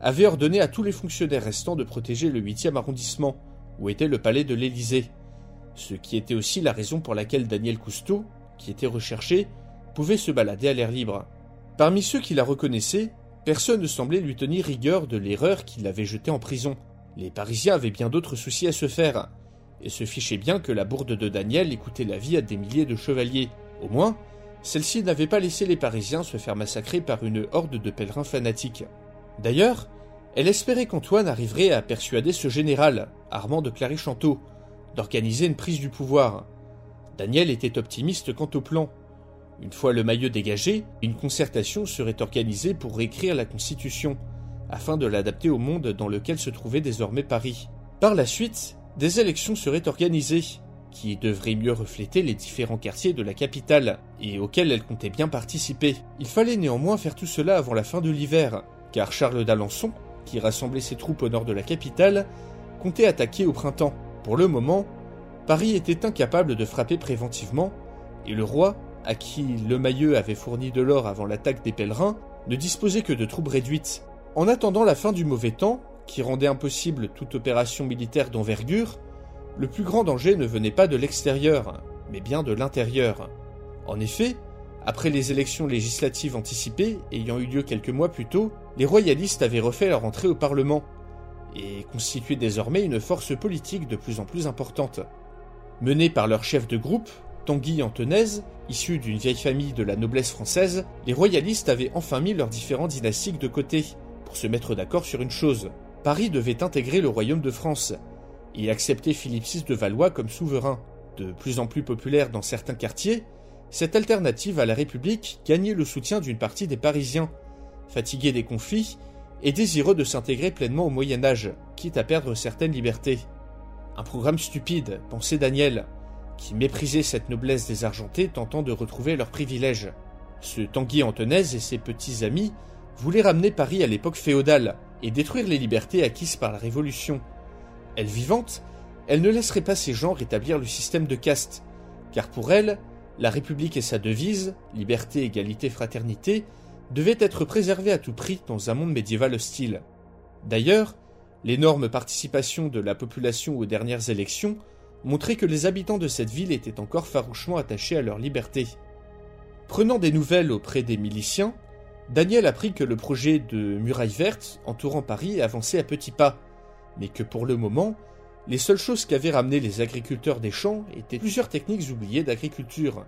avait ordonné à tous les fonctionnaires restants de protéger le huitième arrondissement, où était le palais de l'Élysée, ce qui était aussi la raison pour laquelle Danielle Cousteau, qui était recherchée, pouvait se balader à l'air libre. Parmi ceux qui la reconnaissaient, personne ne semblait lui tenir rigueur de l'erreur qui l'avait jetée en prison. Les Parisiens avaient bien d'autres soucis à se faire, et se fichaient bien que la bourde de Danielle écoutait la vie à des milliers de chevaliers. Au moins, celle-ci n'avait pas laissé les Parisiens se faire massacrer par une horde de pèlerins fanatiques. D'ailleurs, elle espérait qu'Antoine arriverait à persuader ce général, Armand de Clary-Chanteau, d'organiser une prise du pouvoir. Danielle était optimiste quant au plan. Une fois le Mailleux dégagé, une concertation serait organisée pour réécrire la Constitution, afin de l'adapter au monde dans lequel se trouvait désormais Paris. Par la suite, des élections seraient organisées, qui devraient mieux refléter les différents quartiers de la capitale, et auxquels elle comptait bien participer. Il fallait néanmoins faire tout cela avant la fin de l'hiver, car Charles d'Alençon, qui rassemblait ses troupes au nord de la capitale, comptait attaquer au printemps. Pour le moment, Paris était incapable de frapper préventivement, et le roi, à qui Le Mailleux avait fourni de l'or avant l'attaque des pèlerins, ne disposait que de troupes réduites. En attendant la fin du mauvais temps, qui rendait impossible toute opération militaire d'envergure, le plus grand danger ne venait pas de l'extérieur, mais bien de l'intérieur. En effet, après les élections législatives anticipées ayant eu lieu quelques mois plus tôt, les royalistes avaient refait leur entrée au Parlement, et constituaient désormais une force politique de plus en plus importante. Menés par leur chef de groupe, Tanguy Antenaise, issu d'une vieille famille de la noblesse française, les royalistes avaient enfin mis leurs différents dynastiques de côté, pour se mettre d'accord sur une chose. Paris devait intégrer le royaume de France, et accepter Philippe six de Valois comme souverain. De plus en plus populaire dans certains quartiers, cette alternative à la République gagnait le soutien d'une partie des Parisiens, fatigués des conflits, et désireux de s'intégrer pleinement au Moyen-Âge, quitte à perdre certaines libertés. Un programme stupide, pensait Danielle, qui méprisait cette noblesse désargentée tentant de retrouver leurs privilèges. Ce Tanguy Antenaise et ses petits amis voulaient ramener Paris à l'époque féodale et détruire les libertés acquises par la Révolution. Elle vivante, elle ne laisserait pas ces gens rétablir le système de caste, car pour elle, la République et sa devise, liberté, égalité, fraternité, devaient être préservées à tout prix dans un monde médiéval hostile. D'ailleurs, l'énorme participation de la population aux dernières élections montrait que les habitants de cette ville étaient encore farouchement attachés à leur liberté. Prenant des nouvelles auprès des miliciens, Danielle apprit que le projet de muraille verte entourant Paris avançait à petits pas, mais que pour le moment, les seules choses qu'avaient ramené les agriculteurs des champs étaient plusieurs techniques oubliées d'agriculture.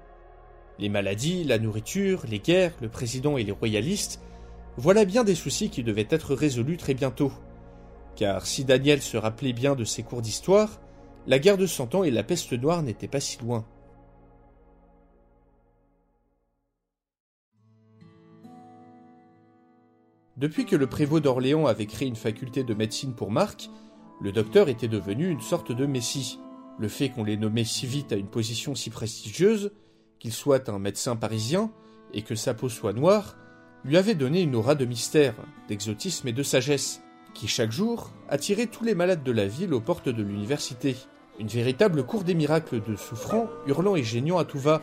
Les maladies, la nourriture, les guerres, le président et les royalistes voilà bien des soucis qui devaient être résolus très bientôt. Car si Daniel se rappelait bien de ses cours d'histoire, la guerre de Cent Ans et la peste noire n'étaient pas si loin. Depuis que le prévôt d'Orléans avait créé une faculté de médecine pour Marc, le docteur était devenu une sorte de messie. Le fait qu'on l'ait nommé si vite à une position si prestigieuse, qu'il soit un médecin parisien et que sa peau soit noire, lui avait donné une aura de mystère, d'exotisme et de sagesse, qui chaque jour attirait tous les malades de la ville aux portes de l'université. Une véritable cour des miracles de souffrants, hurlant et geignant à tout va,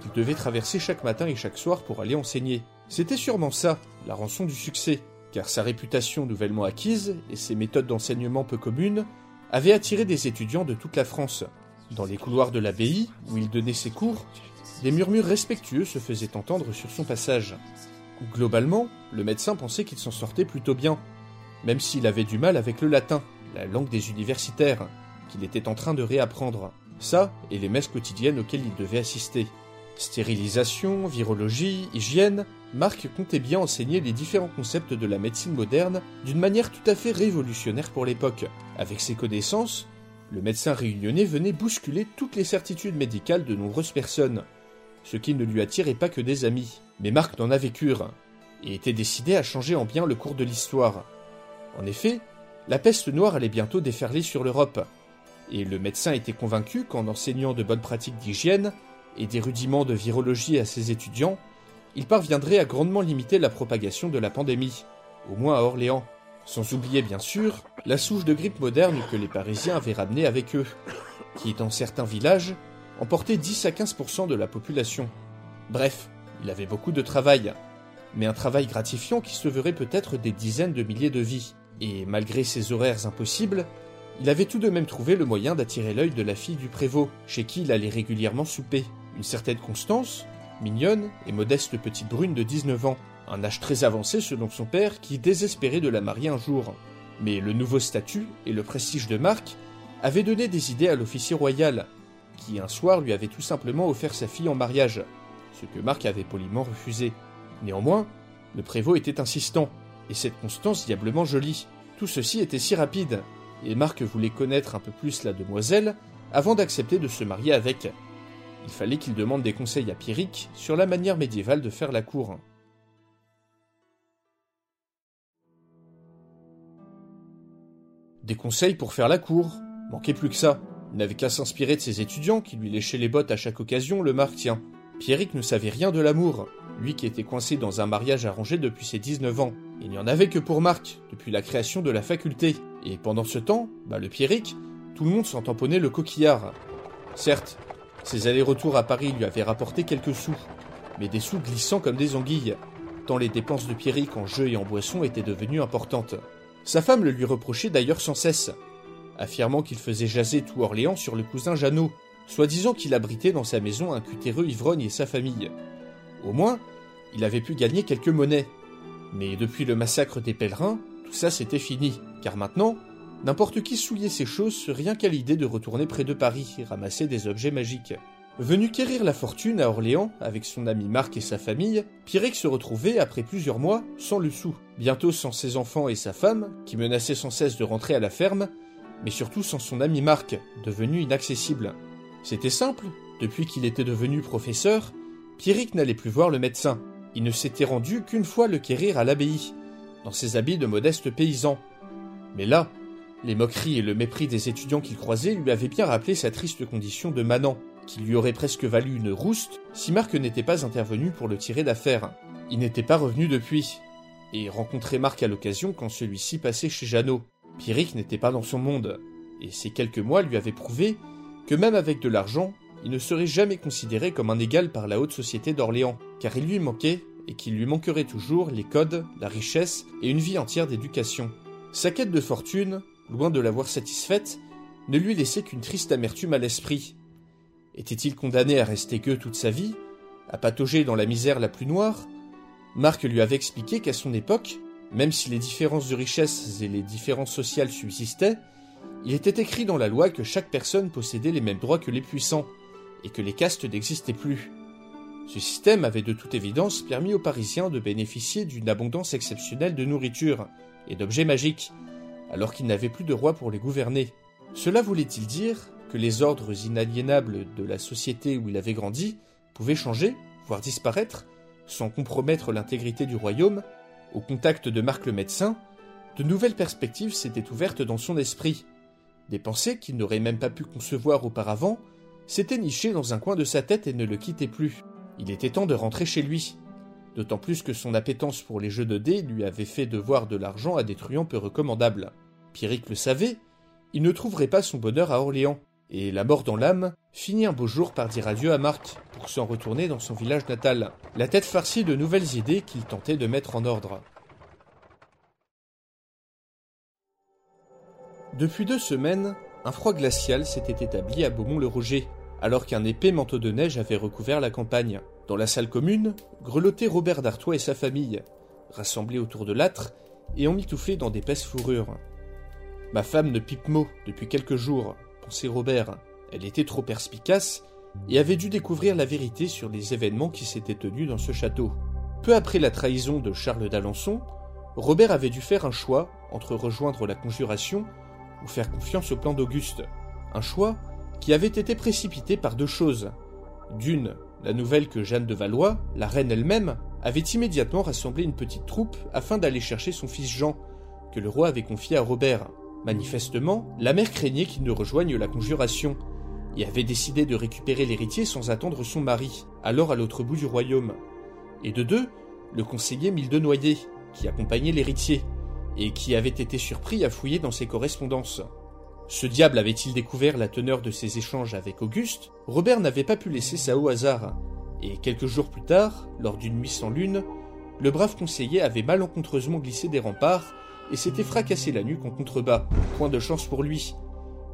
qu'il devait traverser chaque matin et chaque soir pour aller enseigner. C'était sûrement ça, la rançon du succès, car sa réputation nouvellement acquise et ses méthodes d'enseignement peu communes avaient attiré des étudiants de toute la France. Dans les couloirs de l'abbaye, où il donnait ses cours, des murmures respectueux se faisaient entendre sur son passage. Globalement, le médecin pensait qu'il s'en sortait plutôt bien, même s'il avait du mal avec le latin, la langue des universitaires, qu'il était en train de réapprendre. Ça, et les messes quotidiennes auxquelles il devait assister. Stérilisation, virologie, hygiène, Marc comptait bien enseigner les différents concepts de la médecine moderne d'une manière tout à fait révolutionnaire pour l'époque. Avec ses connaissances, le médecin réunionnais venait bousculer toutes les certitudes médicales de nombreuses personnes, ce qui ne lui attirait pas que des amis. Mais Marc n'en avait cure, et était décidé à changer en bien le cours de l'histoire. En effet, la peste noire allait bientôt déferler sur l'Europe, et le médecin était convaincu qu'en enseignant de bonnes pratiques d'hygiène et des rudiments de virologie à ses étudiants, il parviendrait à grandement limiter la propagation de la pandémie, au moins à Orléans. Sans oublier bien sûr la souche de grippe moderne que les Parisiens avaient ramenée avec eux, qui dans certains villages emportait dix à quinze pour cent de la population. Bref, il avait beaucoup de travail, mais un travail gratifiant qui sauverait peut-être des dizaines de milliers de vies. Et malgré ses horaires impossibles, il avait tout de même trouvé le moyen d'attirer l'œil de la fille du prévôt, chez qui il allait régulièrement souper. Une certaine Constance, mignonne et modeste petite brune de dix-neuf ans, un âge très avancé selon son père qui désespérait de la marier un jour. Mais le nouveau statut et le prestige de Marc avaient donné des idées à l'officier royal, qui un soir lui avait tout simplement offert sa fille en mariage, ce que Marc avait poliment refusé. Néanmoins, le prévôt était insistant, et cette Constance diablement jolie. Tout ceci était si rapide, et Marc voulait connaître un peu plus la demoiselle avant d'accepter de se marier avec. Il fallait qu'il demande des conseils à Pierrick sur la manière médiévale de faire la cour. Des conseils pour faire la cour, manquait plus que ça. Il n'avait qu'à s'inspirer de ses étudiants qui lui léchaient les bottes à chaque occasion, le martien. Pierrick ne savait rien de l'amour, lui qui était coincé dans un mariage arrangé depuis ses dix-neuf ans. Il n'y en avait que pour Marc, depuis la création de la faculté. Et pendant ce temps, bah le Pierrick, tout le monde s'en tamponnait le coquillard. Certes, ses allers-retours à Paris lui avaient rapporté quelques sous, mais des sous glissants comme des anguilles, tant les dépenses de Pierrick en jeux et en boissons étaient devenues importantes. Sa femme le lui reprochait d'ailleurs sans cesse, affirmant qu'il faisait jaser tout Orléans sur le cousin Jeannot, soi-disant qu'il abritait dans sa maison un cutéreux ivrogne et sa famille. Au moins, il avait pu gagner quelques monnaies. Mais depuis le massacre des pèlerins, tout ça c'était fini, car maintenant, n'importe qui souillait ses choses rien qu'à l'idée de retourner près de Paris et ramasser des objets magiques. Venu quérir la fortune à Orléans avec son ami Marc et sa famille, Pierrick se retrouvait, après plusieurs mois, sans le sou. Bientôt sans ses enfants et sa femme, qui menaçaient sans cesse de rentrer à la ferme, mais surtout sans son ami Marc, devenu inaccessible. C'était simple, depuis qu'il était devenu professeur, Pierrick n'allait plus voir le médecin. Il ne s'était rendu qu'une fois le quérir à l'abbaye, dans ses habits de modeste paysan. Mais là, les moqueries et le mépris des étudiants qu'il croisait lui avaient bien rappelé sa triste condition de manant, qui lui aurait presque valu une rouste si Marc n'était pas intervenu pour le tirer d'affaire. Il n'était pas revenu depuis, et rencontrait Marc à l'occasion quand celui-ci passait chez Jeannot. Pierrick n'était pas dans son monde, et ces quelques mois lui avaient prouvé que même avec de l'argent, il ne serait jamais considéré comme un égal par la haute société d'Orléans, car il lui manquait, et qu'il lui manquerait toujours, les codes, la richesse et une vie entière d'éducation. Sa quête de fortune, loin de l'avoir satisfaite, ne lui laissait qu'une triste amertume à l'esprit. Était-il condamné à rester gueux toute sa vie, à patauger dans la misère la plus noire? Marc lui avait expliqué qu'à son époque, même si les différences de richesse et les différences sociales subsistaient, il était écrit dans la loi que chaque personne possédait les mêmes droits que les puissants, et que les castes n'existaient plus. Ce système avait de toute évidence permis aux Parisiens de bénéficier d'une abondance exceptionnelle de nourriture et d'objets magiques, alors qu'ils n'avaient plus de roi pour les gouverner. Cela voulait-il dire que les ordres inaliénables de la société où il avait grandi pouvaient changer, voire disparaître, sans compromettre l'intégrité du royaume? Au contact de Marc le médecin, de nouvelles perspectives s'étaient ouvertes dans son esprit. Des pensées qu'il n'aurait même pas pu concevoir auparavant s'étaient nichées dans un coin de sa tête et ne le quittaient plus. Il était temps de rentrer chez lui, d'autant plus que son appétence pour les jeux de dés lui avait fait devoir de l'argent à des truands peu recommandables. Pierrick le savait, il ne trouverait pas son bonheur à Orléans, et la mort dans l'âme finit un beau jour par dire adieu à Marc pour s'en retourner dans son village natal, la tête farcie de nouvelles idées qu'il tentait de mettre en ordre. Depuis deux semaines, un froid glacial s'était établi à Beaumont-le-Roger, alors qu'un épais manteau de neige avait recouvert la campagne. Dans la salle commune, grelottait Robert d'Artois et sa famille, rassemblés autour de l'âtre et emmitouflés dans d'épaisses fourrures. « Ma femme ne pipe mot depuis quelques jours », pensait Robert. Elle était trop perspicace et avait dû découvrir la vérité sur les événements qui s'étaient tenus dans ce château. Peu après la trahison de Charles d'Alençon, Robert avait dû faire un choix entre rejoindre la Conjuration ou faire confiance au plan d'Auguste. Un choix qui avait été précipité par deux choses. D'une, la nouvelle que Jeanne de Valois, la reine elle-même, avait immédiatement rassemblé une petite troupe afin d'aller chercher son fils Jean, que le roi avait confié à Robert. Manifestement, la mère craignait qu'il ne rejoigne la Conjuration, et avait décidé de récupérer l'héritier sans attendre son mari, alors à l'autre bout du royaume. Et de deux, le conseiller Mildenoyer, qui accompagnait l'héritier, et qui avait été surpris à fouiller dans ses correspondances. Ce diable avait-il découvert la teneur de ses échanges avec Auguste? Robert n'avait pas pu laisser ça au hasard, et quelques jours plus tard, lors d'une nuit sans lune, le brave conseiller avait malencontreusement glissé des remparts et s'était fracassé la nuque en contrebas. Point de chance pour lui.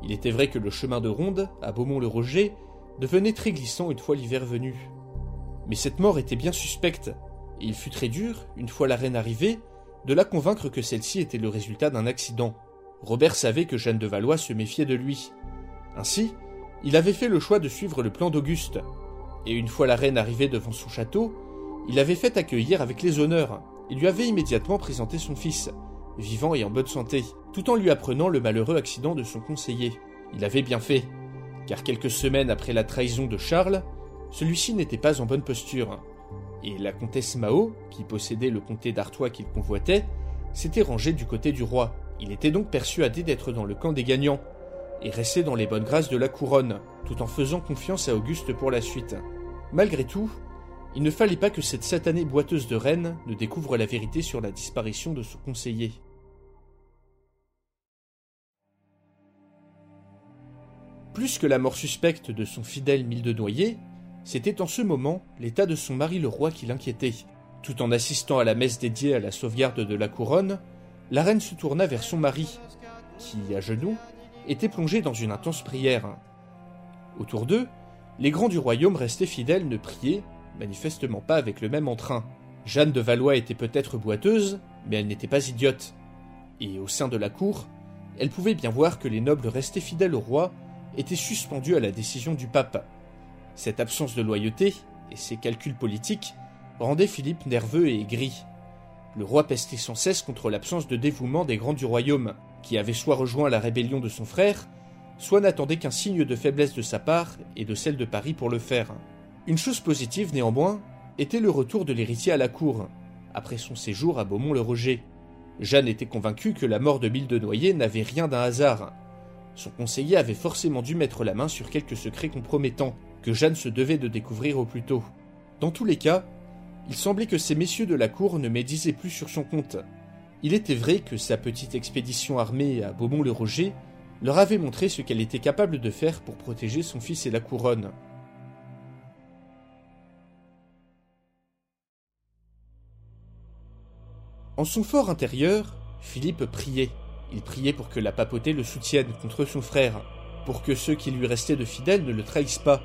Il était vrai que le chemin de ronde, à Beaumont-le-Roger, devenait très glissant une fois l'hiver venu. Mais cette mort était bien suspecte, et il fut très dur, une fois la reine arrivée, de la convaincre que celle-ci était le résultat d'un accident. Robert savait que Jeanne de Valois se méfiait de lui. Ainsi, il avait fait le choix de suivre le plan d'Auguste. Et une fois la reine arrivée devant son château, il l'avait fait accueillir avec les honneurs et lui avait immédiatement présenté son fils, vivant et en bonne santé, tout en lui apprenant le malheureux accident de son conseiller. Il avait bien fait, car quelques semaines après la trahison de Charles, celui-ci n'était pas en bonne posture. Et la comtesse Mao, qui possédait le comté d'Artois qu'il convoitait, s'était rangée du côté du roi. Il était donc persuadé d'être dans le camp des gagnants, et restait dans les bonnes grâces de la couronne, tout en faisant confiance à Auguste pour la suite. Malgré tout, il ne fallait pas que cette satanée boiteuse de reine ne découvre la vérité sur la disparition de son conseiller. Plus que la mort suspecte de son fidèle Mildenoyer, c'était en ce moment l'état de son mari le roi qui l'inquiétait. Tout en assistant à la messe dédiée à la sauvegarde de la couronne, la reine se tourna vers son mari, qui, à genoux, était plongé dans une intense prière. Autour d'eux, les grands du royaume restés fidèles ne priaient, manifestement pas avec le même entrain. Jeanne de Valois était peut-être boiteuse, mais elle n'était pas idiote. Et au sein de la cour, elle pouvait bien voir que les nobles restés fidèles au roi étaient suspendus à la décision du pape. Cette absence de loyauté et ses calculs politiques rendaient Philippe nerveux et aigri. Le roi pestait sans cesse contre l'absence de dévouement des grands du royaume, qui avaient soit rejoint la rébellion de son frère, soit n'attendait qu'un signe de faiblesse de sa part et de celle de Paris pour le faire. Une chose positive néanmoins était le retour de l'héritier à la cour, après son séjour à Beaumont-le-Roger. Jeanne était convaincue que la mort de Mildenoyer n'avait rien d'un hasard. Son conseiller avait forcément dû mettre la main sur quelques secrets compromettants, que Jeanne se devait de découvrir au plus tôt. Dans tous les cas, il semblait que ces messieurs de la cour ne médisaient plus sur son compte. Il était vrai que sa petite expédition armée à Beaumont-le-Roger leur avait montré ce qu'elle était capable de faire pour protéger son fils et la couronne. En son fort intérieur, Philippe priait. Il priait pour que la papauté le soutienne contre son frère, pour que ceux qui lui restaient de fidèles ne le trahissent pas,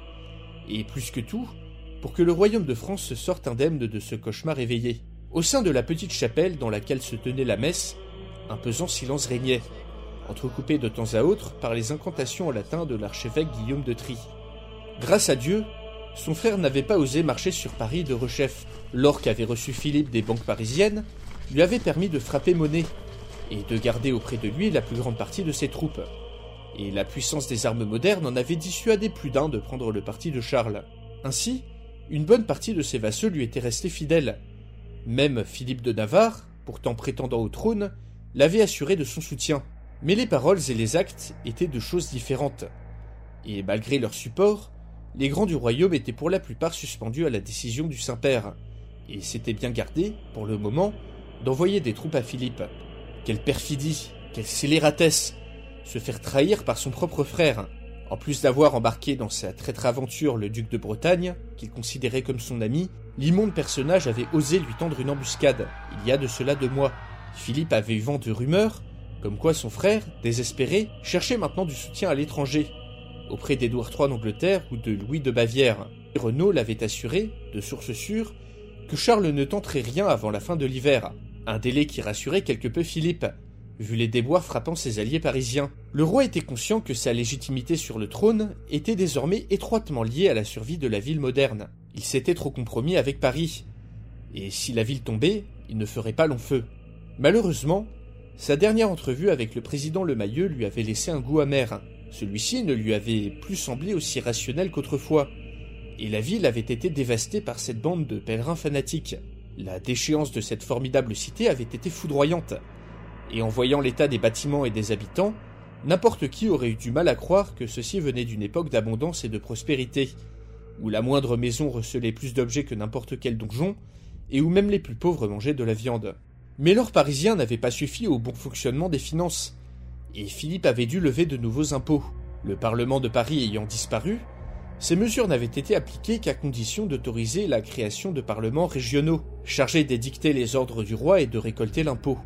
et plus que tout, pour que le royaume de France se sorte indemne de ce cauchemar éveillé. Au sein de la petite chapelle dans laquelle se tenait la messe, un pesant silence régnait, entrecoupé de temps à autre par les incantations en latin de l'archevêque Guillaume de Trie. Grâce à Dieu, Son frère n'avait pas osé marcher sur Paris de rechef. L'or qu'avait reçu Philippe des banques parisiennes lui avait permis de frapper monnaie et de garder auprès de lui la plus grande partie de ses troupes. Et la puissance des armes modernes en avait dissuadé plus d'un de prendre le parti de Charles. Ainsi, une bonne partie de ses vassaux lui était restée fidèle. Même Philippe de Navarre, pourtant prétendant au trône, l'avait assuré de son soutien. Mais les paroles et les actes étaient de choses différentes. Et malgré leur support, les grands du royaume étaient pour la plupart suspendus à la décision du Saint-Père, et s'étaient bien gardés, pour le moment, d'envoyer des troupes à Philippe. Quelle perfidie, quelle scélératesse, se faire trahir par son propre frère. En plus d'avoir embarqué dans sa traître aventure le duc de Bretagne, qu'il considérait comme son ami, l'immonde personnage avait osé lui tendre une embuscade, il y a de cela deux mois. Philippe avait eu vent de rumeurs, comme quoi son frère, désespéré, cherchait maintenant du soutien à l'étranger, auprès d'Édouard trois d'Angleterre ou de Louis de Bavière. Renaud l'avait assuré, de source sûre, que Charles ne tenterait rien avant la fin de l'hiver, un délai qui rassurait quelque peu Philippe, vu les déboires frappant ses alliés parisiens. Le roi était conscient que sa légitimité sur le trône était désormais étroitement liée à la survie de la ville moderne. Il s'était trop compromis avec Paris, et si la ville tombait, il ne ferait pas long feu. Malheureusement, sa dernière entrevue avec le président Le Mailleux lui avait laissé un goût amer. Celui-ci ne lui avait plus semblé aussi rationnel qu'autrefois, et la ville avait été dévastée par cette bande de pèlerins fanatiques. La déchéance de cette formidable cité avait été foudroyante, et en voyant l'état des bâtiments et des habitants, n'importe qui aurait eu du mal à croire que ceci venait d'une époque d'abondance et de prospérité, où la moindre maison recelait plus d'objets que n'importe quel donjon, et où même les plus pauvres mangeaient de la viande. Mais l'or parisien n'avait pas suffi au bon fonctionnement des finances, et Philippe avait dû lever de nouveaux impôts. Le Parlement de Paris ayant disparu, ces mesures n'avaient été appliquées qu'à condition d'autoriser la création de parlements régionaux, chargés d'édicter les ordres du roi et de récolter l'impôt.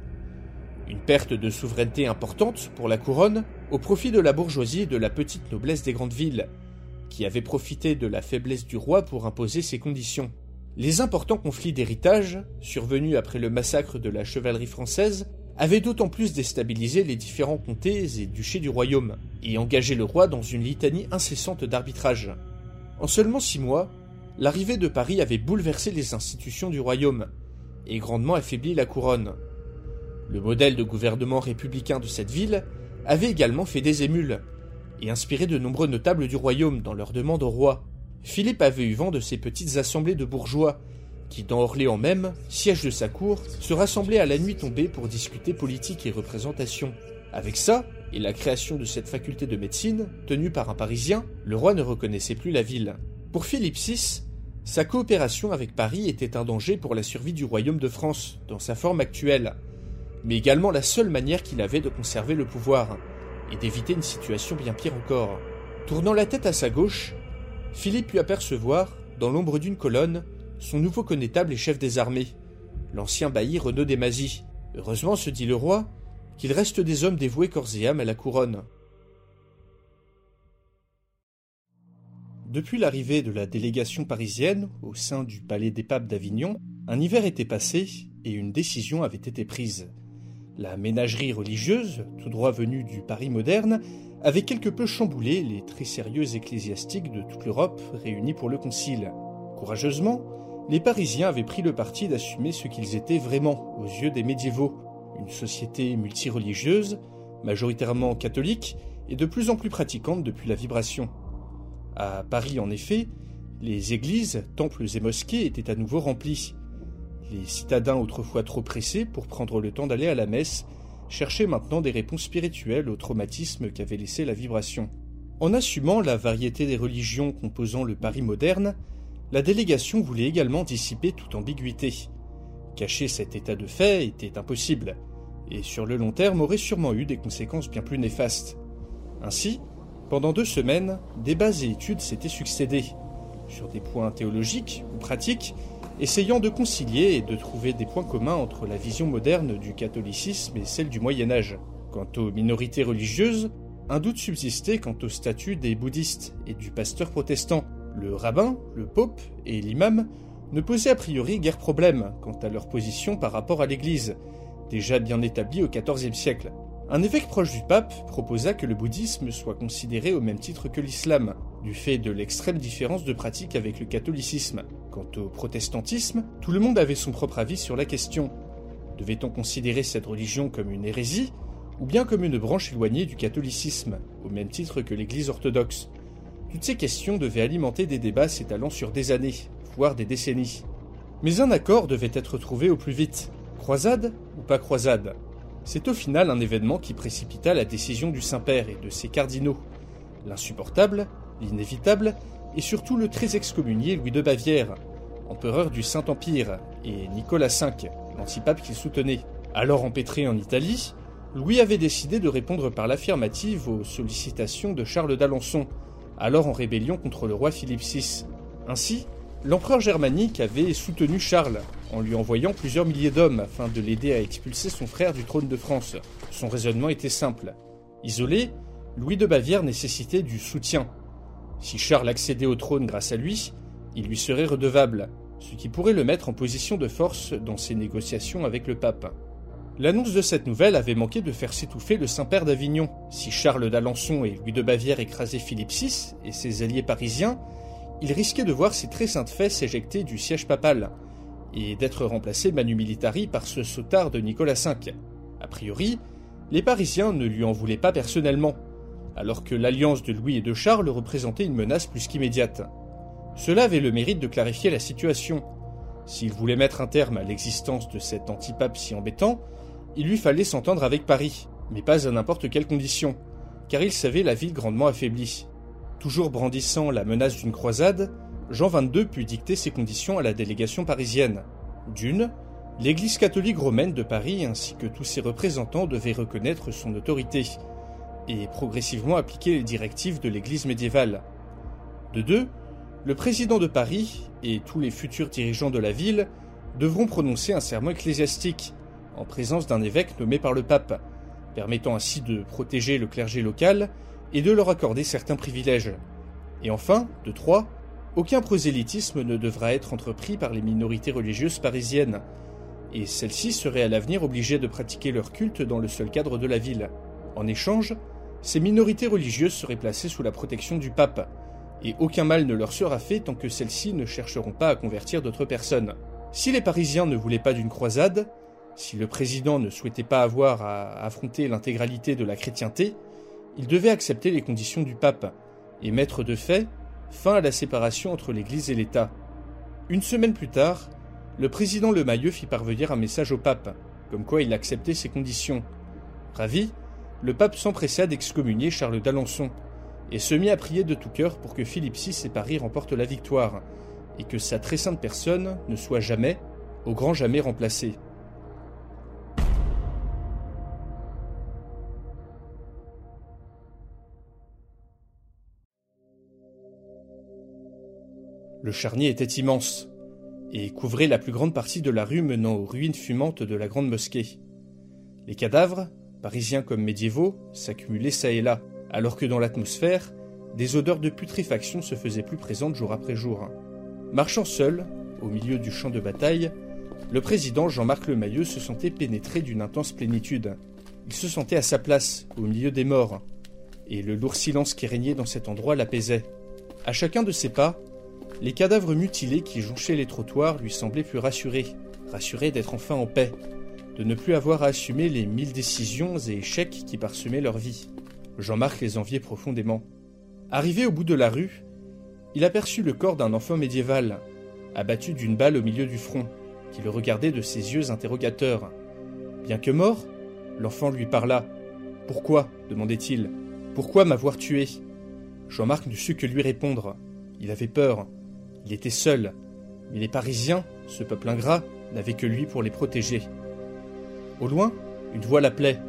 Une perte de souveraineté importante pour la couronne, au profit de la bourgeoisie et de la petite noblesse des grandes villes, qui avait profité de la faiblesse du roi pour imposer ses conditions. Les importants conflits d'héritage, survenus après le massacre de la chevalerie française, avaient d'autant plus déstabilisé les différents comtés et duchés du royaume, et engagé le roi dans une litanie incessante d'arbitrages. En seulement six mois, l'arrivée de Paris avait bouleversé les institutions du royaume, et grandement affaibli la couronne. Le modèle de gouvernement républicain de cette ville avait également fait des émules, et inspiré de nombreux notables du royaume dans leur demande au roi. Philippe avait eu vent de ces petites assemblées de bourgeois, qui dans Orléans même, siège de sa cour, se rassemblaient à la nuit tombée pour discuter politique et représentation. Avec ça, et la création de cette faculté de médecine, tenue par un Parisien, le roi ne reconnaissait plus la ville. Pour Philippe six, sa coopération avec Paris était un danger pour la survie du royaume de France, dans sa forme actuelle, mais également la seule manière qu'il avait de conserver le pouvoir, et d'éviter une situation bien pire encore. Tournant la tête à sa gauche, Philippe put apercevoir, dans l'ombre d'une colonne, son nouveau connétable et chef des armées, l'ancien bailli Renaud de Mazy. Heureusement, se dit le roi, qu'il reste des hommes dévoués corps et âme à la couronne. Depuis l'arrivée de la délégation parisienne au sein du palais des papes d'Avignon, un hiver était passé et une décision avait été prise. La ménagerie religieuse, tout droit venue du Paris moderne, avait quelque peu chamboulé les très sérieux ecclésiastiques de toute l'Europe réunis pour le concile. Courageusement, les Parisiens avaient pris le parti d'assumer ce qu'ils étaient vraiment aux yeux des médiévaux, une société multireligieuse, majoritairement catholique et de plus en plus pratiquante depuis la Vibration. À Paris, en effet, les églises, temples et mosquées étaient à nouveau remplis. Les citadins autrefois trop pressés pour prendre le temps d'aller à la messe cherchaient maintenant des réponses spirituelles au traumatisme qu'avait laissé la Vibration. En assumant la variété des religions composant le Paris moderne, la délégation voulait également dissiper toute ambiguïté. Cacher cet état de fait était impossible, et sur le long terme aurait sûrement eu des conséquences bien plus néfastes. Ainsi, pendant deux semaines, débats et études s'étaient succédés, sur des points théologiques ou pratiques, essayant de concilier et de trouver des points communs entre la vision moderne du catholicisme et celle du Moyen-Âge. Quant aux minorités religieuses, un doute subsistait quant au statut des bouddhistes et du pasteur protestant. Le rabbin, le pope et l'imam ne posaient a priori guère problème quant à leur position par rapport à l'Église, déjà bien établie au quatorzième siècle. Un évêque proche du pape proposa que le bouddhisme soit considéré au même titre que l'islam, du fait de l'extrême différence de pratique avec le catholicisme. Quant au protestantisme, tout le monde avait son propre avis sur la question. Devait-on considérer cette religion comme une hérésie, ou bien comme une branche éloignée du catholicisme, au même titre que l'Église orthodoxe? Toutes ces questions devaient alimenter des débats s'étalant sur des années, voire des décennies. Mais un accord devait être trouvé au plus vite. Croisade ou pas croisade? C'est au final un événement qui précipita la décision du Saint-Père et de ses cardinaux. L'insupportable, l'inévitable, et surtout le très excommunié Louis de Bavière, empereur du Saint-Empire, et Nicolas cinq, l'antipape qu'il soutenait. Alors empêtré en Italie, Louis avait décidé de répondre par l'affirmative aux sollicitations de Charles d'Alençon, alors en rébellion contre le roi Philippe six. Ainsi, l'empereur germanique avait soutenu Charles, en lui envoyant plusieurs milliers d'hommes afin de l'aider à expulser son frère du trône de France. Son raisonnement était simple. Isolé, Louis de Bavière nécessitait du soutien. Si Charles accédait au trône grâce à lui, il lui serait redevable, ce qui pourrait le mettre en position de force dans ses négociations avec le pape. L'annonce de cette nouvelle avait manqué de faire s'étouffer le Saint-Père d'Avignon. Si Charles d'Alençon et Louis de Bavière écrasaient Philippe six et ses alliés parisiens, ils risquaient de voir ses très saintes fesses éjectées du siège papal, et d'être remplacés manu militari par ce sautard de Nicolas cinq. A priori, les Parisiens ne lui en voulaient pas personnellement, alors que l'alliance de Louis et de Charles représentait une menace plus qu'immédiate. Cela avait le mérite de clarifier la situation. S'ils voulaient mettre un terme à l'existence de cet antipape si embêtant, il lui fallait s'entendre avec Paris, mais pas à n'importe quelle condition, car il savait la ville grandement affaiblie. Toujours brandissant la menace d'une croisade, Jean vingt-deux put dicter ses conditions à la délégation parisienne. D'une, l'Église catholique romaine de Paris ainsi que tous ses représentants devaient reconnaître son autorité, et progressivement appliquer les directives de l'Église médiévale. De deux, le président de Paris et tous les futurs dirigeants de la ville devront prononcer un serment ecclésiastique, en présence d'un évêque nommé par le pape, permettant ainsi de protéger le clergé local et de leur accorder certains privilèges. Et enfin, de trois, aucun prosélytisme ne devra être entrepris par les minorités religieuses parisiennes, et celles-ci seraient à l'avenir obligées de pratiquer leur culte dans le seul cadre de la ville. En échange, ces minorités religieuses seraient placées sous la protection du pape, et aucun mal ne leur sera fait tant que celles-ci ne chercheront pas à convertir d'autres personnes. Si les Parisiens ne voulaient pas d'une croisade, si le président ne souhaitait pas avoir à affronter l'intégralité de la chrétienté, il devait accepter les conditions du pape et mettre de fait fin à la séparation entre l'Église et l'État. Une semaine plus tard, le président Le Mailleux fit parvenir un message au pape, comme quoi il acceptait ces conditions. Ravi, le pape s'empressa d'excommunier Charles d'Alençon et se mit à prier de tout cœur pour que Philippe six et Paris remportent la victoire et que sa très sainte personne ne soit jamais, au grand jamais, remplacée. Le charnier était immense, et couvrait la plus grande partie de la rue menant aux ruines fumantes de la Grande Mosquée. Les cadavres, parisiens comme médiévaux, s'accumulaient çà et là, alors que dans l'atmosphère, des odeurs de putréfaction se faisaient plus présentes jour après jour. Marchant seul, au milieu du champ de bataille, le président Jean-Marc Le Mailleux se sentait pénétré d'une intense plénitude. Il se sentait à sa place, au milieu des morts, et le lourd silence qui régnait dans cet endroit l'apaisait. À chacun de ses pas, les cadavres mutilés qui jonchaient les trottoirs lui semblaient plus rassurés, rassurés d'être enfin en paix, de ne plus avoir à assumer les mille décisions et échecs qui parsemaient leur vie. Jean-Marc les enviait profondément. Arrivé au bout de la rue, il aperçut le corps d'un enfant médiéval, abattu d'une balle au milieu du front, qui le regardait de ses yeux interrogateurs. Bien que mort, l'enfant lui parla. « Pourquoi ?» demandait-il. « Pourquoi m'avoir tué ?» Jean-Marc ne sut que lui répondre. Il avait peur. Il était seul, mais les Parisiens, ce peuple ingrat, n'avaient que lui pour les protéger. Au loin, une voix l'appelait,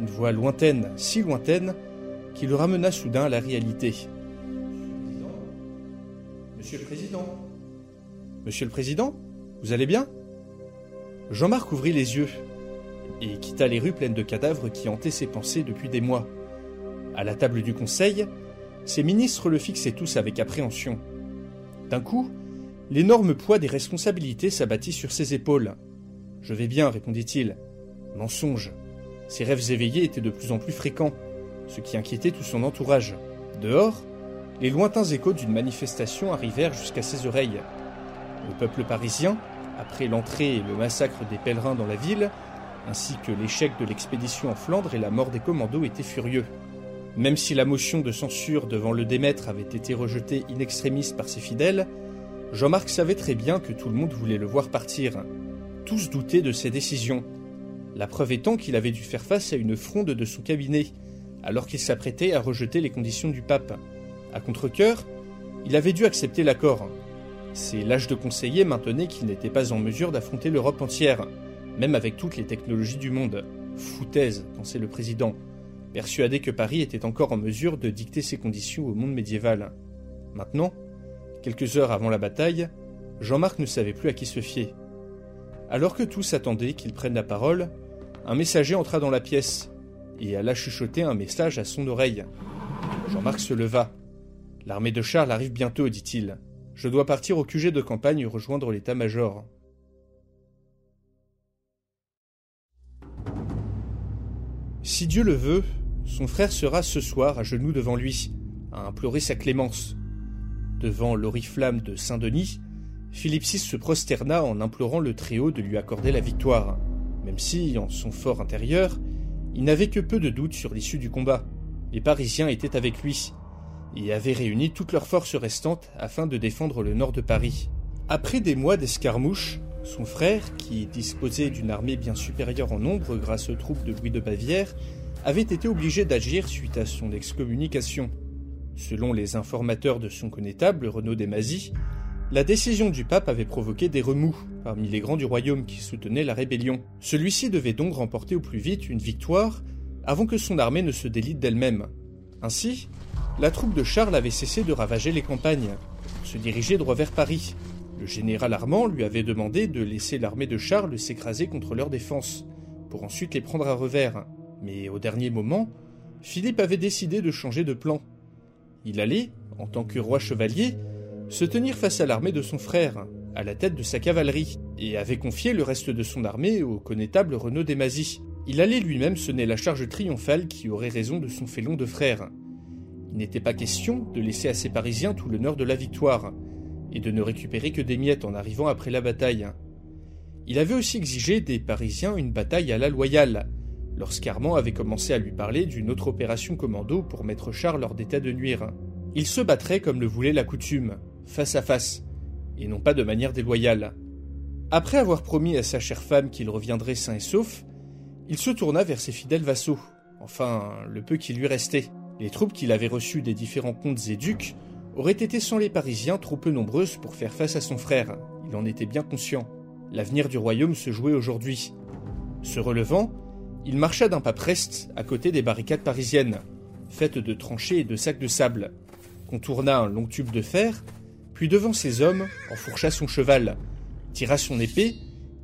une voix lointaine, si lointaine, qui le ramena soudain à la réalité. « Monsieur le Président !»« Monsieur le Président, vous allez bien ?» Jean-Marc ouvrit les yeux et quitta les rues pleines de cadavres qui hantaient ses pensées depuis des mois. À la table du Conseil, ses ministres le fixaient tous avec appréhension. D'un coup, l'énorme poids des responsabilités s'abattit sur ses épaules. « Je vais bien », répondit-il. Mensonge. Ses rêves éveillés étaient de plus en plus fréquents, ce qui inquiétait tout son entourage. Dehors, les lointains échos d'une manifestation arrivèrent jusqu'à ses oreilles. Le peuple parisien, après l'entrée et le massacre des pèlerins dans la ville, ainsi que l'échec de l'expédition en Flandre et la mort des commandos, était furieux. Même si la motion de censure devant le Démètre avait été rejetée in extremis par ses fidèles, Jean-Marc savait très bien que tout le monde voulait le voir partir. Tous doutaient de ses décisions. La preuve étant qu'il avait dû faire face à une fronde de son cabinet, alors qu'il s'apprêtait à rejeter les conditions du pape. À contre-cœur, il avait dû accepter l'accord. Ses lâches de conseillers maintenaient qu'il n'était pas en mesure d'affronter l'Europe entière, même avec toutes les technologies du monde. Foutaise, pensait le président, persuadé que Paris était encore en mesure de dicter ses conditions au monde médiéval. Maintenant, quelques heures avant la bataille, Jean-Marc ne savait plus à qui se fier. Alors que tous attendaient qu'il prenne la parole, un messager entra dans la pièce et alla chuchoter un message à son oreille. Jean-Marc se leva. « L'armée de Charles arrive bientôt, dit-il. Je dois partir au Q G de campagne rejoindre l'état-major. » Si Dieu le veut, son frère sera ce soir à genoux devant lui, à implorer sa clémence. Devant l'oriflamme de Saint-Denis, Philippe six se prosterna en implorant le Très-Haut de lui accorder la victoire, même si, en son fort intérieur, il n'avait que peu de doutes sur l'issue du combat. Les Parisiens étaient avec lui, et avaient réuni toutes leurs forces restantes afin de défendre le nord de Paris. Après des mois d'escarmouches, son frère, qui disposait d'une armée bien supérieure en nombre grâce aux troupes de Louis de Bavière, avait été obligé d'agir suite à son excommunication. Selon les informateurs de son connétable, Renaud de Mazy, la décision du pape avait provoqué des remous parmi les grands du royaume qui soutenaient la rébellion. Celui-ci devait donc remporter au plus vite une victoire avant que son armée ne se délite d'elle-même. Ainsi, la troupe de Charles avait cessé de ravager les campagnes, se dirigeait droit vers Paris. Le général Armand lui avait demandé de laisser l'armée de Charles s'écraser contre leur défense, pour ensuite les prendre à revers. Mais au dernier moment, Philippe avait décidé de changer de plan. Il allait, en tant que roi chevalier, se tenir face à l'armée de son frère, à la tête de sa cavalerie, et avait confié le reste de son armée au connétable Renaud de Mazy. Il allait lui-même sonner la charge triomphale qui aurait raison de son félon de frère. Il n'était pas question de laisser à ces Parisiens tout l'honneur de la victoire, et de ne récupérer que des miettes en arrivant après la bataille. Il avait aussi exigé des Parisiens une bataille à la loyale, lorsqu'Armand avait commencé à lui parler d'une autre opération commando pour mettre Charles hors d'état de nuire. Il se battrait comme le voulait la coutume, face à face, et non pas de manière déloyale. Après avoir promis à sa chère femme qu'il reviendrait sain et sauf, il se tourna vers ses fidèles vassaux, enfin le peu qui lui restait. Les troupes qu'il avait reçues des différents comtes et ducs aurait été sans les Parisiens trop peu nombreuses pour faire face à son frère. Il en était bien conscient. L'avenir du royaume se jouait aujourd'hui. Se relevant, il marcha d'un pas preste à côté des barricades parisiennes, faites de tranchées et de sacs de sable, contourna un long tube de fer, puis devant ses hommes, enfourcha son cheval, tira son épée,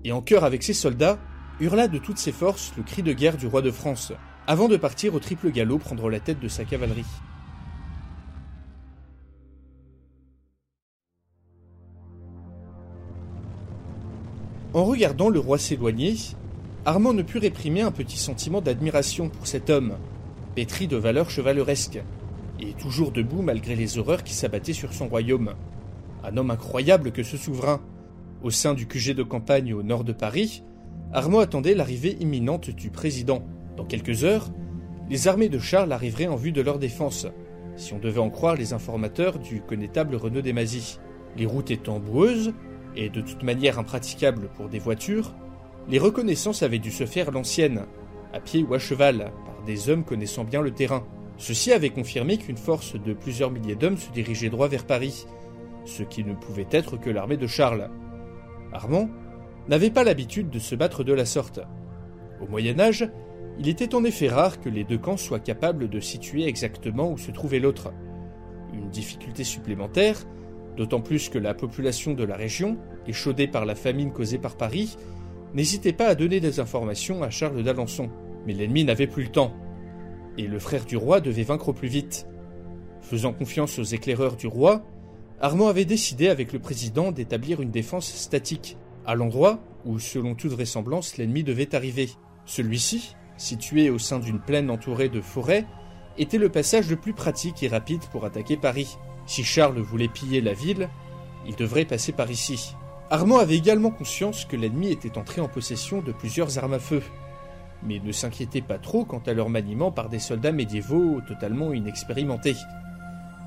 et en chœur avec ses soldats, hurla de toutes ses forces le cri de guerre du roi de France, avant de partir au triple galop prendre la tête de sa cavalerie. En regardant le roi s'éloigner, Armand ne put réprimer un petit sentiment d'admiration pour cet homme, pétri de valeurs chevaleresques, et toujours debout malgré les horreurs qui s'abattaient sur son royaume. Un homme incroyable que ce souverain. Au sein du Q G de campagne au nord de Paris, Armand attendait l'arrivée imminente du président. Dans quelques heures, les armées de Charles arriveraient en vue de leur défense, si on devait en croire les informateurs du connétable Renaud de Mazy. Les routes étant boueuses, et de toute manière impraticable pour des voitures, les reconnaissances avaient dû se faire l'ancienne, à pied ou à cheval, par des hommes connaissant bien le terrain. Ceci avait confirmé qu'une force de plusieurs milliers d'hommes se dirigeait droit vers Paris, ce qui ne pouvait être que l'armée de Charles. Armand n'avait pas l'habitude de se battre de la sorte. Au Moyen-Âge, il était en effet rare que les deux camps soient capables de situer exactement où se trouvait l'autre. Une difficulté supplémentaire, d'autant plus que la population de la région, échaudée par la famine causée par Paris, n'hésitait pas à donner des informations à Charles d'Alençon. Mais l'ennemi n'avait plus le temps, et le frère du roi devait vaincre au plus vite. Faisant confiance aux éclaireurs du roi, Armand avait décidé avec le président d'établir une défense statique, à l'endroit où, selon toute vraisemblance, l'ennemi devait arriver. Celui-ci, situé au sein d'une plaine entourée de forêts, était le passage le plus pratique et rapide pour attaquer Paris. Si Charles voulait piller la ville, il devrait passer par ici. Armand avait également conscience que l'ennemi était entré en possession de plusieurs armes à feu, mais ne s'inquiétait pas trop quant à leur maniement par des soldats médiévaux totalement inexpérimentés.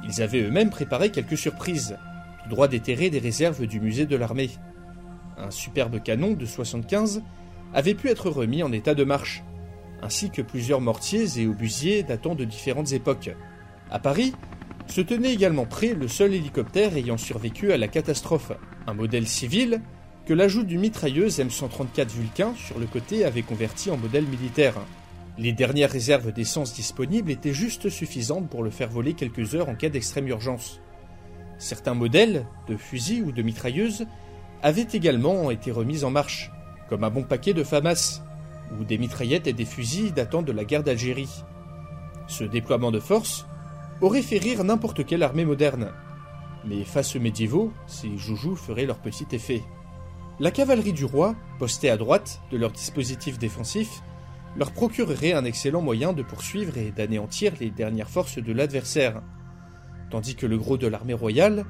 Ils avaient eux-mêmes préparé quelques surprises, tout droit déterrées des réserves du musée de l'armée. Un superbe canon de soixante-quinze avait pu être remis en état de marche, ainsi que plusieurs mortiers et obusiers datant de différentes époques. À Paris, se tenait également prêt le seul hélicoptère ayant survécu à la catastrophe, un modèle civil que l'ajout d'une mitrailleuse M cent trente-quatre Vulcain sur le côté avait converti en modèle militaire. Les dernières réserves d'essence disponibles étaient juste suffisantes pour le faire voler quelques heures en cas d'extrême urgence. Certains modèles, de fusils ou de mitrailleuses, avaient également été remis en marche, comme un bon paquet de FAMAS, ou des mitraillettes et des fusils datant de la guerre d'Algérie. Ce déploiement de force aurait fait rire n'importe quelle armée moderne, mais face aux médiévaux, ces joujoux feraient leur petit effet. La cavalerie du roi, postée à droite de leur dispositif défensif, leur procurerait un excellent moyen de poursuivre et d'anéantir les dernières forces de l'adversaire, tandis que le gros de l'armée royale,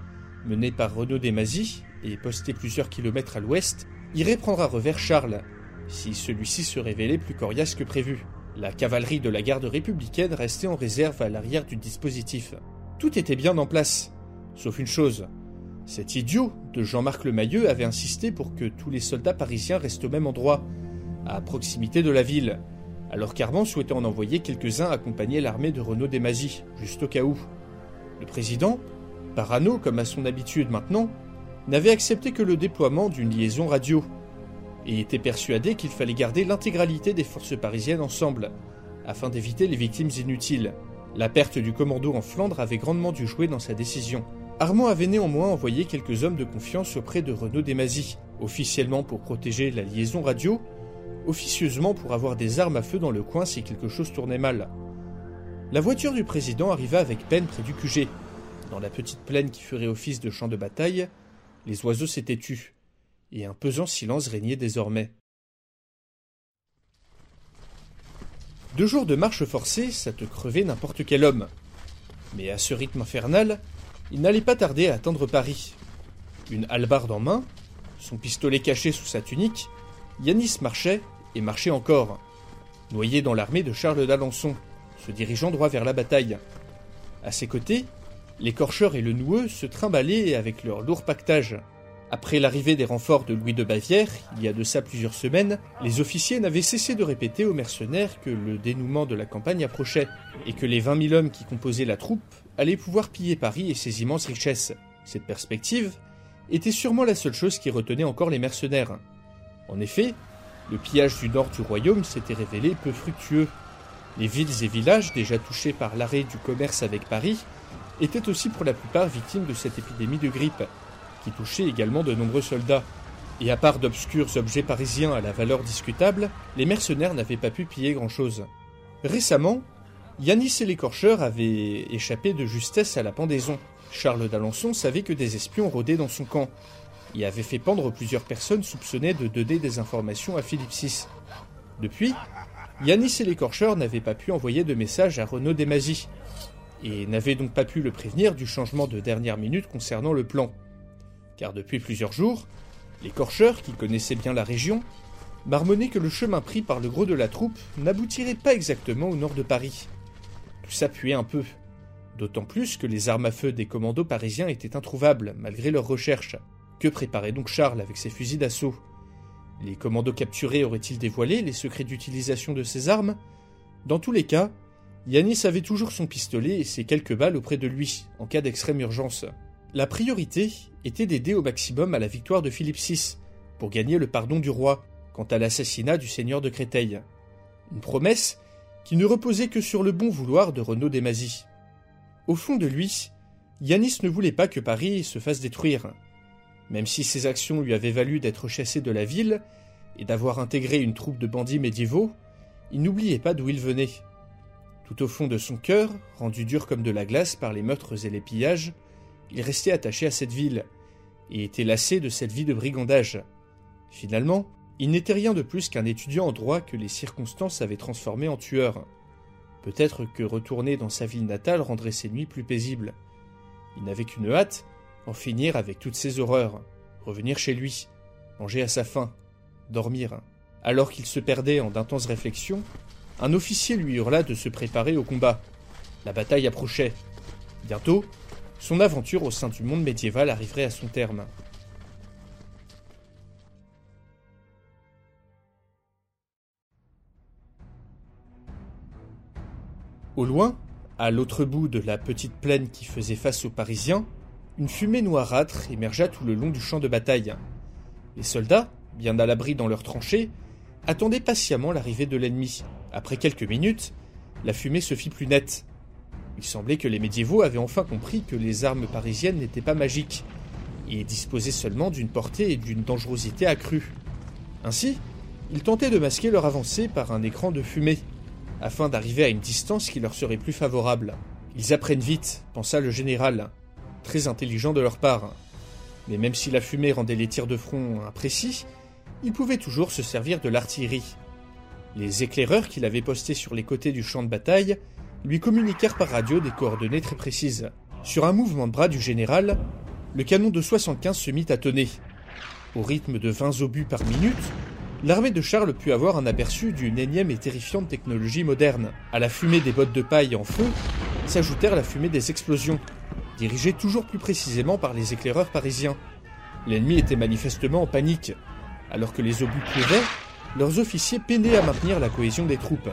mené par Renaud de Mazy et posté plusieurs kilomètres à l'ouest, irait prendre à revers Charles, si celui-ci se révélait plus coriace que prévu. La cavalerie de la garde républicaine restait en réserve à l'arrière du dispositif. Tout était bien en place, sauf une chose. Cet idiot de Jean-Marc Le Mailleux avait insisté pour que tous les soldats parisiens restent au même endroit, à proximité de la ville, alors qu'Armand souhaitait en envoyer quelques-uns accompagner l'armée de Renaud de Mazy, juste au cas où. Le président, parano comme à son habitude maintenant, n'avait accepté que le déploiement d'une liaison radio, et était persuadé qu'il fallait garder l'intégralité des forces parisiennes ensemble, afin d'éviter les victimes inutiles. La perte du commando en Flandre avait grandement dû jouer dans sa décision. Armand avait néanmoins envoyé quelques hommes de confiance auprès de Renaud de Mazy, officiellement pour protéger la liaison radio, officieusement pour avoir des armes à feu dans le coin si quelque chose tournait mal. La voiture du président arriva avec peine près du Q G. Dans la petite plaine qui ferait office de champ de bataille, les oiseaux s'étaient tus, et un pesant silence régnait désormais. Deux jours de marche forcée, ça te crevait n'importe quel homme. Mais à ce rythme infernal, il n'allait pas tarder à atteindre Paris. Une hallebarde en main, son pistolet caché sous sa tunique, Yanis marchait, et marchait encore, noyé dans l'armée de Charles d'Alençon, se dirigeant droit vers la bataille. À ses côtés, l'écorcheur et le noueux se trimballaient avec leur lourd pactage. Après l'arrivée des renforts de Louis de Bavière, il y a de ça plusieurs semaines, les officiers n'avaient cessé de répéter aux mercenaires que le dénouement de la campagne approchait, et que les vingt mille hommes qui composaient la troupe allaient pouvoir piller Paris et ses immenses richesses. Cette perspective était sûrement la seule chose qui retenait encore les mercenaires. En effet, le pillage du nord du royaume s'était révélé peu fructueux. Les villes et villages, déjà touchés par l'arrêt du commerce avec Paris, étaient aussi pour la plupart victimes de cette épidémie de grippe, qui touchait également de nombreux soldats. Et à part d'obscurs objets parisiens à la valeur discutable, les mercenaires n'avaient pas pu piller grand-chose. Récemment, Yanis et l'écorcheur avaient échappé de justesse à la pendaison. Charles d'Alençon savait que des espions rôdaient dans son camp, et avait fait pendre plusieurs personnes soupçonnées de donner des informations à Philippe six. Depuis, Yanis et l'écorcheur n'avaient pas pu envoyer de message à Renaud de Mazy, et n'avaient donc pas pu le prévenir du changement de dernière minute concernant le plan. Car depuis plusieurs jours, l'écorcheur, qui connaissait bien la région, marmonnait que le chemin pris par le gros de la troupe n'aboutirait pas exactement au nord de Paris. Tout ça puait un peu, d'autant plus que les armes à feu des commandos parisiens étaient introuvables, malgré leurs recherches. Que préparait donc Charles avec ses fusils d'assaut? Les commandos capturés auraient-ils dévoilé les secrets d'utilisation de ces armes? Dans tous les cas, Yanis avait toujours son pistolet et ses quelques balles auprès de lui, en cas d'extrême urgence. La priorité était d'aider au maximum à la victoire de Philippe six, pour gagner le pardon du roi, quant à l'assassinat du seigneur de Créteil. Une promesse qui ne reposait que sur le bon vouloir de Renaud de Mazy. Au fond de lui, Yanis ne voulait pas que Paris se fasse détruire. Même si ses actions lui avaient valu d'être chassé de la ville et d'avoir intégré une troupe de bandits médiévaux, il n'oubliait pas d'où il venait. Tout au fond de son cœur, rendu dur comme de la glace par les meurtres et les pillages, il restait attaché à cette ville, et était lassé de cette vie de brigandage. Finalement, il n'était rien de plus qu'un étudiant en droit que les circonstances avaient transformé en tueur. Peut-être que retourner dans sa ville natale rendrait ses nuits plus paisibles. Il n'avait qu'une hâte, en finir avec toutes ces horreurs, revenir chez lui, manger à sa faim, dormir. Alors qu'il se perdait en d'intenses réflexions, un officier lui hurla de se préparer au combat. La bataille approchait. Bientôt, son aventure au sein du monde médiéval arriverait à son terme. Au loin, à l'autre bout de la petite plaine qui faisait face aux Parisiens, une fumée noirâtre émergea tout le long du champ de bataille. Les soldats, bien à l'abri dans leurs tranchées, attendaient patiemment l'arrivée de l'ennemi. Après quelques minutes, la fumée se fit plus nette. Il semblait que les médiévaux avaient enfin compris que les armes parisiennes n'étaient pas magiques, et disposaient seulement d'une portée et d'une dangerosité accrue. Ainsi, ils tentaient de masquer leur avancée par un écran de fumée, afin d'arriver à une distance qui leur serait plus favorable. Ils apprennent vite, pensa le général, très intelligent de leur part. Mais même si la fumée rendait les tirs de front imprécis, ils pouvaient toujours se servir de l'artillerie. Les éclaireurs qu'il avait postés sur les côtés du champ de bataille lui communiquèrent par radio des coordonnées très précises. Sur un mouvement de bras du général, le canon de soixante-quinze se mit à tonner. Au rythme de vingt obus par minute, l'armée de Charles put avoir un aperçu d'une énième et terrifiante technologie moderne. À la fumée des bottes de paille en feu s'ajoutèrent la fumée des explosions, dirigée toujours plus précisément par les éclaireurs parisiens. L'ennemi était manifestement en panique. Alors que les obus pleuvaient, leurs officiers peinaient à maintenir la cohésion des troupes.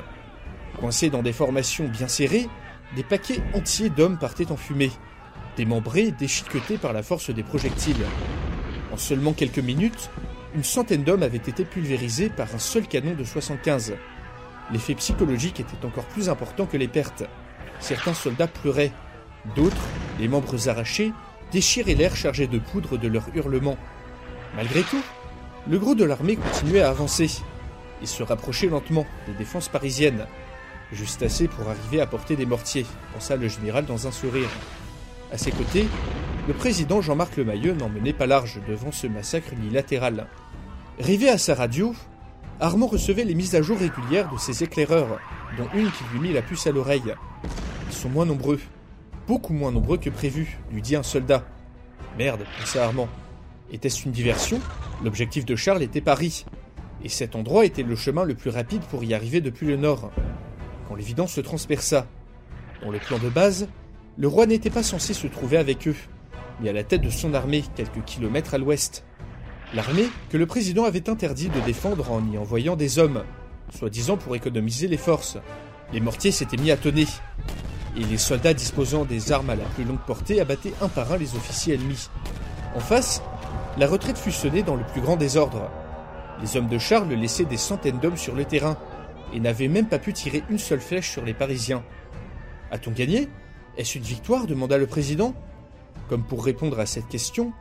Coincés dans des formations bien serrées, des paquets entiers d'hommes partaient en fumée, démembrés, déchiquetés par la force des projectiles. En seulement quelques minutes, une centaine d'hommes avaient été pulvérisés par un seul canon de soixante-quinze. L'effet psychologique était encore plus important que les pertes. Certains soldats pleuraient. D'autres, les membres arrachés, déchiraient l'air chargé de poudre de leurs hurlements. Malgré tout, le gros de l'armée continuait à avancer et se rapprochait lentement des défenses parisiennes. Juste assez pour arriver à porter des mortiers, pensa le général dans un sourire. À ses côtés, le président Jean-Marc Le Mailleux n'emmenait pas large devant ce massacre unilatéral. Rivé à sa radio, Armand recevait les mises à jour régulières de ses éclaireurs, dont une qui lui mit la puce à l'oreille. Ils sont moins nombreux, beaucoup moins nombreux que prévu, lui dit un soldat. Merde, pensa Armand. Était-ce une diversion? L'objectif de Charles était Paris, et cet endroit était le chemin le plus rapide pour y arriver depuis le nord. Quand l'évidence se transperça, dans le plan de base, le roi n'était pas censé se trouver avec eux, mais à la tête de son armée, quelques kilomètres à l'ouest. L'armée que le président avait interdit de défendre en y envoyant des hommes, soi-disant pour économiser les forces. Les mortiers s'étaient mis à tonner, et les soldats disposant des armes à la plus longue portée abattaient un par un les officiers ennemis. En face, la retraite fut sonnée dans le plus grand désordre. Les hommes de Charles laissaient des centaines d'hommes sur le terrain, et n'avaient même pas pu tirer une seule flèche sur les Parisiens. A-t-on gagné? Est-ce une victoire? demanda le président. Comme pour répondre à cette question,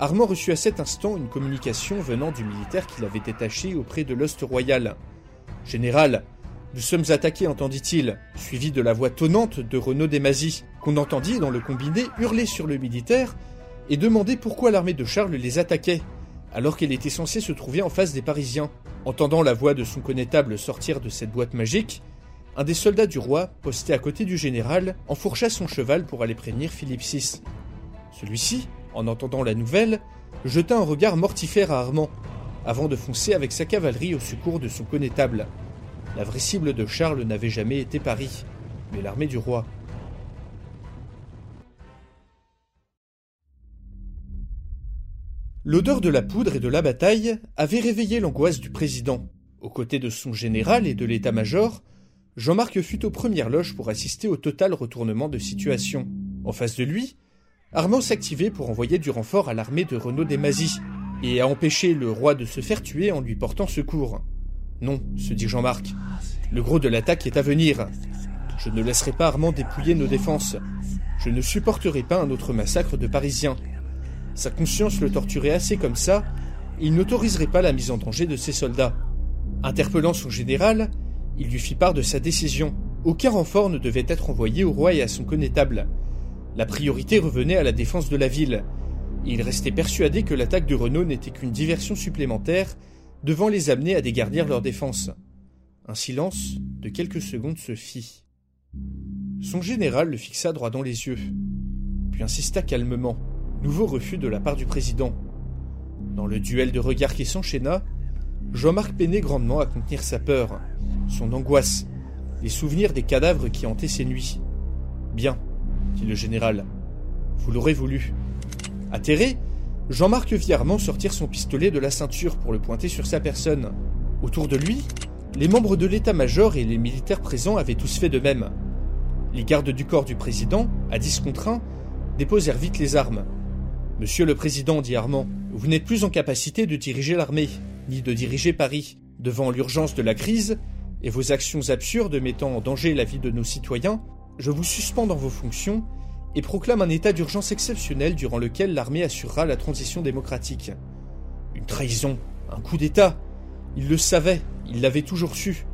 Armand reçut à cet instant une communication venant du militaire qu'il avait détaché auprès de l'hoste royal. « Général, nous sommes attaqués » entendit-il, suivi de la voix tonnante de Renaud de Mazy, qu'on entendit dans le combiné hurler sur le militaire et demander pourquoi l'armée de Charles les attaquait, alors qu'elle était censée se trouver en face des Parisiens. Entendant la voix de son connétable sortir de cette boîte magique, un des soldats du roi, posté à côté du général, enfourcha son cheval pour aller prévenir Philippe six. Celui-ci, en entendant la nouvelle, jeta un regard mortifère à Armand, avant de foncer avec sa cavalerie au secours de son connétable. La vraie cible de Charles n'avait jamais été Paris, mais l'armée du roi. L'odeur de la poudre et de la bataille avait réveillé l'angoisse du président. Aux côtés de son général et de l'état-major, Jean-Marc fut aux premières loges pour assister au total retournement de situation. En face de lui, Armand s'activait pour envoyer du renfort à l'armée de Renaud de Mazy et à empêcher le roi de se faire tuer en lui portant secours. « Non, » se dit Jean-Marc, « le gros de l'attaque est à venir. Je ne laisserai pas Armand dépouiller nos défenses. Je ne supporterai pas un autre massacre de Parisiens. » Sa conscience le torturait assez comme ça, et il n'autoriserait pas la mise en danger de ses soldats. Interpellant son général, il lui fit part de sa décision. Aucun renfort ne devait être envoyé au roi et à son connétable. La priorité revenait à la défense de la ville, et il restait persuadé que l'attaque de Renaud n'était qu'une diversion supplémentaire devant les amener à dégarnir leur défense. Un silence de quelques secondes se fit. Son général le fixa droit dans les yeux. puis insista calmement. Nouveau refus de la part du président. Dans le duel de regards qui s'enchaîna, Jean-Marc peinait grandement à contenir sa peur, son angoisse, les souvenirs des cadavres qui hantaient ses nuits. « Bien, » dit le général, « vous l'aurez voulu. » Atterré, Jean-Marc vit Armand sortir son pistolet de la ceinture pour le pointer sur sa personne. Autour de lui, les membres de l'état-major et les militaires présents avaient tous fait de même. Les gardes du corps du président, à dix contre un, déposèrent vite les armes. « Monsieur le Président, dit Armand, vous n'êtes plus en capacité de diriger l'armée, ni de diriger Paris. Devant l'urgence de la crise, et vos actions absurdes mettant en danger la vie de nos citoyens, je vous suspends dans vos fonctions et proclame un état d'urgence exceptionnel durant lequel l'armée assurera la transition démocratique. » Une trahison, un coup d'État. Il le savait, il l'avait toujours su.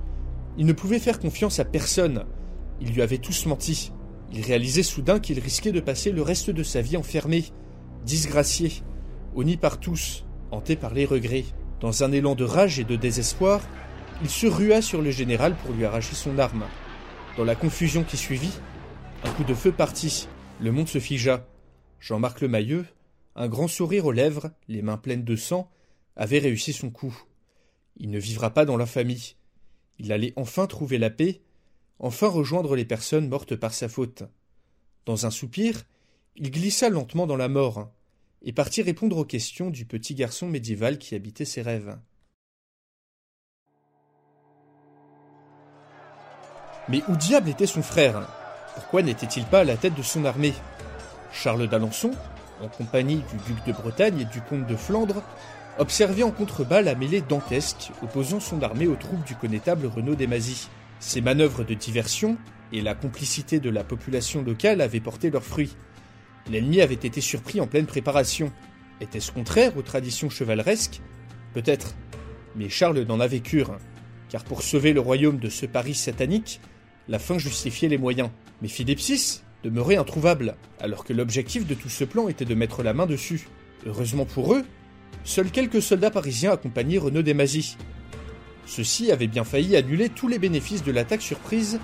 Il ne pouvait faire confiance à personne. Ils lui avaient tous menti. Il réalisait soudain qu'il risquait de passer le reste de sa vie enfermé, disgracié, honni par tous, hanté par les regrets. Dans un élan de rage et de désespoir, il se rua sur le général pour lui arracher son arme. Dans la confusion qui suivit, un coup de feu partit, le monde se figea. Jean-Marc Le Mailleux, un grand sourire aux lèvres, les mains pleines de sang, avait réussi son coup. Il ne vivra pas dans l'infamie. Il allait enfin trouver la paix, enfin rejoindre les personnes mortes par sa faute. Dans un soupir, il glissa lentement dans la mort et partit répondre aux questions du petit garçon médiéval qui habitait ses rêves. Mais où diable était son frère? Pourquoi n'était-il pas à la tête de son armée? Charles d'Alençon, en compagnie du duc de Bretagne et du comte de Flandre, observait en contrebas la mêlée d'Anceste opposant son armée aux troupes du connétable Renaud de Mazy. Ces manœuvres de diversion et la complicité de la population locale avaient porté leurs fruits. L'ennemi avait été surpris en pleine préparation. Était-ce contraire aux traditions chevaleresques? Peut-être. Mais Charles n'en avait cure, car pour sauver le royaume de ce Paris satanique, la fin justifiait les moyens. Mais Philippe six demeurait introuvable, alors que l'objectif de tout ce plan était de mettre la main dessus. Heureusement pour eux, seuls quelques soldats parisiens accompagnaient Renaud de Mazy. Ceux-ci avaient bien failli annuler tous les bénéfices de l'attaque surprise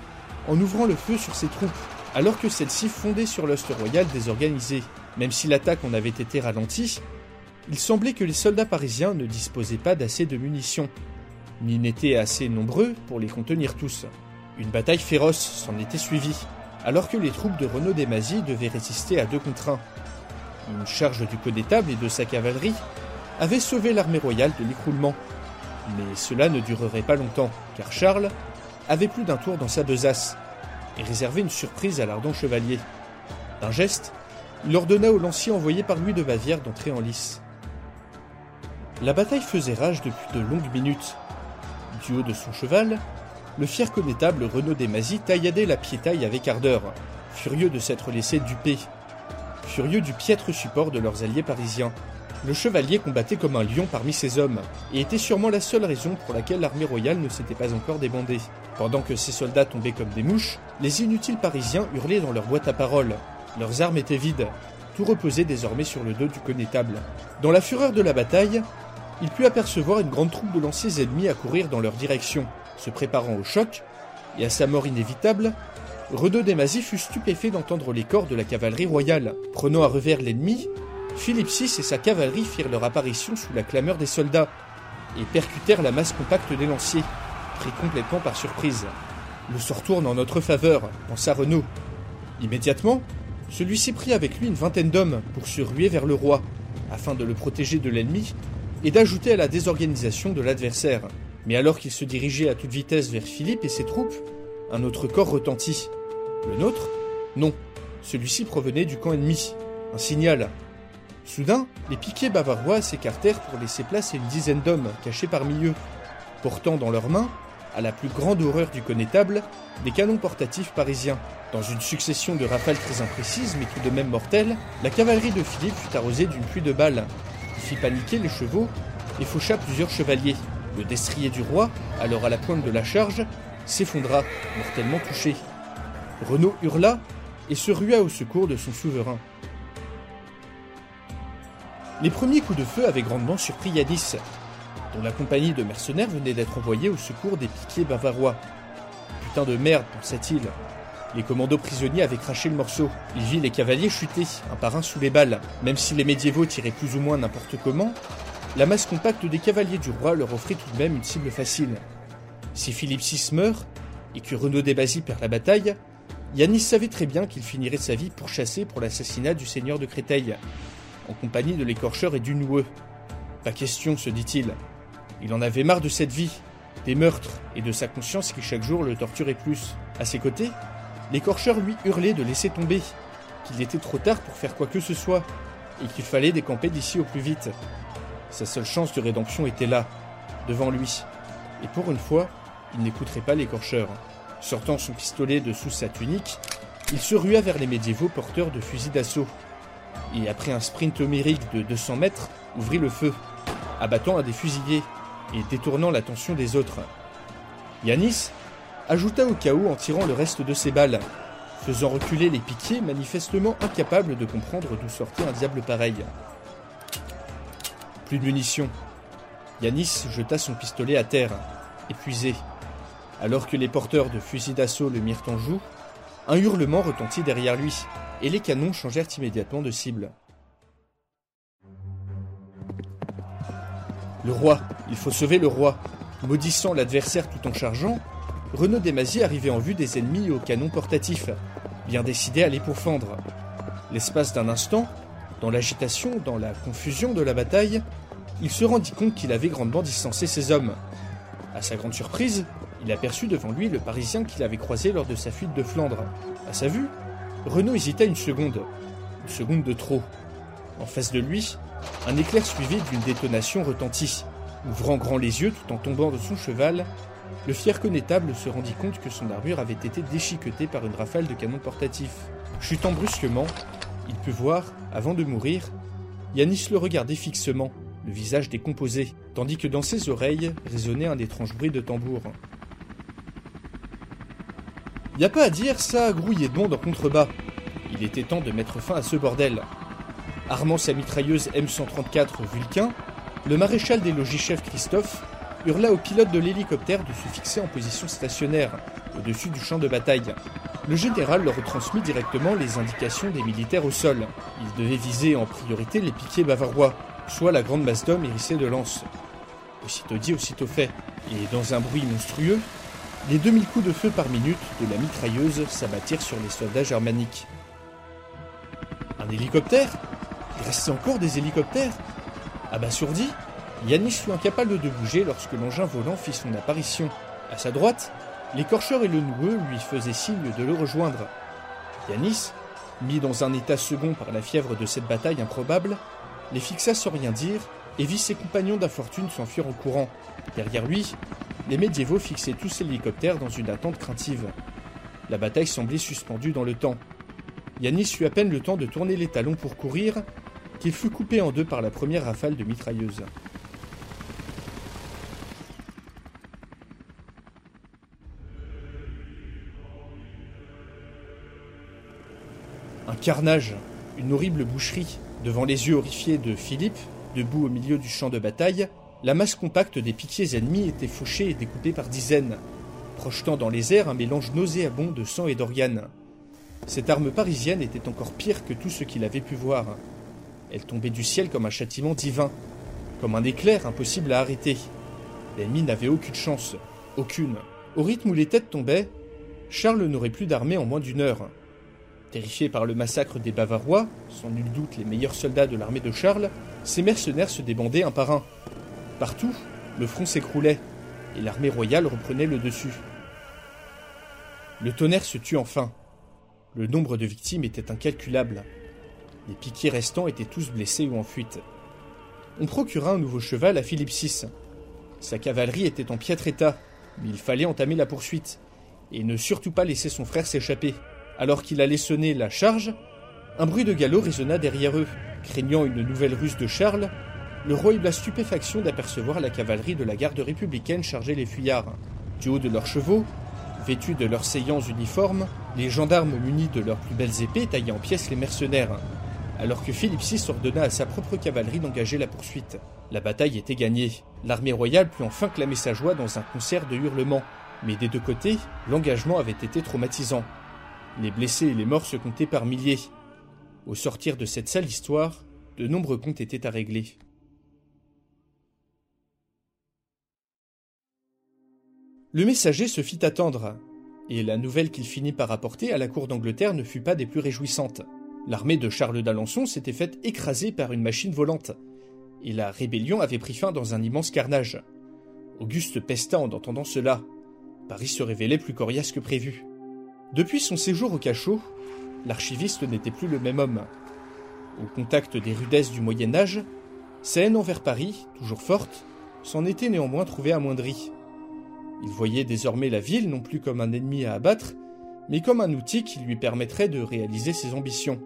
en ouvrant le feu sur ses troupes, alors que celle-ci fondait sur l'ost royal désorganisé. Même si l'attaque en avait été ralentie, il semblait que les soldats parisiens ne disposaient pas d'assez de munitions, ni n'étaient assez nombreux pour les contenir tous. Une bataille féroce s'en était suivie, alors que les troupes de Renaud de Mazy devaient résister à deux contre un. Une charge du connétable et de sa cavalerie avait sauvé l'armée royale de l'écroulement. Mais cela ne durerait pas longtemps, car Charles avait plus d'un tour dans sa besace, et réservait une surprise à l'ardent chevalier. D'un geste, il ordonna aux lanciers envoyés par Louis de Bavière d'entrer en lice. La bataille faisait rage depuis de longues minutes. Du haut de son cheval, le fier connétable Renaud de Mazy tailladait la piétaille avec ardeur, furieux de s'être laissé duper, furieux du piètre support de leurs alliés parisiens. Le chevalier combattait comme un lion parmi ses hommes, et était sûrement la seule raison pour laquelle l'armée royale ne s'était pas encore débandée. Pendant que ses soldats tombaient comme des mouches, les inutiles parisiens hurlaient dans leur boîte à paroles. Leurs armes étaient vides, tout reposait désormais sur le dos du connétable. Dans la fureur de la bataille, il put apercevoir une grande troupe de lanciers ennemis accourir dans leur direction. Se préparant au choc, et à sa mort inévitable, Renaud de Mazy fut stupéfait d'entendre les corps de la cavalerie royale. Prenant à revers l'ennemi, Philippe six et sa cavalerie firent leur apparition sous la clameur des soldats et percutèrent la masse compacte des lanciers, pris complètement par surprise. « Le sort tourne en notre faveur », pensa Renaud. Immédiatement, celui-ci prit avec lui une vingtaine d'hommes pour se ruer vers le roi, afin de le protéger de l'ennemi et d'ajouter à la désorganisation de l'adversaire. Mais alors qu'il se dirigeait à toute vitesse vers Philippe et ses troupes, un autre corps retentit. Le nôtre? Non. Celui-ci provenait du camp ennemi. Un signal. Soudain, les piquets bavarois s'écartèrent pour laisser place à une dizaine d'hommes cachés parmi eux, portant dans leurs mains, à la plus grande horreur du connétable, des canons portatifs parisiens. Dans une succession de rafales très imprécises mais tout de même mortelles, la cavalerie de Philippe fut arrosée d'une pluie de balles, qui fit paniquer les chevaux et faucha plusieurs chevaliers. Le destrier du roi, alors à la pointe de la charge, s'effondra, mortellement touché. Renaud hurla et se rua au secours de son souverain. Les premiers coups de feu avaient grandement surpris Yanis, dont la compagnie de mercenaires venait d'être envoyée au secours des piquets bavarois. « Putain de merde », pensa-t-il. Les commandos prisonniers avaient craché le morceau. Ils virent les cavaliers chuter, un par un sous les balles. Même si les médiévaux tiraient plus ou moins n'importe comment, la masse compacte des cavaliers du roi leur offrait tout de même une cible facile. Si Philippe six meurt, et que Renaud de Mazy perd la bataille, Yanis savait très bien qu'il finirait sa vie pourchassé pour l'assassinat du seigneur de Créteil, en compagnie de l'écorcheur et du noueux. Pas question, se dit-il. Il en avait marre de cette vie, des meurtres, et de sa conscience qui chaque jour le torturait plus. À ses côtés, l'écorcheur lui hurlait de laisser tomber, qu'il était trop tard pour faire quoi que ce soit, et qu'il fallait décamper d'ici au plus vite. Sa seule chance de rédemption était là, devant lui, et pour une fois, il n'écouterait pas l'écorcheur. Sortant son pistolet de sous sa tunique, il se rua vers les médiévaux porteurs de fusils d'assaut, et après un sprint homérique de deux cents mètres, ouvrit le feu, abattant à des fusillés et détournant l'attention des autres. Yanis ajouta au chaos en tirant le reste de ses balles, faisant reculer les piquiers manifestement incapables de comprendre d'où sortait un diable pareil. Plus de munitions. Yanis jeta son pistolet à terre, épuisé. Alors que les porteurs de fusils d'assaut le mirent en joue, un hurlement retentit derrière lui, et les canons changèrent immédiatement de cible. Le roi, il faut sauver le roi. Maudissant l'adversaire tout en chargeant, Renaud de Mazy arrivait en vue des ennemis aux canons portatifs, bien décidé à les pourfendre. L'espace d'un instant, dans l'agitation, dans la confusion de la bataille, il se rendit compte qu'il avait grandement distancé ses hommes. À sa grande surprise, il aperçut devant lui le Parisien qu'il avait croisé lors de sa fuite de Flandre. À sa vue, Renaud hésita une seconde, une seconde de trop. En face de lui, un éclair suivi d'une détonation retentit. Ouvrant grand les yeux tout en tombant de son cheval, le fier connétable se rendit compte que son armure avait été déchiquetée par une rafale de canon portatif. Chutant brusquement, il put voir, avant de mourir, Yanis le regardait fixement, le visage décomposé, tandis que dans ses oreilles résonnait un étrange bruit de tambour. « Y a pas à dire, ça a grouillé de monde en contrebas. » Il était temps de mettre fin à ce bordel. Armant sa mitrailleuse M cent trente-quatre Vulcain, le maréchal des logis-chefs Christophe hurla au pilote de l'hélicoptère de se fixer en position stationnaire, au-dessus du champ de bataille. Le général leur retransmit directement les indications des militaires au sol. Ils devaient viser en priorité les piquets bavarois, soit la grande masse d'hommes hérissée de lances. Aussitôt dit, aussitôt fait, et dans un bruit monstrueux, les deux mille coups de feu par minute de la mitrailleuse s'abattirent sur les soldats germaniques. Un hélicoptère ? Il restait encore des hélicoptères ? Abasourdi, Yanis fut incapable de bouger lorsque l'engin volant fit son apparition. À sa droite, l'écorcheur et le noueux lui faisaient signe de le rejoindre. Yanis, mis dans un état second par la fièvre de cette bataille improbable, les fixa sans rien dire et vit ses compagnons d'infortune s'enfuir en courant. Derrière lui, les médiévaux fixaient tous l'hélicoptère dans une attente craintive. La bataille semblait suspendue dans le temps. Yanis eut à peine le temps de tourner les talons pour courir, qu'il fut coupé en deux par la première rafale de mitrailleuse. Un carnage, une horrible boucherie. Devant les yeux horrifiés de Philippe, debout au milieu du champ de bataille, la masse compacte des piquiers ennemis était fauchée et découpée par dizaines, projetant dans les airs un mélange nauséabond de sang et d'organes. Cette arme parisienne était encore pire que tout ce qu'il avait pu voir. Elle tombait du ciel comme un châtiment divin, comme un éclair impossible à arrêter. L'ennemi n'avait aucune chance, aucune. Au rythme où les têtes tombaient, Charles n'aurait plus d'armée en moins d'une heure. Terrifiés par le massacre des Bavarois, sans nul doute les meilleurs soldats de l'armée de Charles, ces mercenaires se débandaient un par un. Partout, le front s'écroulait, et l'armée royale reprenait le dessus. Le tonnerre se tut enfin. Le nombre de victimes était incalculable. Les piquiers restants étaient tous blessés ou en fuite. On procura un nouveau cheval à Philippe six. Sa cavalerie était en piètre état, mais il fallait entamer la poursuite, et ne surtout pas laisser son frère s'échapper. Alors qu'il allait sonner la charge, un bruit de galop résonna derrière eux. Craignant une nouvelle ruse de Charles, le roi eut la stupéfaction d'apercevoir la cavalerie de la garde républicaine charger les fuyards. Du haut de leurs chevaux, vêtus de leurs saillants uniformes, les gendarmes munis de leurs plus belles épées taillaient en pièces les mercenaires, alors que Philippe six ordonna à sa propre cavalerie d'engager la poursuite. La bataille était gagnée. L'armée royale put enfin clamer sa joie dans un concert de hurlements. Mais des deux côtés, l'engagement avait été traumatisant. Les blessés et les morts se comptaient par milliers. Au sortir de cette sale histoire, de nombreux comptes étaient à régler. Le messager se fit attendre, et la nouvelle qu'il finit par apporter à la cour d'Angleterre ne fut pas des plus réjouissantes. L'armée de Charles d'Alençon s'était faite écraser par une machine volante, et la rébellion avait pris fin dans un immense carnage. Auguste pesta en entendant cela. Paris se révélait plus coriace que prévu. Depuis son séjour au cachot, l'archiviste n'était plus le même homme. Au contact des rudesses du Moyen-Âge, sa haine envers Paris, toujours forte, s'en était néanmoins trouvée amoindrie. Il voyait désormais la ville non plus comme un ennemi à abattre, mais comme un outil qui lui permettrait de réaliser ses ambitions.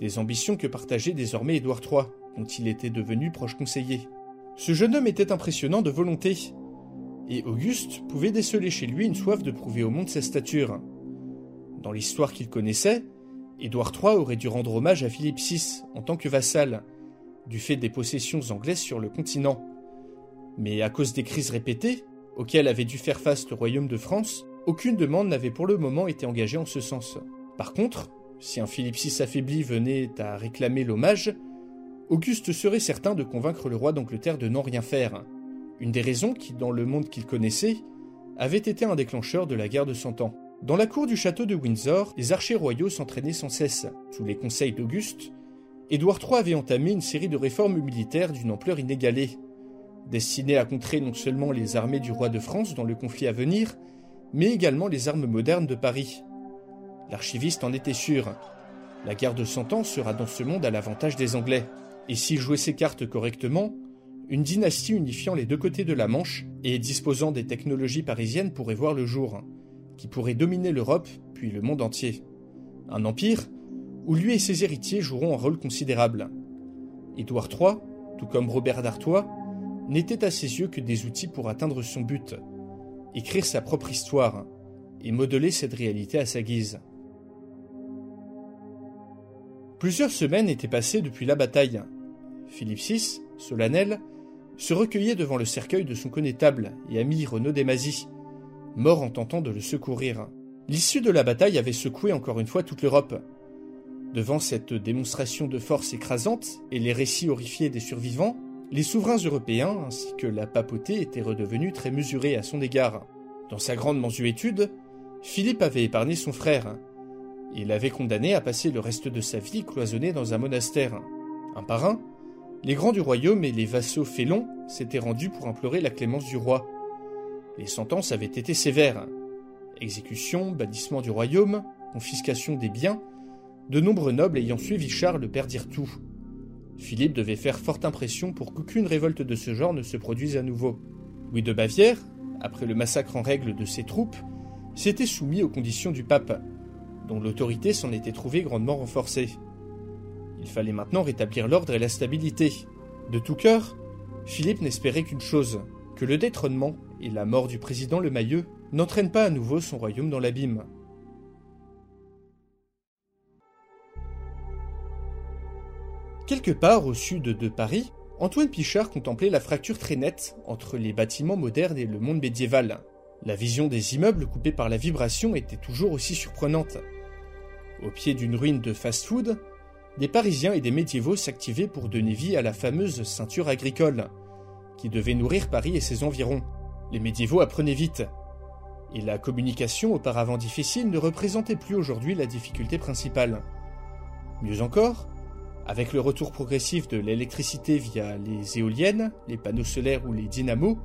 Des ambitions que partageait désormais Édouard trois, dont il était devenu proche conseiller. Ce jeune homme était impressionnant de volonté, et Auguste pouvait déceler chez lui une soif de prouver au monde sa stature. Dans l'histoire qu'il connaissait, Édouard trois aurait dû rendre hommage à Philippe six en tant que vassal, du fait des possessions anglaises sur le continent. Mais à cause des crises répétées, auxquelles avait dû faire face le royaume de France, aucune demande n'avait pour le moment été engagée en ce sens. Par contre, si un Philippe six affaibli venait à réclamer l'hommage, Auguste serait certain de convaincre le roi d'Angleterre de n'en rien faire. Une des raisons qui, dans le monde qu'il connaissait, avait été un déclencheur de la guerre de Cent Ans. Dans la cour du château de Windsor, les archers royaux s'entraînaient sans cesse. Sous les conseils d'Auguste, Édouard trois avait entamé une série de réformes militaires d'une ampleur inégalée, destinées à contrer non seulement les armées du roi de France dans le conflit à venir, mais également les armes modernes de Paris. L'archiviste en était sûr. La guerre de Cent Ans sera dans ce monde à l'avantage des Anglais. Et s'il jouait ses cartes correctement, une dynastie unifiant les deux côtés de la Manche et disposant des technologies parisiennes pourrait voir le jour, qui pourrait dominer l'Europe, puis le monde entier. Un empire où lui et ses héritiers joueront un rôle considérable. Édouard trois, tout comme Robert d'Artois, n'étaient à ses yeux que des outils pour atteindre son but, écrire sa propre histoire et modeler cette réalité à sa guise. Plusieurs semaines étaient passées depuis la bataille. Philippe six, solennel, se recueillait devant le cercueil de son connétable et ami Renaud de Mazy, mort en tentant de le secourir. L'issue de la bataille avait secoué encore une fois toute l'Europe. Devant cette démonstration de force écrasante et les récits horrifiés des survivants, les souverains européens ainsi que la papauté étaient redevenus très mesurés à son égard. Dans sa grande mansuétude, Philippe avait épargné son frère et l'avait condamné à passer le reste de sa vie cloisonné dans un monastère. Un par un, les grands du royaume et les vassaux félons s'étaient rendus pour implorer la clémence du roi. Les sentences avaient été sévères. Exécution, bannissement du royaume, confiscation des biens, de nombreux nobles ayant suivi Charles perdirent tout. Philippe devait faire forte impression pour qu'aucune révolte de ce genre ne se produise à nouveau. Louis de Bavière, après le massacre en règle de ses troupes, s'était soumis aux conditions du pape, dont l'autorité s'en était trouvée grandement renforcée. Il fallait maintenant rétablir l'ordre et la stabilité. De tout cœur, Philippe n'espérait qu'une chose, que le détrônement et la mort du président Le Mailleux n'entraînent pas à nouveau son royaume dans l'abîme. Quelque part au sud de Paris, Antoine Pichard contemplait la fracture très nette entre les bâtiments modernes et le monde médiéval. La vision des immeubles coupés par la vibration était toujours aussi surprenante. Au pied d'une ruine de fast-food, des Parisiens et des médiévaux s'activaient pour donner vie à la fameuse ceinture agricole, qui devait nourrir Paris et ses environs. Les médiévaux apprenaient vite, et la communication auparavant difficile ne représentait plus aujourd'hui la difficulté principale. Mieux encore, avec le retour progressif de l'électricité via les éoliennes, les panneaux solaires ou les dynamos,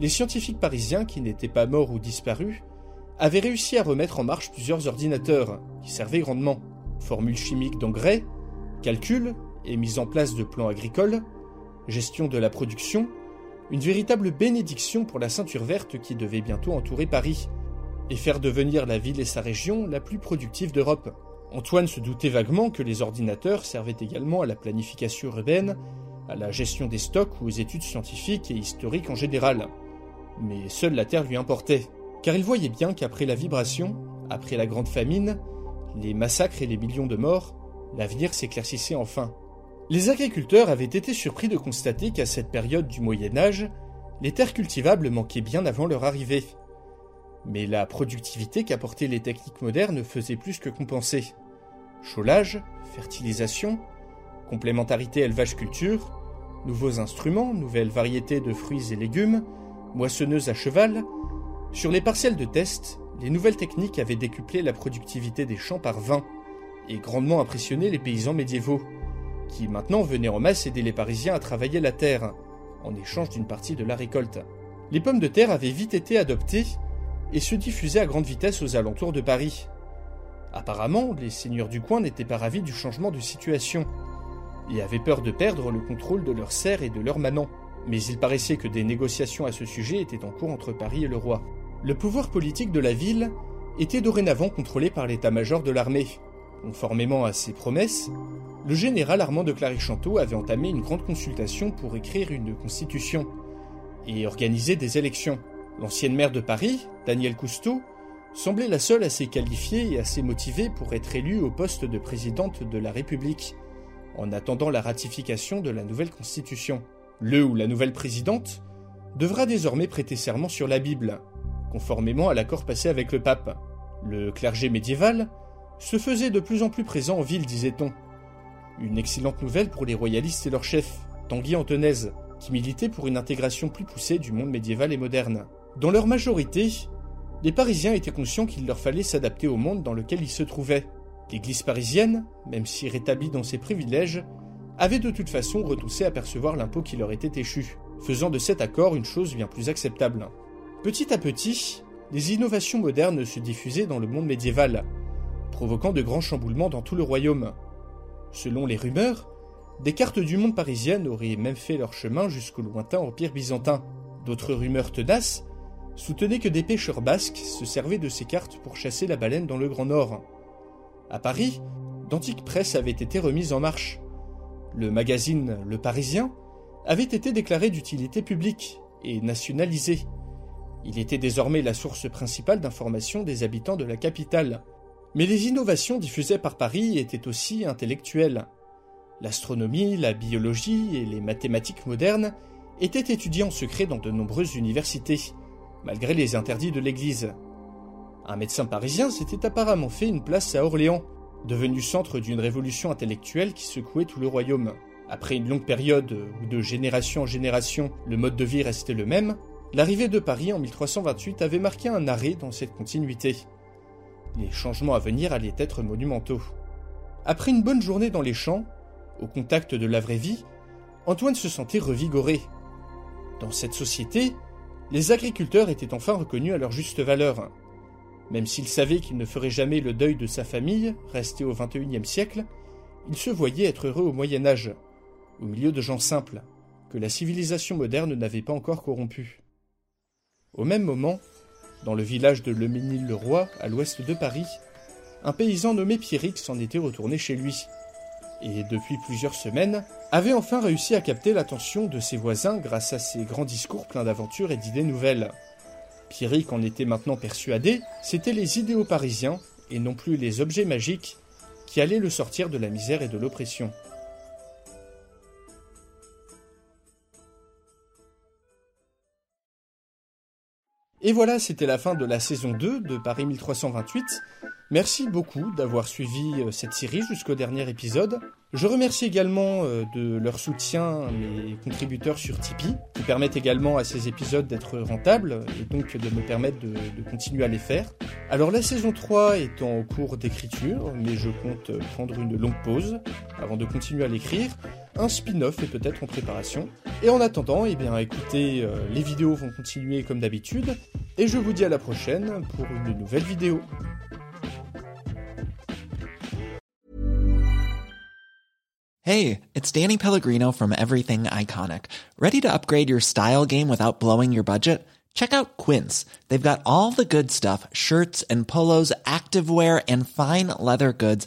les scientifiques parisiens, qui n'étaient pas morts ou disparus, avaient réussi à remettre en marche plusieurs ordinateurs, qui servaient grandement. Formules chimiques d'engrais, calculs et mise en place de plans agricoles, gestion de la production, une véritable bénédiction pour la ceinture verte qui devait bientôt entourer Paris, et faire devenir la ville et sa région la plus productive d'Europe. Antoine se doutait vaguement que les ordinateurs servaient également à la planification urbaine, à la gestion des stocks ou aux études scientifiques et historiques en général. Mais seule la terre lui importait, car il voyait bien qu'après la vibration, après la grande famine, les massacres et les millions de morts, l'avenir s'éclaircissait enfin. Les agriculteurs avaient été surpris de constater qu'à cette période du Moyen Âge, les terres cultivables manquaient bien avant leur arrivée. Mais la productivité qu'apportaient les techniques modernes faisait plus que compenser. Chaulage, fertilisation, complémentarité élevage-culture, nouveaux instruments, nouvelles variétés de fruits et légumes, moissonneuses à cheval. Sur les parcelles de test, les nouvelles techniques avaient décuplé la productivité des champs par vingt et grandement impressionné les paysans médiévaux, qui maintenant venaient en masse aider les Parisiens à travailler la terre, en échange d'une partie de la récolte. Les pommes de terre avaient vite été adoptées et se diffusaient à grande vitesse aux alentours de Paris. Apparemment, les seigneurs du coin n'étaient pas ravis du changement de situation et avaient peur de perdre le contrôle de leurs serfs et de leurs manants. Mais il paraissait que des négociations à ce sujet étaient en cours entre Paris et le roi. Le pouvoir politique de la ville était dorénavant contrôlé par l'état-major de l'armée. Conformément à ses promesses, le général Armand de Clary-Chanteau avait entamé une grande consultation pour écrire une constitution et organiser des élections. L'ancienne maire de Paris, Danielle Cousteau, semblait la seule assez qualifiée et assez motivée pour être élue au poste de présidente de la République, en attendant la ratification de la nouvelle constitution. Le ou la nouvelle présidente devra désormais prêter serment sur la Bible, conformément à l'accord passé avec le pape. Le clergé médiéval se faisait de plus en plus présent en ville, disait-on. Une excellente nouvelle pour les royalistes et leur chef, Tanguy Antonaise, qui militait pour une intégration plus poussée du monde médiéval et moderne. Dans leur majorité, les Parisiens étaient conscients qu'il leur fallait s'adapter au monde dans lequel ils se trouvaient. L'Église parisienne, même si rétablie dans ses privilèges, avaient de toute façon retoussé à percevoir l'impôt qui leur était échu, faisant de cet accord une chose bien plus acceptable. Petit à petit, les innovations modernes se diffusaient dans le monde médiéval, provoquant de grands chamboulements dans tout le royaume. Selon les rumeurs, des cartes du monde parisienne auraient même fait leur chemin jusqu'au lointain empire byzantin. D'autres rumeurs tenaces soutenaient que des pêcheurs basques se servaient de ces cartes pour chasser la baleine dans le Grand Nord. À Paris, d'antiques presses avaient été remises en marche. Le magazine Le Parisien avait été déclaré d'utilité publique et nationalisé. Il était désormais la source principale d'information des habitants de la capitale. Mais les innovations diffusées par Paris étaient aussi intellectuelles. L'astronomie, la biologie et les mathématiques modernes étaient étudiées en secret dans de nombreuses universités, malgré les interdits de l'Église. Un médecin parisien s'était apparemment fait une place à Orléans, devenu centre d'une révolution intellectuelle qui secouait tout le royaume. Après une longue période où de génération en génération le mode de vie restait le même, l'arrivée de Paris en mille trois cent vingt-huit avait marqué un arrêt dans cette continuité. Les changements à venir allaient être monumentaux. Après une bonne journée dans les champs, au contact de la vraie vie, Antoine se sentait revigoré. Dans cette société, les agriculteurs étaient enfin reconnus à leur juste valeur. Même s'il savait qu'il ne ferait jamais le deuil de sa famille, restée au vingt et unième siècle, il se voyait être heureux au Moyen-Âge, au milieu de gens simples, que la civilisation moderne n'avait pas encore corrompus. Au même moment, dans le village de Le Mesnil-le-Roi, à l'ouest de Paris, un paysan nommé Pierrick s'en était retourné chez lui, et depuis plusieurs semaines, avait enfin réussi à capter l'attention de ses voisins grâce à ses grands discours pleins d'aventures et d'idées nouvelles. Pierrick en était maintenant persuadé, c'étaient les idéaux parisiens, et non plus les objets magiques, qui allaient le sortir de la misère et de l'oppression. Et voilà, c'était la fin de la saison deux de Paris mille trois cent vingt-huit. Merci beaucoup d'avoir suivi cette série jusqu'au dernier épisode. Je remercie également de leur soutien mes contributeurs sur Tipeee, qui permettent également à ces épisodes d'être rentables et donc de me permettre de, de continuer à les faire. Alors la saison trois est en cours d'écriture, mais je compte prendre une longue pause avant de continuer à l'écrire. Un spin-off est peut-être en préparation. Et en attendant, eh bien, écoutez, les vidéos vont continuer comme d'habitude, et je vous dis à la prochaine pour une nouvelle vidéo. Hey, it's Danny Pellegrino from Everything Iconic. Ready to upgrade your style game without blowing your budget? Check out Quince. They've got all the good stuff, shirts and polos, activewear and fine leather goods,